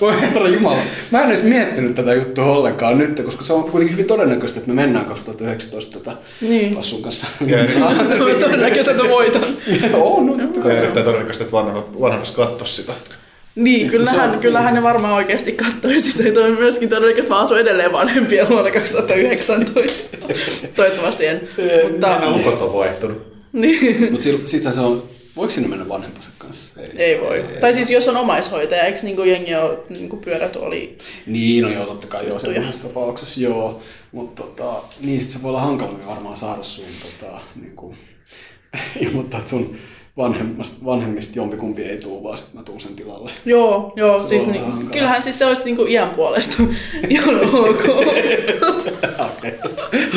Voi herra jumala. Mä en edes miettinyt tätä juttua ollenkaan nyt, koska se on kuitenkin hyvin todennäköistä, että me mennään kaksituhattayhdeksäntoista tätä niin. Passun kanssa. Olisi todennäköistä, että voitan. Joo, no juttu. Tai erittäin todennäköistä, että vanhemmat kattoisi sitä. Niin, kyllähän, on, kyllähän ne varmaan oikeasti kattoi sitä. Toi myöskin todennäköisesti mä asun edelleen vanhempien vuonna kaksituhattayhdeksäntoista. Toivottavasti en. Mutta... Ne ukot on vaihtunut. Niin. Mutta siitähän se on... Voiko sinne mennä vanhempansa kanssa? Ei, ei voi. Ei, tai ei, siis jos on omaishoitaja, eikö niinku jengi ole niinku pyörätuoli? Niin, no joo, totta kai joo, semmoisessa tapauksessa joo. Mutta tota, niin sit se voi olla hankalampi varmaan saada sun tota, niinku, ilmoittaa, että sun vanhemmista jompikumpi ei tule, vaan sit mä tuun sen tilalle. Joo, joo, siis ni- kyllähän siis se olisi niinku iän puolesta. Joo, ok.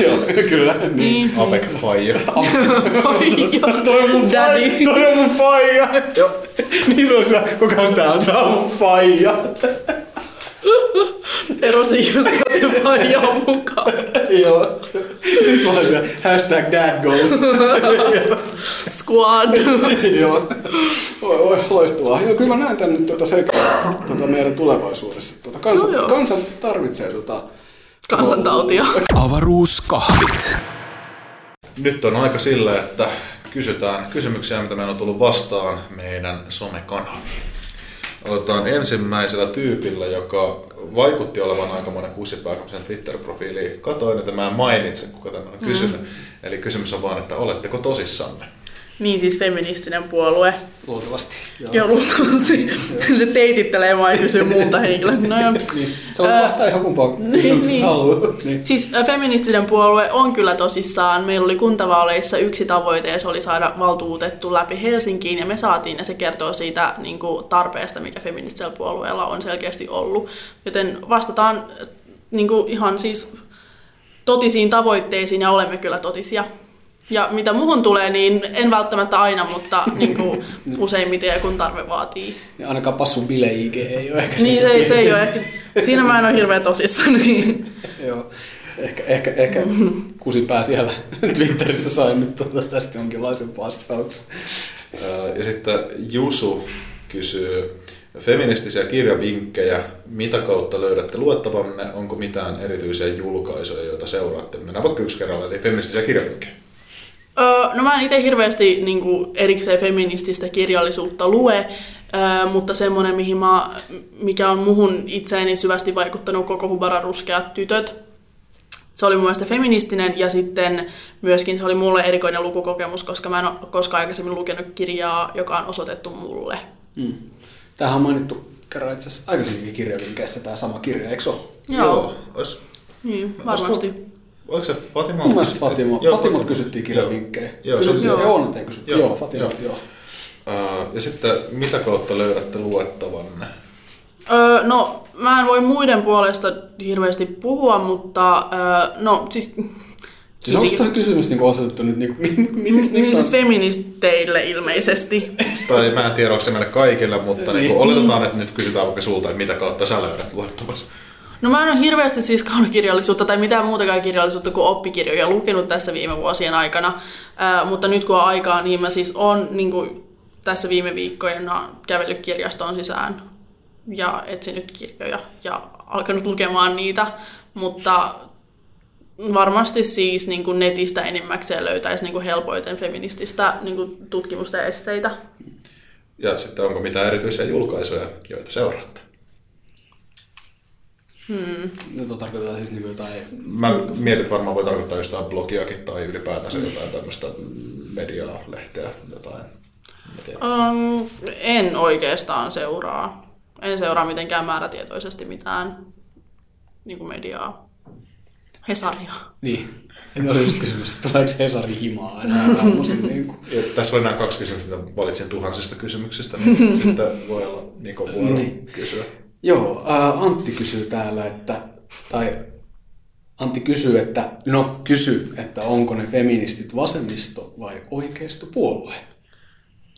Joo, kyllä. Niin. Avec faija. Faija. Toi on mun daddy. Toi on mun faija. Joo. Niin se on se, kuka sitä antaa mun faija. Erosin just otin faijaan mukaan. Joo. Nyt mä oon siellä hashtag dad goes. Squad. Joo. Oi, oi, loistavaa. Joo, kyllä mä näen tän nyt tuota selkeä tuota meidän tulevaisuudessa. Tuota kansan, no kansan tarvitsee tuota... Kansantautia. Avaruuskahvit. Nyt on aika sille, että kysytään kysymyksiä, mitä meillä on tullut vastaan meidän somekanaviin. Aloitetaan ensimmäisellä tyypillä, joka vaikutti olevan aikamoinen kusipää, kun sen Twitter-profiiliin katoin, että mä en mainitse, kuka tämän on kysynyt. Mm. Eli kysymys on vaan, että oletteko tosissanne? Niin, siis feministinen puolue. Luultavasti. Joo, joo luultavasti. Se teitittelee vaan ja kysyy muuta henkilöä. No niin. Se on vastaan ihan kumpaa, kun se haluaa. Siis feministinen puolue on kyllä tosissaan. Meillä oli kuntavaaleissa yksi tavoite ja se oli saada valtuutettu läpi Helsinkiin ja me saatiin ja se kertoo siitä niin kuin tarpeesta, mikä feministisellä puolueella on selkeästi ollut. Joten vastataan niin kuin ihan siis totisiin tavoitteisiin ja olemme kyllä totisia. Ja mitä muuhun tulee, niin en välttämättä aina, mutta niin kuin useimmiten ja kun tarve vaatii. Ja ainakaan passun bile-I G ei ole ehkä. Niin, ei, se ei ole ehkä. Siinä mä en ole hirveän tosissani. Niin. Joo, ehkä, ehkä, ehkä kusipää siellä Twitterissä sai nyt tuota, tästä jonkinlaisen vastauksen. Ja sitten Jusu kysyy feministisiä kirjavinkkejä. Mitä kautta löydätte luettavanne? Onko mitään erityisiä julkaisuja, joita seuraatte? Mennään vaikka yksi kerralla, eli feministisiä kirjavinkkejä. Öö, no mä en itse hirveästi niin kuin erikseen feminististä kirjallisuutta lue, öö, mutta semmoinen, mihin mä, mikä on muhun itseeni syvästi vaikuttanut, Koko Hubaran ruskeat tytöt. Se oli mun mielestä feministinen ja sitten myöskin se oli mulle erikoinen lukukokemus, koska mä en ole koskaan aikaisemmin lukenut kirjaa, joka on osoitettu mulle. Mm. Tämähän on mainittu kerran itse asiassa aikaisemminkin kirjavinkkeissä tämä sama kirja, eikö se ole? Joo. Joo. Ois... Niin, varmasti. Oisko... Oliko se Fatima? Mun mielestä Fatima. Fatimat kysyttiin kirjavinkkejä. Joo, ei kysyttiin. Joo, Fatimat, joo. Ja sitten, mitä kautta löydätte luettavanne? Öö, no, mä en voi muiden puolesta hirveästi puhua, mutta no siis... Siis onko tämä kysymys niinku osoitettu nyt niinku... Niin siis feministeille ilmeisesti. Tai mä en tiedä, onko se meille kaikille, mutta niinku oletetaan, että nyt kysytään vaikka sulta, että mitä kautta sä löydät luettavasi. No mä en ole hirveästi siis kaunokirjallisuutta tai mitään muutakaan kirjallisuutta kuin oppikirjoja lukenut tässä viime vuosien aikana. Äh, mutta nyt kun on aikaa, niin mä siis oon niin tässä viime viikkoina kävellyt kirjastoon sisään ja etsinyt kirjoja ja alkanut lukemaan niitä. Mutta varmasti siis niin netistä enimmäkseen löytäisi niin helpoiten feminististä niin tutkimusta ja esseitä. Ja sitten onko mitään erityisiä julkaisuja, joita seuraatte? Hmm. No tarkoitetaan siis niin jotain... Mä mietin, varmaan voi tarkoittaa jostain blogiakin tai ylipäätänsä jotain tämmöistä mediaa, lehteä, jotain. Um, en oikeastaan seuraa. En seuraa mitenkään määrätietoisesti mitään niin kuin mediaa. Hesaria. Niin. En ole just kysymys, että tuleeko Hesari himaa enää aamuisin. Niin tässä on nämä kaksi kysymystä, mitä valitsin tuhansista kysymyksistä, niin sitten voi olla Niko Vuorio niin kysyä. Joo, Antti kysyy täällä, että, tai Antti kysyy, että no kysy, että onko ne feministit vasemmisto vai oikeistopuolue?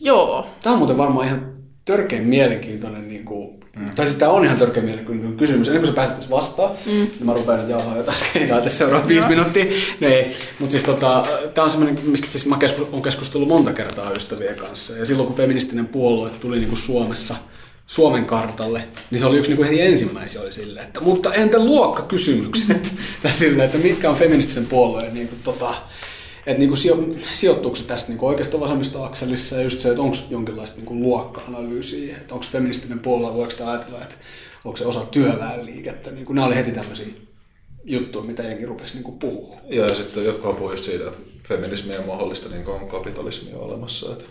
Joo. Tämä on muuten varmaan ihan törkeän mielenkiintoinen, niin kuin, mm. tai siis tämä on ihan törkeän mielenkiintoinen kysymys. Ennen kuin sä pääset vastaan, mm. niin mä rupean nyt jauhaa jotain skeidaa tässä seuraavat viisi minuuttia. Mutta siis tota, tämä on semmoinen, mistä siis mä olen keskustellut monta kertaa ystävien kanssa. Ja silloin kun feministinen puolue tuli niin kuin Suomessa, Suomen kartalle, niin se oli yksi niin heti ensimmäisiä oli silleen, että mutta entä luokkakysymykset? Tai silleen, että mitkä on feministisen puolueen, niin kuin, tota, että niin kuin sijo, sijoittuuko se tässä niin oikeastaan vasemmista akselissa ja just se, että onko jonkinlaista niin luokka-analyysiä, että onko feministinen puolue, voiko sitä ajatella, että onko se osa työväenliikettä, niin kuin nämä oli heti tämmöisiä juttuja, mitä jenkin rupesi niin puhua. Joo, ja sitten jotkut puhuvat just siitä, että feminismi on mahdollista, niin kuin on kapitalismia olemassa. Että...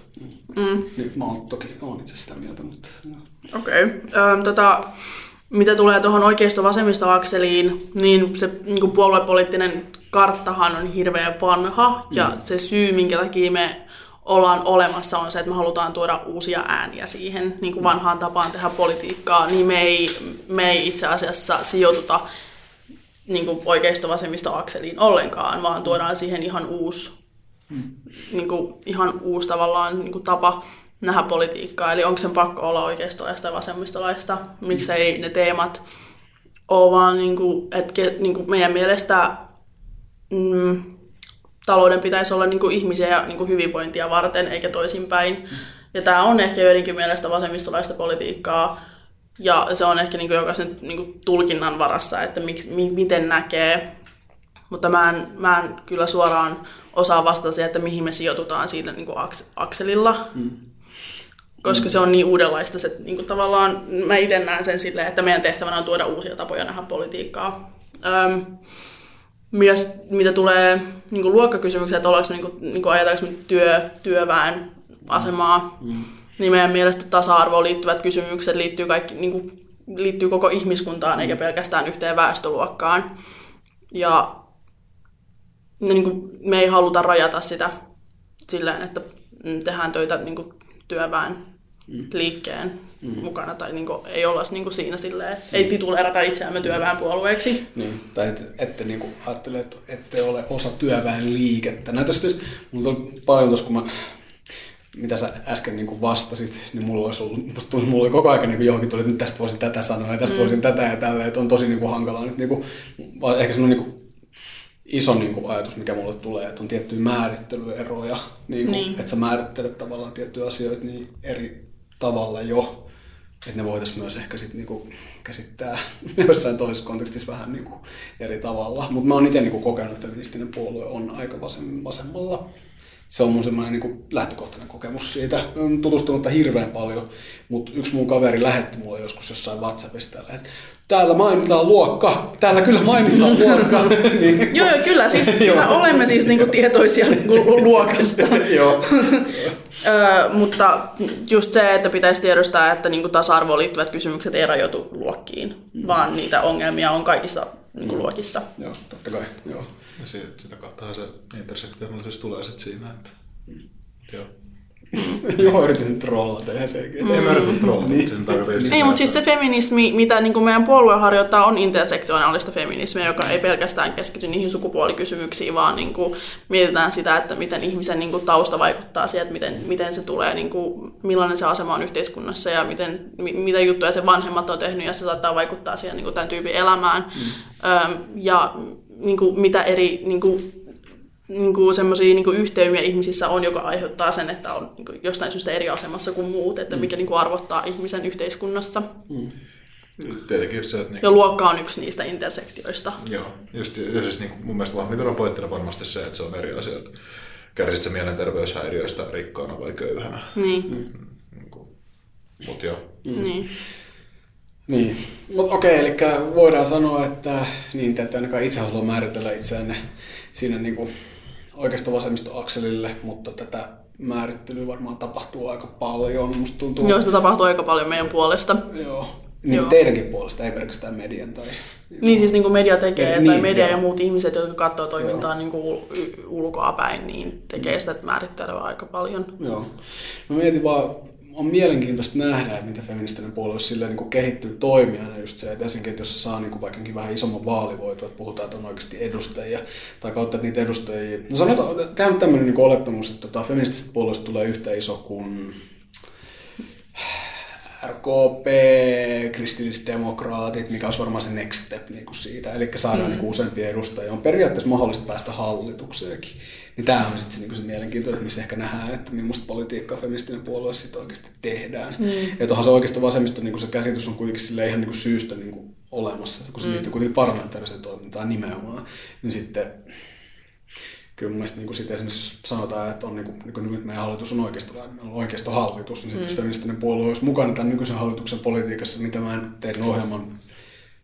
Mm. Nyt mä oon toki oon itse sitä mieltä, mutta... Okei. Okay. Tota, mitä tulee tuohon oikeisto-vasemmisto-akseliin, niin se niin puoluepoliittinen karttahan on hirveän vanha, ja mm. se syy, minkä takia me ollaan olemassa, on se, että me halutaan tuoda uusia ääniä siihen niin kuin vanhaan tapaan tehdä politiikkaa, niin me ei, me ei itse asiassa sijoituta niin oikeisto-vasemmista akseliin ollenkaan, vaan tuodaan siihen ihan uusi, mm. niin kuin, ihan uusi tavallaan, niin kuin tapa nähdä politiikkaa. Eli onko sen pakko olla oikeistolaista ja vasemmistolaista? Miksei ne teemat ole vaan, niin kuin, että niin kuin meidän mielestä mm, talouden pitäisi olla niin kuin ihmisiä ja niin kuin hyvinvointia varten, eikä toisinpäin. Mm. Ja tämä on ehkä joidenkin mielestä vasemmistolaista politiikkaa. Ja se on ehkä niin jokaisen niin tulkinnan varassa, että mik, mi, miten näkee. Mutta mä en, mä en kyllä suoraan osaa vastata siihen, että mihin me sijoitutaan siinä niin aks, akselilla. Mm. Koska mm. se on niin uudenlaista. Se, niin tavallaan, mä itse näen sen silleen, että meidän tehtävänä on tuoda uusia tapoja nähdä politiikkaa. Öm, myös mitä tulee niin luokkakysymyksiä, että ollaanko, niin kuin, niin kuin ajataanko me työ, työväen asemaa. Mm. Niin meidän mielestä tasa-arvoon liittyvät kysymykset liittyy, kaikki, niin kuin, liittyy koko ihmiskuntaan eikä pelkästään yhteen väestöluokkaan. Ja niin kuin, me ei haluta rajata sitä sillä tavalla, että tehdään töitä niin kuin, työväen liikkeen mm. mukana. Tai niin kuin, ei olla niin kuin, siinä silleen, ei tituleerata itseämme työväen puolueeksi. Niin, tai ette, ette niin kuin, ajattele, että ette ole osa työväen liikettä. Näin tässä tietysti, mulla on paljon tuossa, kun mä... mitä sä äsken niin kuin vastasit, niin mulla olisi ollut, tuli, mulla oli koko ajan niin johonkin tuli, että nyt tästä voisin tätä sanoa ja tästä mm. voisin tätä ja tällä, että on tosi niin kuin hankalaa nyt, niin kuin, ehkä semmoinen niin kuin iso niin kuin ajatus, mikä mulle tulee, että on tiettyjä määrittelyeroja, niin kuin, niin. että sä määrittelet tavallaan tiettyjä asioita niin eri tavalla jo, että ne voitaisiin myös ehkä sit niin kuin käsittää jossain toisessa kontekstissa vähän niin kuin eri tavalla, mutta mä oon itse niin kuin kokenut, että feministinen puolue on aika vasemmalla. Se on mun semmoinen niin lähtökohtainen kokemus siitä. Olen tutustunut hirveän paljon, mutta yksi mun kaveri lähetti mulle joskus jossain WhatsAppista, että täällä mainitaan luokka, täällä kyllä mainitaan luokka. Niin. Joo, kyllä, siis kyllä olemme siis niin kuin tietoisia luokasta. Joo. Ö, mutta just se, että pitäisi tiedostaa, että niin kuin tasa-arvoon liittyvät kysymykset ei rajoitu luokkiin, mm. vaan niitä ongelmia on kaikissa niin kuin luokissa. Joo, totta kai, joo. Ja sitä kauttahan se intersektionaalisuus tulee sitten siinä, että mm. joo. Juho yritin nyt trollata ihan selkeä. Mm. En mä yritin trollata. Niin. Niin. Ei, mutta siis se feminismi, mitä niin kuin meidän puolue harjoittaa, on intersektionaalista feminismiä, joka ei pelkästään keskity niihin sukupuolikysymyksiin, vaan niin kuin mietitään sitä, että miten ihmisen niin kuin tausta vaikuttaa siihen, että miten, miten se tulee, niin kuin, millainen se asema on yhteiskunnassa ja miten, mitä juttuja sen vanhemmat on tehnyt ja se saattaa vaikuttaa siihen niin kuin tämän tyypin elämään. Mm. Ja niin kuin, mitä eri... Niin kuin, niinku semmoisia niinku yhteymiä ihmisissä on, joka aiheuttaa sen, että on niinku jostain syystä eri asemassa kuin muut, että mikä mm. niinku arvottaa ihmisen yhteiskunnassa. Mm. Tietenkin just se, että... Niinku... Ja luokka on yksi niistä intersektioista. Joo, just, ja siis niinku mun mielestä Lahmikoron pointtina varmasti se, että se on eri asia, että kärsit sä mielenterveyshäiriöistä rikkaana vai köyhänä. Niin. Mm. Niinku. Mut joo. Mm. Niin. Niin. Mut okei, eli voidaan sanoa, että niin, te ette ainakaan itse halua määritellä itseänne siinä niinku... oikeisto-vasemmisto-akselille, mutta tätä määrittelyä varmaan tapahtuu aika paljon, musta tuntuu. Joo, sitä tapahtuu aika paljon meidän puolesta. Joo, niin joo. Teidänkin puolesta, ei pelkästään median tai... Niin siis niin kuin media tekee, niin, tai media joo. ja muut ihmiset, jotka katsoo toimintaa niin kuin ulkoa päin, niin tekee sitä määrittelyä aika paljon. Joo, mä mietin vaan, on mielenkiintoista nähdä, että mitä feministinen puolue silleen niin kuin kehittyy toimijana just se, että ensinnäkin, että jos se saa niin kuin vaikkakin vähän isomman vaalivoitua, että puhutaan, että on oikeasti edustajia, tai kautta, että niitä edustajia... No sanotaan, tämä on tämmöinen niin kuin olettamus, että tuota, feministisestä puolueesta tulee yhtä iso kuin R K P, kristillisdemokraatit, mikä olisi varmaan se next step niin kuin siitä, eli saadaan mm. niin kuin useampia edustajia. On periaatteessa mahdollista päästä hallitukseenkin. Niin tämä on sitten se, niin se mielenkiintoinen, missä ehkä nähdään, että millaista politiikkaa feministinen puolue sitten oikeasti tehdään. Mm. Ja tuohan se oikeastaan vasemmisto, niin se käsitys on kuitenkin sille ihan niin syystä niin olemassa, kun se mm. liittyy kuitenkin parlamentaariseen toimintaan nimenomaan. Niin sitten, kyllä mun mielestä niin sitten esimerkiksi sanotaan, että on, niin kuin, nyt meidän hallitus on oikeistolainen, meillä on oikeistohallitus, niin sitten mm. jos feministinen puolue olisi mukana tämän nykyisen hallituksen politiikassa, niin tämän teidän ohjelman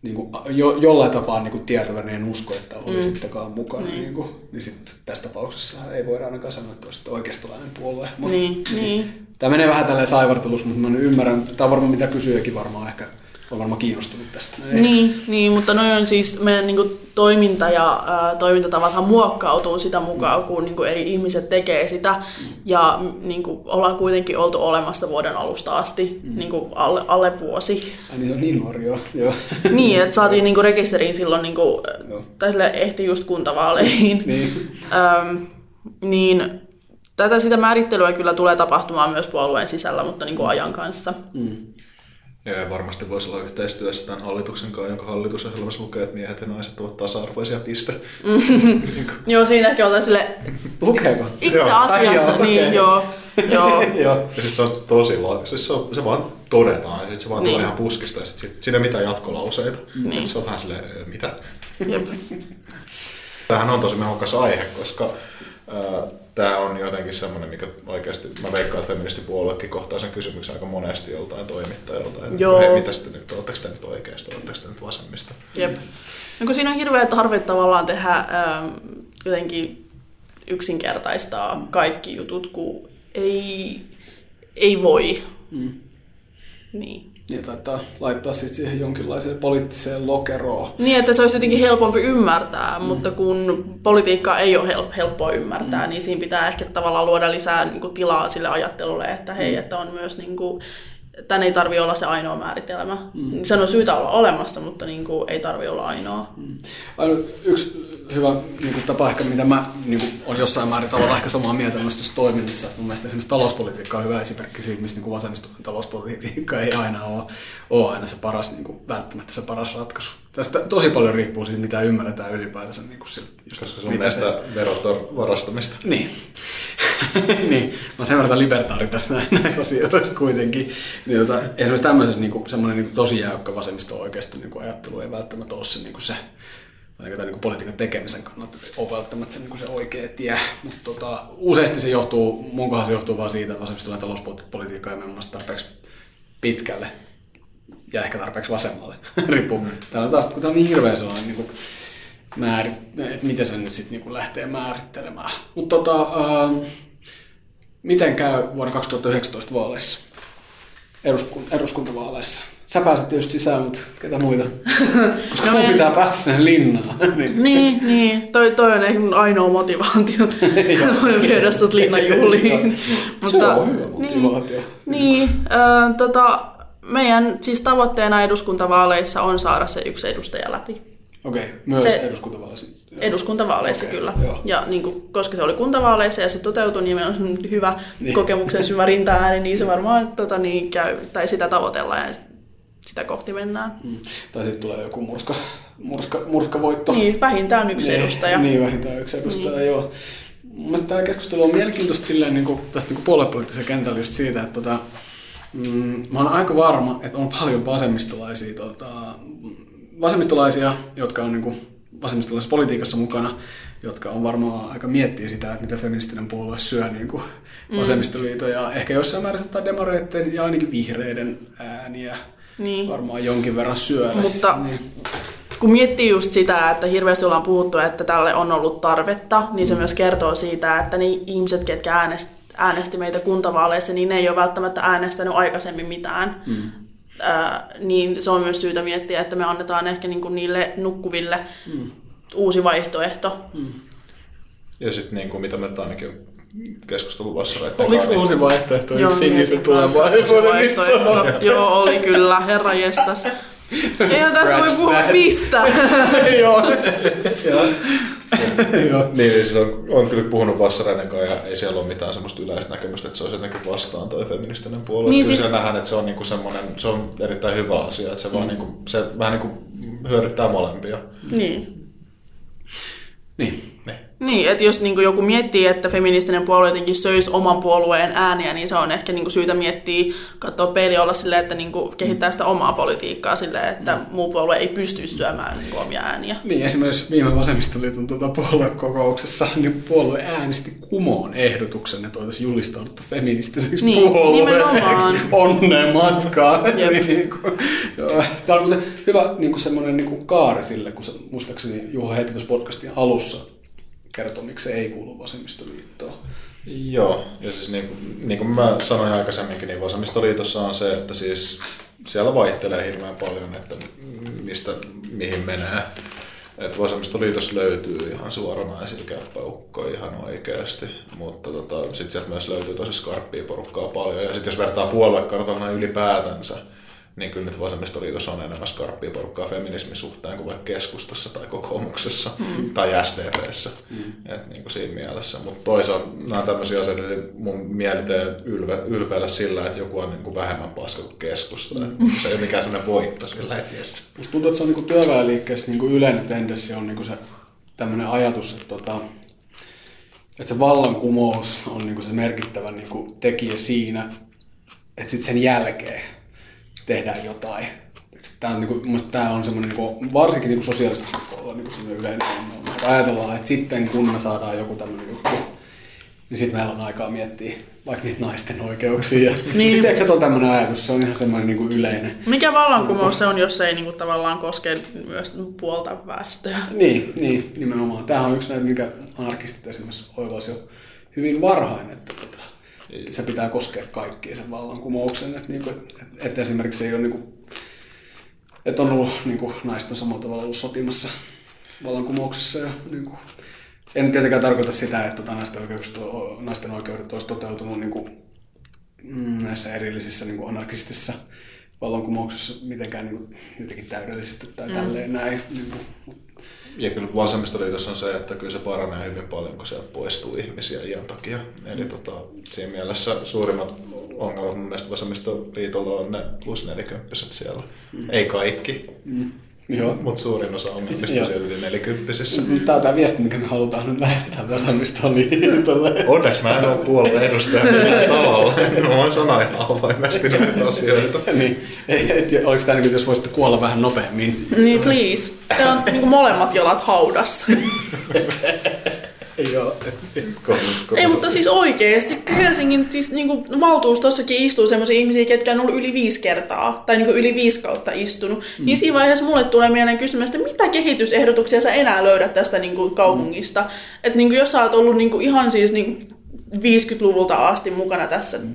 niin kuin, jo, jollain tapaa niin tietävänä en usko, että olisittekaan mm. mukana. Niin. Niin kuin, niin sit tässä tapauksessa ei voida ainakaan sanoa, että olisit oikeistolainen puolue. Mut, niin, niin. Tämä menee vähän tälleen saivartelussa, mutta mä ymmärrän, tämä on varmaan mitä kysyjäkin varmaan ehkä on varmaan kiinnostunut tästä. Niin, niin, mutta noi on siis meidän niin kuin, toiminta ja ää, toimintatavathan muokkautuu sitä mukaan, kun niin kuin, eri ihmiset tekee sitä. Mm. Ja niin kuin, ollaan kuitenkin oltu olemassa vuoden alusta asti, mm. niin kuin, alle, alle vuosi. Ai niin, se on niin nuori, joo. Niin, että saatiin niin kuin, rekisteriin silloin, niin kuin, tai sille ehti just kuntavaaleihin. Niin. Öm, niin, tätä sitä määrittelyä kyllä tulee tapahtumaan myös puolueen sisällä, mutta niin kuin, ajan kanssa. Mm. Ja varmasti voisi olla yhteistyössä tämän hallituksen kanssa, jonka hallitusohjelmassa lukee, että miehet ja naiset ovat tasa-arvoisia, piste. Joo, siinä ehkä oltaisiin sille... Lukeeko? Itse asiassa, niin joo. Ja siis se on tosi laaja, siis se vaan todetaan, ja sitten se vaan tulee ihan puskista, ja sitten siinä ei mitään jatkolauseita. Se on vähän silleen, mitä? Tämähän on tosi mehokas aihe, koska... Tämä on jotenkin semmoinen, mikä oikeasti, mä veikkaan, että feministipuoluekin kohtaa sen kysymyksen aika monesti joltain toimittajalta, että hei, mitäs te nyt, ootteko te nyt oikeasta, ootteko te nyt vasemmista? Jep. No kun siinä on hirveä tarve tavallaan tehdä ähm, jotenkin yksinkertaistaa kaikki jutut, kun ei, ei voi. Mm. Niin. Ja taitaa laittaa sitten siihen jonkinlaiseen poliittiseen lokeroon. Niin, että se olisi jotenkin helpompi ymmärtää, mm. mutta kun politiikkaa ei ole helppoa ymmärtää, mm. niin siinä pitää ehkä tavallaan luoda lisää niin kuin, tilaa sille ajattelulle, että hei, mm. että on myös, niin kuin, tämän ei tarvitse olla se ainoa määritelmä. Mm. Sen on syytä olla olemassa, mutta niin kuin, ei tarvitse olla ainoa. Mm. Aino, yksi hyvä niin kuin, tapa ehkä, mitä mä niin kuin, on jossain määrin tavallaan ehkä samaa mieltä myös toiminnassa. Mun mielestä esimerkiksi talouspolitiikka on hyvä esimerkki siitä, missä niin vasemmiston talouspolitiikka ei aina ole, ole aina se paras, niin kuin, välttämättä se paras ratkaisu. Tästä tosi paljon riippuu siitä, mitä ymmärretään ylipäätänsä. Niin kuin, just, koska sun mielestä se... verot on varastamista. Niin. Niin. Mä sen verran libertaari tässä näissä asioissa kuitenkin. Niin, jota, esimerkiksi tämmöisessä niin kuin, semmoinen niin kuin, tosi jäykkä vasemmisto oikeastaan niin ajattelu ei välttämättä ole se, niin kuin se ainakaan niin politiikan tekemisen kannalta on välttämättä se, niin se oikea tie, mutta tota, useasti se johtuu, mun kohdassa se johtuu vaan siitä, että vasemmistolainen talouspolitiikka ei mene mun tarpeeksi pitkälle ja ehkä tarpeeksi vasemmalle, riippuu. Täällä on taas, kun tää on niin hirveä sellainen, niin kuin määrit, että miten se nyt sitten niin lähtee määrittelemään. Mutta tota, ähm, miten käy vuonna kaksituhattayhdeksäntoista vaaleissa, Eduskun, eduskuntavaaleissa? Sä pääset just sisään, mutta ketä muita? Koska no mun en... pitää päästä sinne linnaan. niin, niin. niin. Toi, toi on ehkä mun ainoa motivaatio. Voin viedä sut linnan juhliin. Se on hyvä motivaatio. Niin, äh, tota, meidän siis tavoitteena eduskuntavaaleissa on saada se yksi edustaja läpi. Okei, okay, myös se, eduskuntavaaleissa? Eduskuntavaaleissa okay, kyllä, joo. Ja niin kuin, koska se oli kuntavaaleissa ja se toteutui, niin meillä on hyvä niin. kokemuksen syvä rintaääni, niin se varmaan tota, niin käy, tai sitä tavoitellaan ja sitä kohti mennään. Mm. Tai sitten tulee joku murska, murska, murskavoitto. Niin, vähintään yksi niin, edustaja. Niin, vähintään yksi edustaja, niin. joo. Mielestäni tämä keskustelu on mielenkiintoista silleen, niin kuin, tästä niin puoluepoliittisessa kentällä just siitä, että tota, mm, mä oon aika varma, että on paljon vasemmistolaisia tota, vasemmistolaisia, jotka on niin kuin vasemmistolaisessa politiikassa mukana, jotka on varmaan aika miettiä sitä, että mitä feministinen puolue syö niin kuin mm. vasemmistoliiton ja ehkä jossain määrin ottaa demareiden ja ainakin vihreiden ääniä niin. varmaan jonkin verran syödä. Mutta niin. kun miettii just sitä, että hirveästi ollaan puhuttu, että tälle on ollut tarvetta, niin se mm. myös kertoo siitä, että ne ihmiset, ketkä äänesti, äänesti meitä kuntavaaleissa, niin ne ei ole välttämättä äänestänyt aikaisemmin mitään. Mm. Äh, niin se on myös syytä miettiä, että me annetaan ehkä niinku niille nukkuville mm. uusi vaihtoehto. Mm. Ja sitten niinku, mitä me ainakin keskusteluvassa reittekaan. Oliko se uusi vaihtoehto? Joo, sinisen tulevaisuudesta. Joo, oli kyllä. Herra jestas. Eihän tässä voi puhua mistä. Joo. Niin, siis on, on kyllä puhunut Vassarainen kanssa ja ei siellä ole mitään semmoista yleistä näkemystä, että se olisi jotenkin vastaan toi feministinen puolue. Niin, kyllä siis... siellä nähdään, että se on, niinku semmoinen, se on erittäin hyvä asia, että se, mm. vaan niinku, se vähän niinku hyödyttää molempia. Niin. Niin. Niin, niin että jos niinku joku miettii, että feministinen puolue jotenkin söisi oman puolueen ääniä, niin se on ehkä niinku syytä miettiä, katsoa peiliä olla silleen, että niinku kehittää sitä omaa politiikkaa silleen, että mm. muu puolue ei pystyisi syömään niinku omia ääniä. Niin, esimerkiksi viime vasemmistoliiton tuota puoluekokouksessa niin puolue äänesti kumoon ehdotuksen, että oltaisiin julistauduttu feministiseksi niin, puolueeksi. Onneen matkaan. niin, tämä on muuten hyvä niinku semmoinen niinku kaari sille, kun muistaakseni Juho heitti tuossa podcastin alussa kertoo, miksi se ei kuulu vasemmistoliittoon. Joo, ja siis niin, niin kuin mä sanoin aikaisemminkin, niin vasemmistoliitossa on se, että siis siellä vaihtelee hirveän paljon, että mistä mihin menee. Että vasemmistoliitossa löytyy ihan suoranaisia käppäukkoja ihan oikeasti, mutta tota, sitten sieltä myös löytyy tosi skarppia porukkaa paljon. Ja sitten jos vertaa puoluekartalla ylipäätänsä, niin kyllä nyt vasemmistoliitossa on enemmän skarppia porukkaa feminismin suhteen kuin vaikka keskustassa tai kokoomuksessa mm. tai S D P:ssä. Mm. Et niin kuin siinä mielessä. Mutta toisaalta nämä on tämmöisiä asioita, että mun mieli tee ylve, ylpeillä sillä, että joku on niin kuin vähemmän paska kuin keskusta. Mm. Se ei ole mikään semmoinen voitto sillä hetkessä. Musta tuntuu, että se on niin työväenliikkeessä niin yleinen tendenssi on niin se tämmöinen ajatus, että, tota, että se vallankumous on niin se merkittävä niin tekijä siinä, että sitten sen jälkeen tehdään jotain. Tämä on, niin kuin, tämä on semmoinen, niin varsinkin niin sosiaalisessa kohdalla niin semmoinen yleinen ongelma. Ajatellaan, että sitten kun me saadaan joku tämmöinen juttu, niin sitten meillä on aikaa miettiä vaikka niitä naisten oikeuksia. Niin. Siis teekö se on tämmöinen ajatus? Se on ihan semmoinen niin yleinen. Mikä vallankumous se on, jos se ei niin kuin, tavallaan koske myös puolta väestöä? Niin, niin, nimenomaan. Tämähän on yksi näitä, mikä anarkistit esimerkiksi oivasi jo hyvin varhain. Että, se pitää koskea kaikkia sen vallankumouksen, että niinku, et, et esimerkiksi ei ole niinku, et on ollut niinku, naiset on samalla tavalla ollut sotimassa vallankumouksessa ja niinku, en tietenkään tarkoita sitä, että tota, naisten, naisten oikeudet olisi toteutunut niinku, näissä erillisissä niinku, anarkistisissa vallankumouksissa mitenkään niinku, jotenkin täydellisesti tai tälleen näin. Niinku. Ja kyllä vasemmistoliitossa on se, että kyllä se paranee hyvin paljon, kun sieltä poistuu ihmisiä iän takia. Eli tota, siinä mielessä suurimmat ongelmat mun mielestä vasemmistoliitolla on ne plus nelikymppiset siellä. Mm. Ei kaikki, mm. mutta suurin osa ongelmista on siellä yli nelikymppisissä. Tämä on tämä viesti, mikä me halutaan nyt lähettää vasemmistoliitolle. Onneksi mä en ole puolueen edustaja millään tavalla. Mä voin sanoa ihan avoimesti näitä asioita. Niin. Oliko tämä, jos voisitte kuolla vähän nopeammin? Niin, please. Teillä on niin kuin molemmat jalat haudassa. Joo. Ei, mutta siis oikeesti Helsingin siis niinku valtuustossakin istuu semmoisia ihmisiä, ketkä on ollut yli viisi kertaa tai niinku yli viisi kautta istunut. Mm. Niin siinä vaiheessa mulle tulee mieleen kysymys, että mitä kehitysehdotuksia sä enää löydät tästä niinku kaupungista. Mm. Että niinku jos sä oot ollut niinku ihan siis niinku viisikymmentäluvulta asti mukana tässä mm.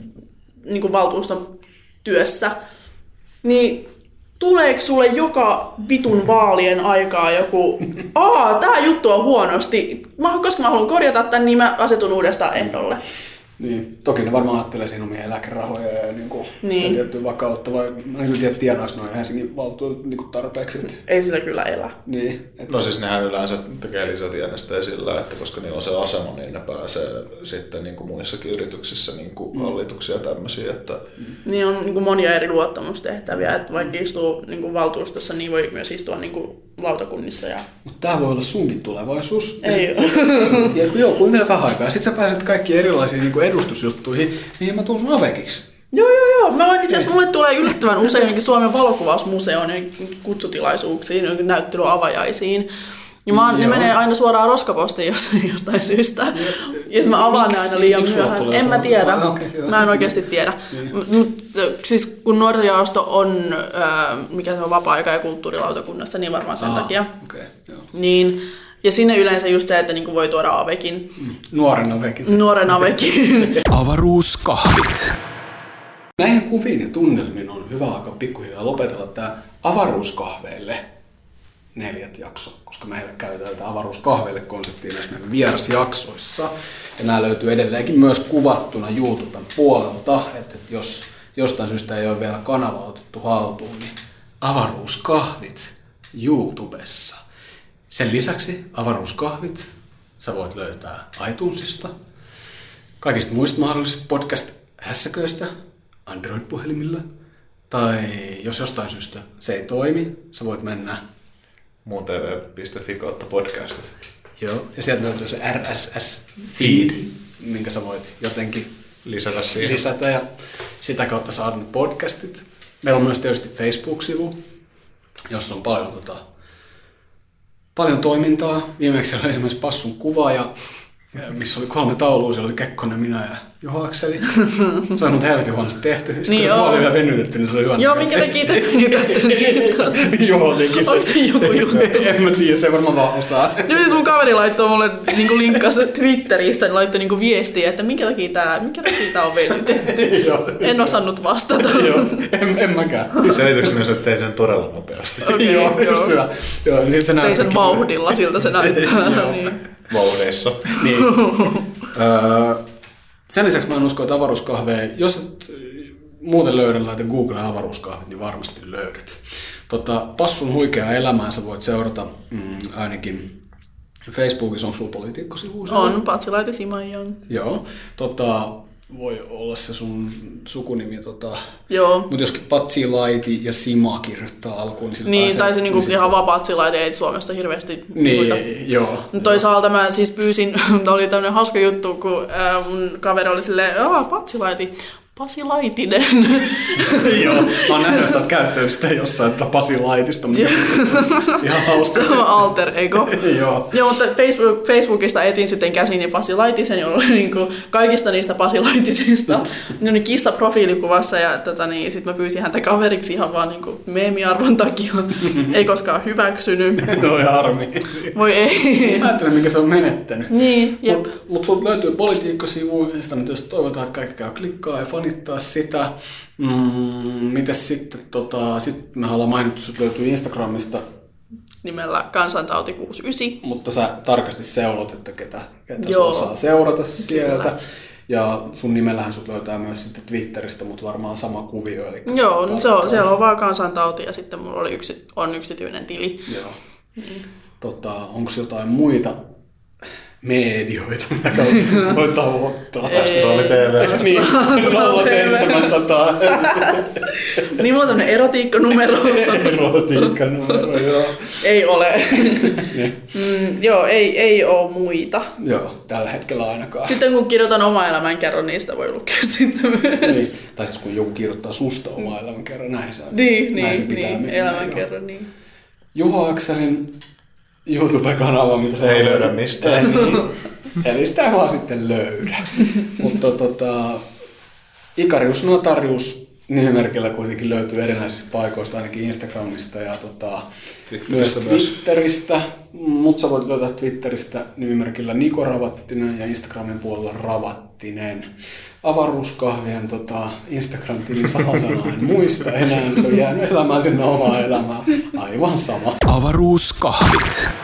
niinku valtuuston työssä, niin Tuleeko sulle joka vitun vaalien aikaa joku, aa, tää juttu on huonosti, mä, koska mä haluan korjata tän, niin mä asetun uudestaan ehdolle. Niin, toki ne varmaan ajattelee sen omia eläkerahoja ja niinku niin. Sitä tiettyä vakautta, vai mä en tiedä, tienaisi noin Helsingin valtuutetut niinku tarpeeksi. Että... Ei sillä kyllä elä. Niin. Et... No siis nehän yleensä tekee lisätienestää sillä, että koska niillä on se asema, niin ne pääsee sitten niinku muissakin yrityksissä niinku hallituksia mm. tämmöisiä. Että... Niin on niinku monia eri luottamustehtäviä, että vaikka istuu niinku valtuustossa, niin voi myös istua niinku lautakunnissa. Ja... Mutta tämä voi olla sunkin tulevaisuus. Ei ja sit... ja kun joku on vielä vähän aikaa, sit sä pääset kaikkiin erilaisiin niinku edustusjuttuihin, niin mä tuun sun avekiksi. Joo, joo, joo. Mä voin itse asiassa, mulle tulee yllättävän usein Suomen valokuvausmuseon kutsutilaisuuksiin, näyttelyavajaisiin. Ja mä, ne menee aina suoraan roskapostiin jostain syystä. Ja mä avaan ne aina liian myöhään. En mä tiedä. Mä en oikeasti tiedä. Mutta siis kun nuorisojaosto on, mikä se on, vapaa-aika- ja kulttuurilautakunnassa, niin varmaan sen takia. Niin... Ja sinne yleensä just se, että niinku voi tuoda avekin. Nuoren avekin. Nuoren avekin. Avaruuskahvit. Näihin kuviin ja tunnelmiin on hyvä aika pikkuhiljaa lopetella tämä avaruuskahveille neljät jakso, koska meillä käytetään tätä avaruuskahveille konseptia näissä meidän vierasjaksoissa. Ja nämä löytyy edelleenkin myös kuvattuna YouTuben puolelta, että jos jostain syystä ei ole vielä kanavaa otettu haltuun, niin avaruuskahvit YouTubessa. Sen lisäksi avaruuskahvit sä voit löytää iTunesista, kaikista muista mahdollisista podcast-hässäköistä Android-puhelimilla. Tai jos jostain syystä se ei toimi, sä voit mennä muuntv.fi kautta podcastit. Joo, ja sieltä löytyy se R S S-feed, minkä sä voit jotenkin lisätä, siihen. lisätä ja sitä kautta saada ne podcastit. Meillä on myös tietysti Facebook-sivu, jossa on paljon tota... Paljon toimintaa. Viimeksi siellä oli esimerkiksi Passun kuva, ja missä oli kolme taulua. Siellä oli Kekkonen, minä ja Juha Akseli. Se on mut helvetin huonosti tehty. Sitten niin kun mä olin vielä venytetty, niin se oli hyvä. Joo, minkä takia te venytätte? Juha olikin se. Onko se joku juttu? En mä tiedä, se ei varmaan vaan osaa. Nyt sun kaveri laittoi mulle niin linkkaista Twitterissä, niin laittoi niin viestiä, että minkä takia tää, minkä takia tää on venytetty. En osannut vastata. Joo, en, en mäkään. Selityksi myös, että tein sen todella nopeasti. Okei, joo. Just hyvä. Tein sen vauhdilla, siltä se näyttää. Vauhdeissa. Niin. öö, sen lisäksi mä en usko, että avaruuskahveja, jos et muuten löydä, laita Google avaruuskahvit, niin varmasti löydät. Tota, Passun huikeaa elämää sä voit seurata mm, ainakin Facebookissa, on sulla politiikkosivu? On, Patsilaiti Simaijan. Joo. Tota, voi olla se sun sukunimi. Tota. Joo. Mutta jos Patsilaiti ja Sima kirjoittaa alkuun, niin sillä niin, pääsee... Tai se niinku niin ihan se... Patsilaiti ei Suomesta hirveästi... Niin, muita. Joo. Toisaalta joo. Mä siis pyysin, oli tämmönen hauska juttu, kun äh, mun kaveri oli silleen, joo, Patsilaiti, Pasi Laitinen. Joo, mä oon nähnyt, että sä oot käyttänyt sitä jossain, että Pasi Laitista, mutta ihan hauska. Se on alter ego. Joo. Joo, mutta Facebook, Facebookista etin sitten käsin Pasi Laitisen, jolloin niinku kaikista niistä Pasi Laitisista. Ne oli kissa profiilikuvassa ja tota, niin, sit mä pyysin häntä kaveriksi ihan vaan niinku meemiarvon takia. Ei koskaan hyväksynyt. No ja harmi. Voi ei. Mä ajattelen, minkä se on menettänyt. Niin, jep. Mutta mut sulta löytyy politiikkasivu, ja sitä me tietysti toivotaan, että kaikki käy klikkaa ja fanittaa sitä. Mm, mitäs sitten, tota, sit me ollaan mainittu, sut löytyy Instagramista. Nimellä kansantauti kuusikymmentäyhdeksän. Mutta sä tarkasti seulot, että ketä, ketä sä osaa seurata sieltä. Kyllä. Ja sun nimellähän sut löytää myös sitten Twitteristä, mutta varmaan sama kuvio. Eli joo, no se on, siellä on vaan kansantauti ja sitten mulla oli yksi, on yksityinen tili. Joo. Mm. Tota, onko jotain muita medioita, mitä kautta voi tavoittaa? Astral T V. Niin, nolla seitsemänsataa. Niin, mulla on tämmönen erotiikkanumero. Erotiikkanumero, joo. Ei ole. Niin. Mm, joo, ei, ei oo muita. Joo, tällä hetkellä ainakaan. Sitten kun kirjoitan oma elämänkerran, niin sitä voi lukea sitten myös. Niin. Tai siis kun joku kirjoittaa susta oma elämänkerran, näin se, niin, näin niin, se pitää niin, mennä. Elämänkerran, niin. Juho Akselin YouTube-kanava, mitä se ei löydä mistään. Niin. Eli sitä vaan sitten löydä. Mutta tota, Ikarius Notarius nimimerkillä kuitenkin löytyy erinäisistä paikoista, ainakin Instagramista ja tota, myös Twitteristä. Mut sä voit löytää Twitteristä nimimerkillä Niko Ravattinen ja Instagramin puolella Ravattinen. Avaruuskahvien tota, Instagram-tili sanaa en muista enää, se on jäänyt elämään sinne omaa elämää. Aivan sama. Avaruuskahvit.